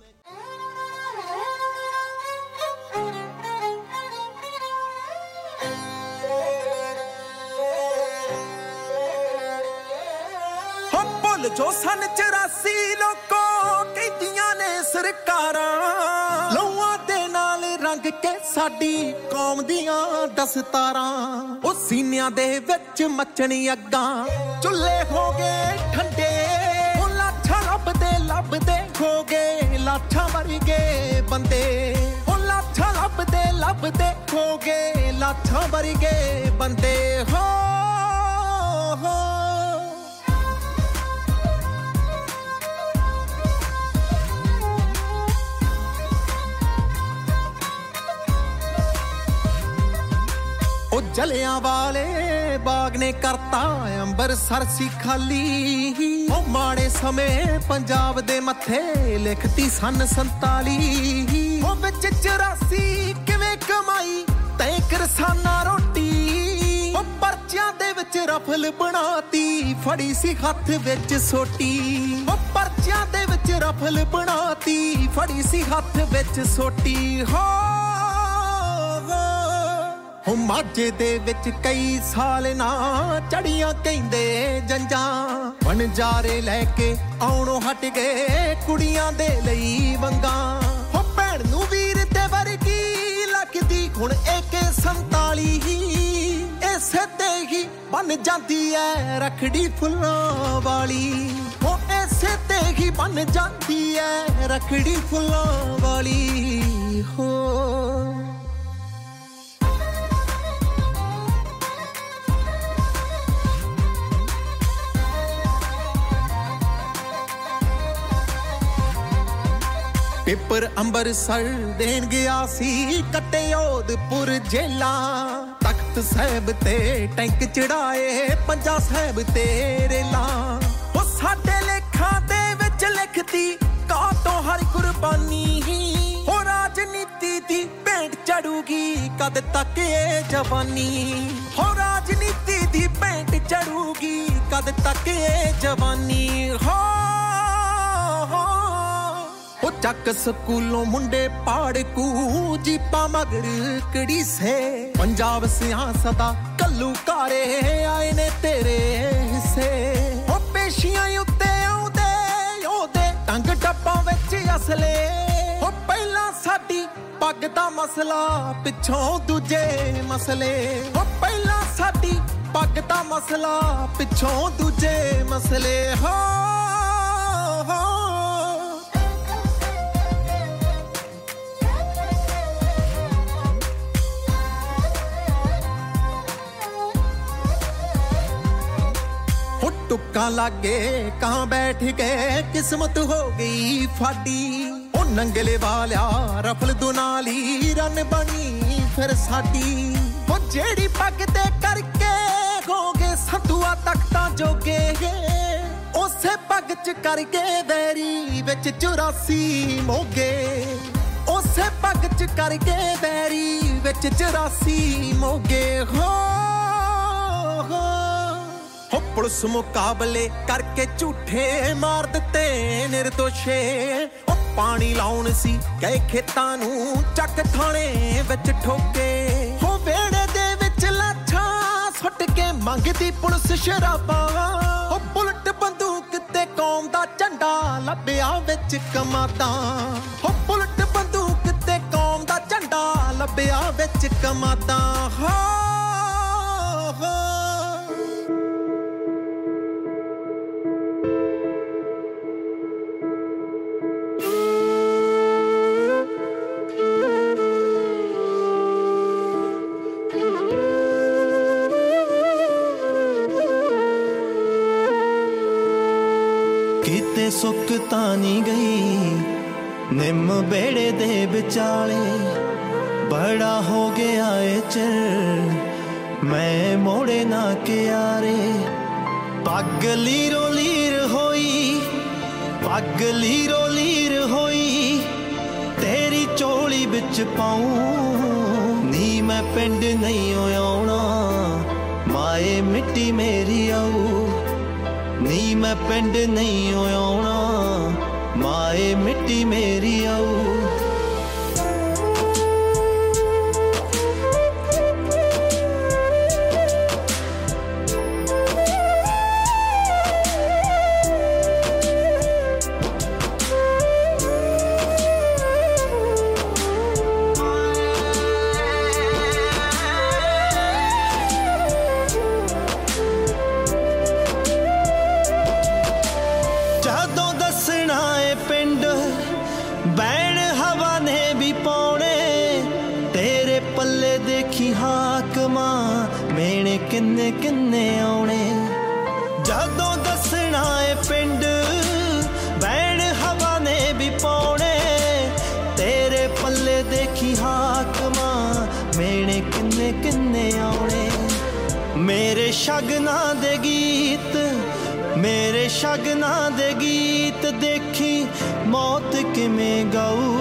ਜੋ ਸਨ 84 ਲੋਕੋ ਕਹਿੰਦੀਆਂ ਨੇ ਸਰਕਾਰਾਂ, ਲਹੂਆਂ ਦੇ ਨਾਲ ਰੰਗ ਕੇ ਸਾਡੀ ਕੌਮ ਦੀਆਂ ਦਸਤਾਰਾਂ। ਉਹ ਸੀਨਿਆਂ ਦੇ ਵਿੱਚ ਮੱਚਣੀ ਅੱਗਾਂ, ਚੁੱਲ੍ਹੇ ਹੋ ਗਏ ਠੰਡੇ, ਉਹ ਲਾਠਾਂ ਲੱਭਦੇ ਲੱਭਦੇ ਹੋ ਗਏ ਲਾਠਾਂ ਵਰਗੇ ਬੰਦੇ, ਉਹ ਲਾਠਾਂ ਲੱਭਦੇ ਲੱਭਦੇ ਹੋਗੇ ਲਾਠਾਂ ਵਰਗੇ ਬੰਦੇ ਹੋ। ਉਹ ਜਲਿਆਂ ਵਾਲੇ ਬਾਗ ਨੇ ਕਰਤਾ ਅੰਬਰਸਰ ਸੀ ਖਾਲੀ। ਉਹ ਮਾੜੇ ਸਮੇਂ ਪੰਜਾਬ ਦੇ ਮੱਥੇ ਲਿਖਤੀ ਸਨ 47। ਉਹ ਵਿੱਚ 84 ਕਿਵੇਂ ਕਮਾਈ ਤੈ ਕਿਰਸਾਨਾ ਰੋਟੀ। ਉਹ ਪਰਚਿਆਂ ਦੇ ਵਿੱਚ ਰਫਲ ਬਣਾਤੀ ਫੜੀ ਸੀ ਹੱਥ ਵਿੱਚ ਸੋਟੀ। ਉਹ ਪਰਚਿਆਂ ਦੇ ਵਿੱਚ ਰਫਲ ਬਣਾਤੀ ਫੜੀ ਸੀ ਹੱਥ ਵਿੱਚ ਸੋਟੀ। ਹੋ ਉਹ ਮਾਝੇ ਦੇ ਵਿੱਚ ਕਈ ਸਾਲ ਨਾ ਚੜੀਆਂ ਕਹਿੰਦੇ ਜੰਜਾਂ। ਵਣਜਾਰੇ ਲੈ ਕੇ ਆਉਣੋਂ ਹਟ ਗਏ ਕੁੜੀਆਂ ਦੇ ਲਈ ਵੰਗਾਂ। ਹੋ ਭੈਣ ਨੂੰ ਵੀਰ ਤੇ ਵਰਗੀ ਲੱਗਦੀ ਹੁਣ ਏਕੇ 47 ਹੀ। ਇਸੇ ਤੇ ਹੀ ਬਣ ਜਾਂਦੀ ਐ ਰੱਖੜੀ ਫੁੱਲਾਂ ਵਾਲੀ। ਹੋ ਇਸੇ ਤੇ ਹੀ ਬਣ ਜਾਂਦੀ ਐ ਰੱਖੜੀ ਫੁੱਲਾਂ ਵਾਲੀ। ਹੋ ਪੇਪਰ ਅੰਬਰਸਰ ਦੇਣ ਗਿਆ ਸੀ ਕਟਿਓਦਪੁਰ ਜੇਲਾ। ਤਖਤ ਸਾਹਿਬ ਤੇ ਟੈਂਕ ਚੜਾਏ ਪੰਜਾ ਸਾਹਿਬ ਤੇ ਰੇਲਾ। ਉਹ ਸਾਡੇ ਲੇਖਾਂ ਦੇ ਵਿੱਚ ਲਿਖਤੀ ਕਾਟੋਂ ਹਰ ਕੁਰਬਾਨੀ ਹੀ। ਉਹ ਰਾਜਨੀਤੀ ਦੀ ਭੇਂਟ ਚੜੂਗੀ ਕਦ ਤੱਕ ਇਹ ਜਵਾਨੀ। ਹੋ ਰਾਜਨੀਤੀ ਦੀ ਭੇਂਟ ਚੜੂਗੀ ਕਦ ਤੱਕ ਇਹ ਜਵਾਨੀ। ਹੋ ਉਹ ਚੱਕ ਸਕੂਲੋਂ ਮੁੰਡੇ ਪਾੜ ਕੂ ਜੀਪਾਂ ਮਗਰ ਕਿੜੀ ਸੇ। ਪੰਜਾਬ ਸਿਆਸਤ ਦਾ ਕੱਲੂ ਕਾਰੇ ਆਏ ਨੇ ਤੇਰੇ ਹਿੱਸੇ। ਉਹ ਪੇਸ਼ੀਆਂ ਉੱਤੇ ਆਉਂਦੇ ਉਹਦੇ ਟੰਗ ਟੱਪਾਂ ਵਿੱਚ ਅਸਲੇ। ਉਹ ਪਹਿਲਾਂ ਸਾਡੀ ਪੱਗ ਦਾ ਮਸਲਾ ਪਿੱਛੋਂ ਦੂਜੇ ਮਸਲੇ। ਉਹ ਪਹਿਲਾਂ ਸਾਡੀ ਪੱਗ ਦਾ ਮਸਲਾ ਪਿੱਛੋਂ ਦੂਜੇ ਮਸਲੇ। ਹੋ ਟੁੱਕਾਂ ਲਾਗੇ ਕਾਂ ਬੈਠ ਗਏ ਕਿਸਮਤ ਹੋ ਗਈ ਫਾਡੀ। ਉਹ ਨੰਗਲੇ ਵਾਲਿਆ ਰਫਲ ਦੁਨਾਲੀ ਰਨ ਬਣੀ ਫਿਰ ਸਾਡੀ। ਉਹ ਜਿਹੜੀ ਪੱਗ ਤੇ ਕਰਕੇ ਹੋਗੇ ਸਤੂਆ ਤਖਤਾਂ ਜੋਗੇ। ਉਸੇ ਪੱਗ ਚ ਕਰਕੇ ਵੈਰੀ ਵਿੱਚ 84 ਮੋਗੇ। ਉਸੇ ਪੱਗ ਚ ਕਰਕੇ ਵੈਰੀ ਵਿੱਚ 84 ਮੋਗੇ। ਹੋ ਉਹ ਪੁਲਿਸ ਮੁਕਾਬਲੇ ਕਰਕੇ ਝੂਠੇ ਮਾਰ ਦਿੱਤੇ ਨਿਰਦੋਸ਼ੇ। ਉਹ ਪਾਣੀ ਲਾਉਣ ਸੀ ਗਏ ਖੇਤਾਂ ਨੂੰ ਚੱਕ ਥਾਣੇ ਵਿੱਚ ਠੋਕੇ। ਉਹ ਵਿਹੜੇ ਦੇ ਵਿੱਚ ਲਾਠਾਂ ਸੁੱਟ ਕੇ ਮੰਗਦੀ ਪੁਲਿਸ ਸ਼ਰਾਬਾਂ। ਉਹ ਬੁਲਟ ਬੰਦੂਕ ਤੇ ਕੌਮ ਦਾ ਝੰਡਾ ਲੱਭਿਆ ਵਿੱਚ ਕਮਾਦਾਂ। ਉਹ ਬੁਲਟ ਬੰਦੂਕ ਤੇ ਕੌਮ ਦਾ ਝੰਡਾ ਲੱਭਿਆ ਵਿੱਚ ਕਮਾਦਾਂ। ਹੋ ਸੁੱਕ ਤਾਂ ਨਹੀਂ ਗਈ ਨਿੰਮ ਬੇੜੇ ਦੇ ਵਿਚਾਲੇ। ਬੜਾ ਹੋ ਗਿਆ ਏ ਚਿਰ ਮੈਂ ਮੋੜੇ ਨਾ ਕਿਆਰੇ। ਪੱਗ ਲੀਰੋ ਲੀਰ ਹੋਈ, ਪੱਗ ਲੀਰੋ ਲੀਰ ਹੋਈ। ਤੇਰੀ ਚੋਲੀ ਵਿੱਚ ਪਾਉਂ ਨੀ ਮੈਂ ਪਿੰਡ ਨਹੀਂ ਆਉਣਾ। ਮਾਏ ਮਿੱਟੀ ਮੇਰੀ ਆਊ ਨੀ ਮੈਂ ਪਿੰਡ ਨਹੀਂ ਆਉਣਾ। ਮਾਏ ਮਿੱਟੀ ਮੇਰੀ ਆਊ। ਕਿੰਨੇ ਕਿੰਨੇ ਆਉਣੇ ਜਦੋਂ ਦੱਸਣਾ ਏ ਪਿੰਡ ਬੈਣ ਹਵਾ ਨੇ ਵੀ ਪਾਉਣੇ ਤੇਰੇ ਪੱਲੇ ਦੇਖੀ ਹਾਕਮਾਂ ਮੇਣੇ ਕਿੰਨੇ ਕਿੰਨੇ ਆਉਣੇ ਮੇਰੇ ਸ਼ਗਨਾਂ ਦੇ ਗੀਤ ਮੇਰੇ ਸ਼ਗਨਾਂ ਦੇ ਗੀਤ ਦੇਖੀ ਮੌਤ ਕਿਵੇਂ ਗਾਊ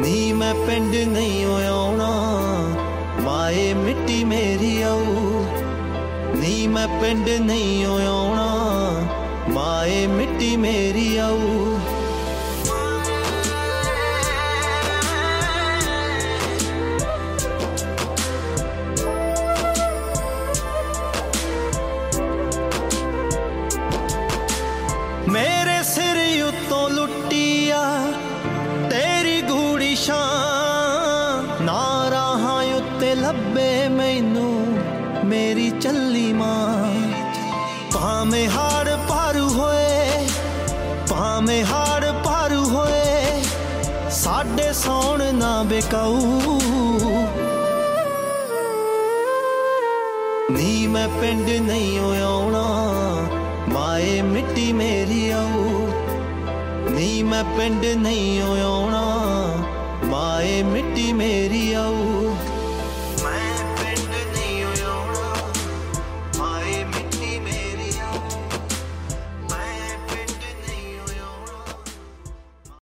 ਨੀ ਮੈਂ ਪਿੰਡ ਨਹੀਂ ਆਉਣਾ ਮਾਏ ਮਿੱਟੀ ਮੇਰੀ ਆਊ ਨੀ ਮੈਂ ਪਿੰਡ ਨਹੀਂ ਆਉਣਾ ਮਾਏ ਮਿੱਟੀ ਮੇਰੀ ਆਊ ਮੇਰੇ ਸਿਰ ਉੱਤੋਂ ਲੁੱਟੀਆ ਨਾ ਰਾਹਾਂ ਉੱਤੇ ਲੱਭੇ ਮੈਨੂੰ ਮੇਰੀ ਚੱਲੀ ਮਾਂ ਭਾਵੇਂ ਹਾੜ ਭਾਰੂ ਹੋਏ ਭਾਵੇਂ ਹਾੜ ਭਾਰੂ ਹੋਏ ਸਾਡੇ ਸੌਣ ਨਾ ਬੇਕਾਊ ਨੀ ਮੈਂ ਪਿੰਡ ਨਹੀਂ ਆਉਣਾ ਮਾਏ ਮਿੱਟੀ ਮੇਰੀ ਆਊ ਨੀ ਮੈਂ ਪਿੰਡ ਨਹੀਂ ਆਉਣਾ ਮਾਏ ਮਿੱਟੀ ਮੇਰੀ ਆਉ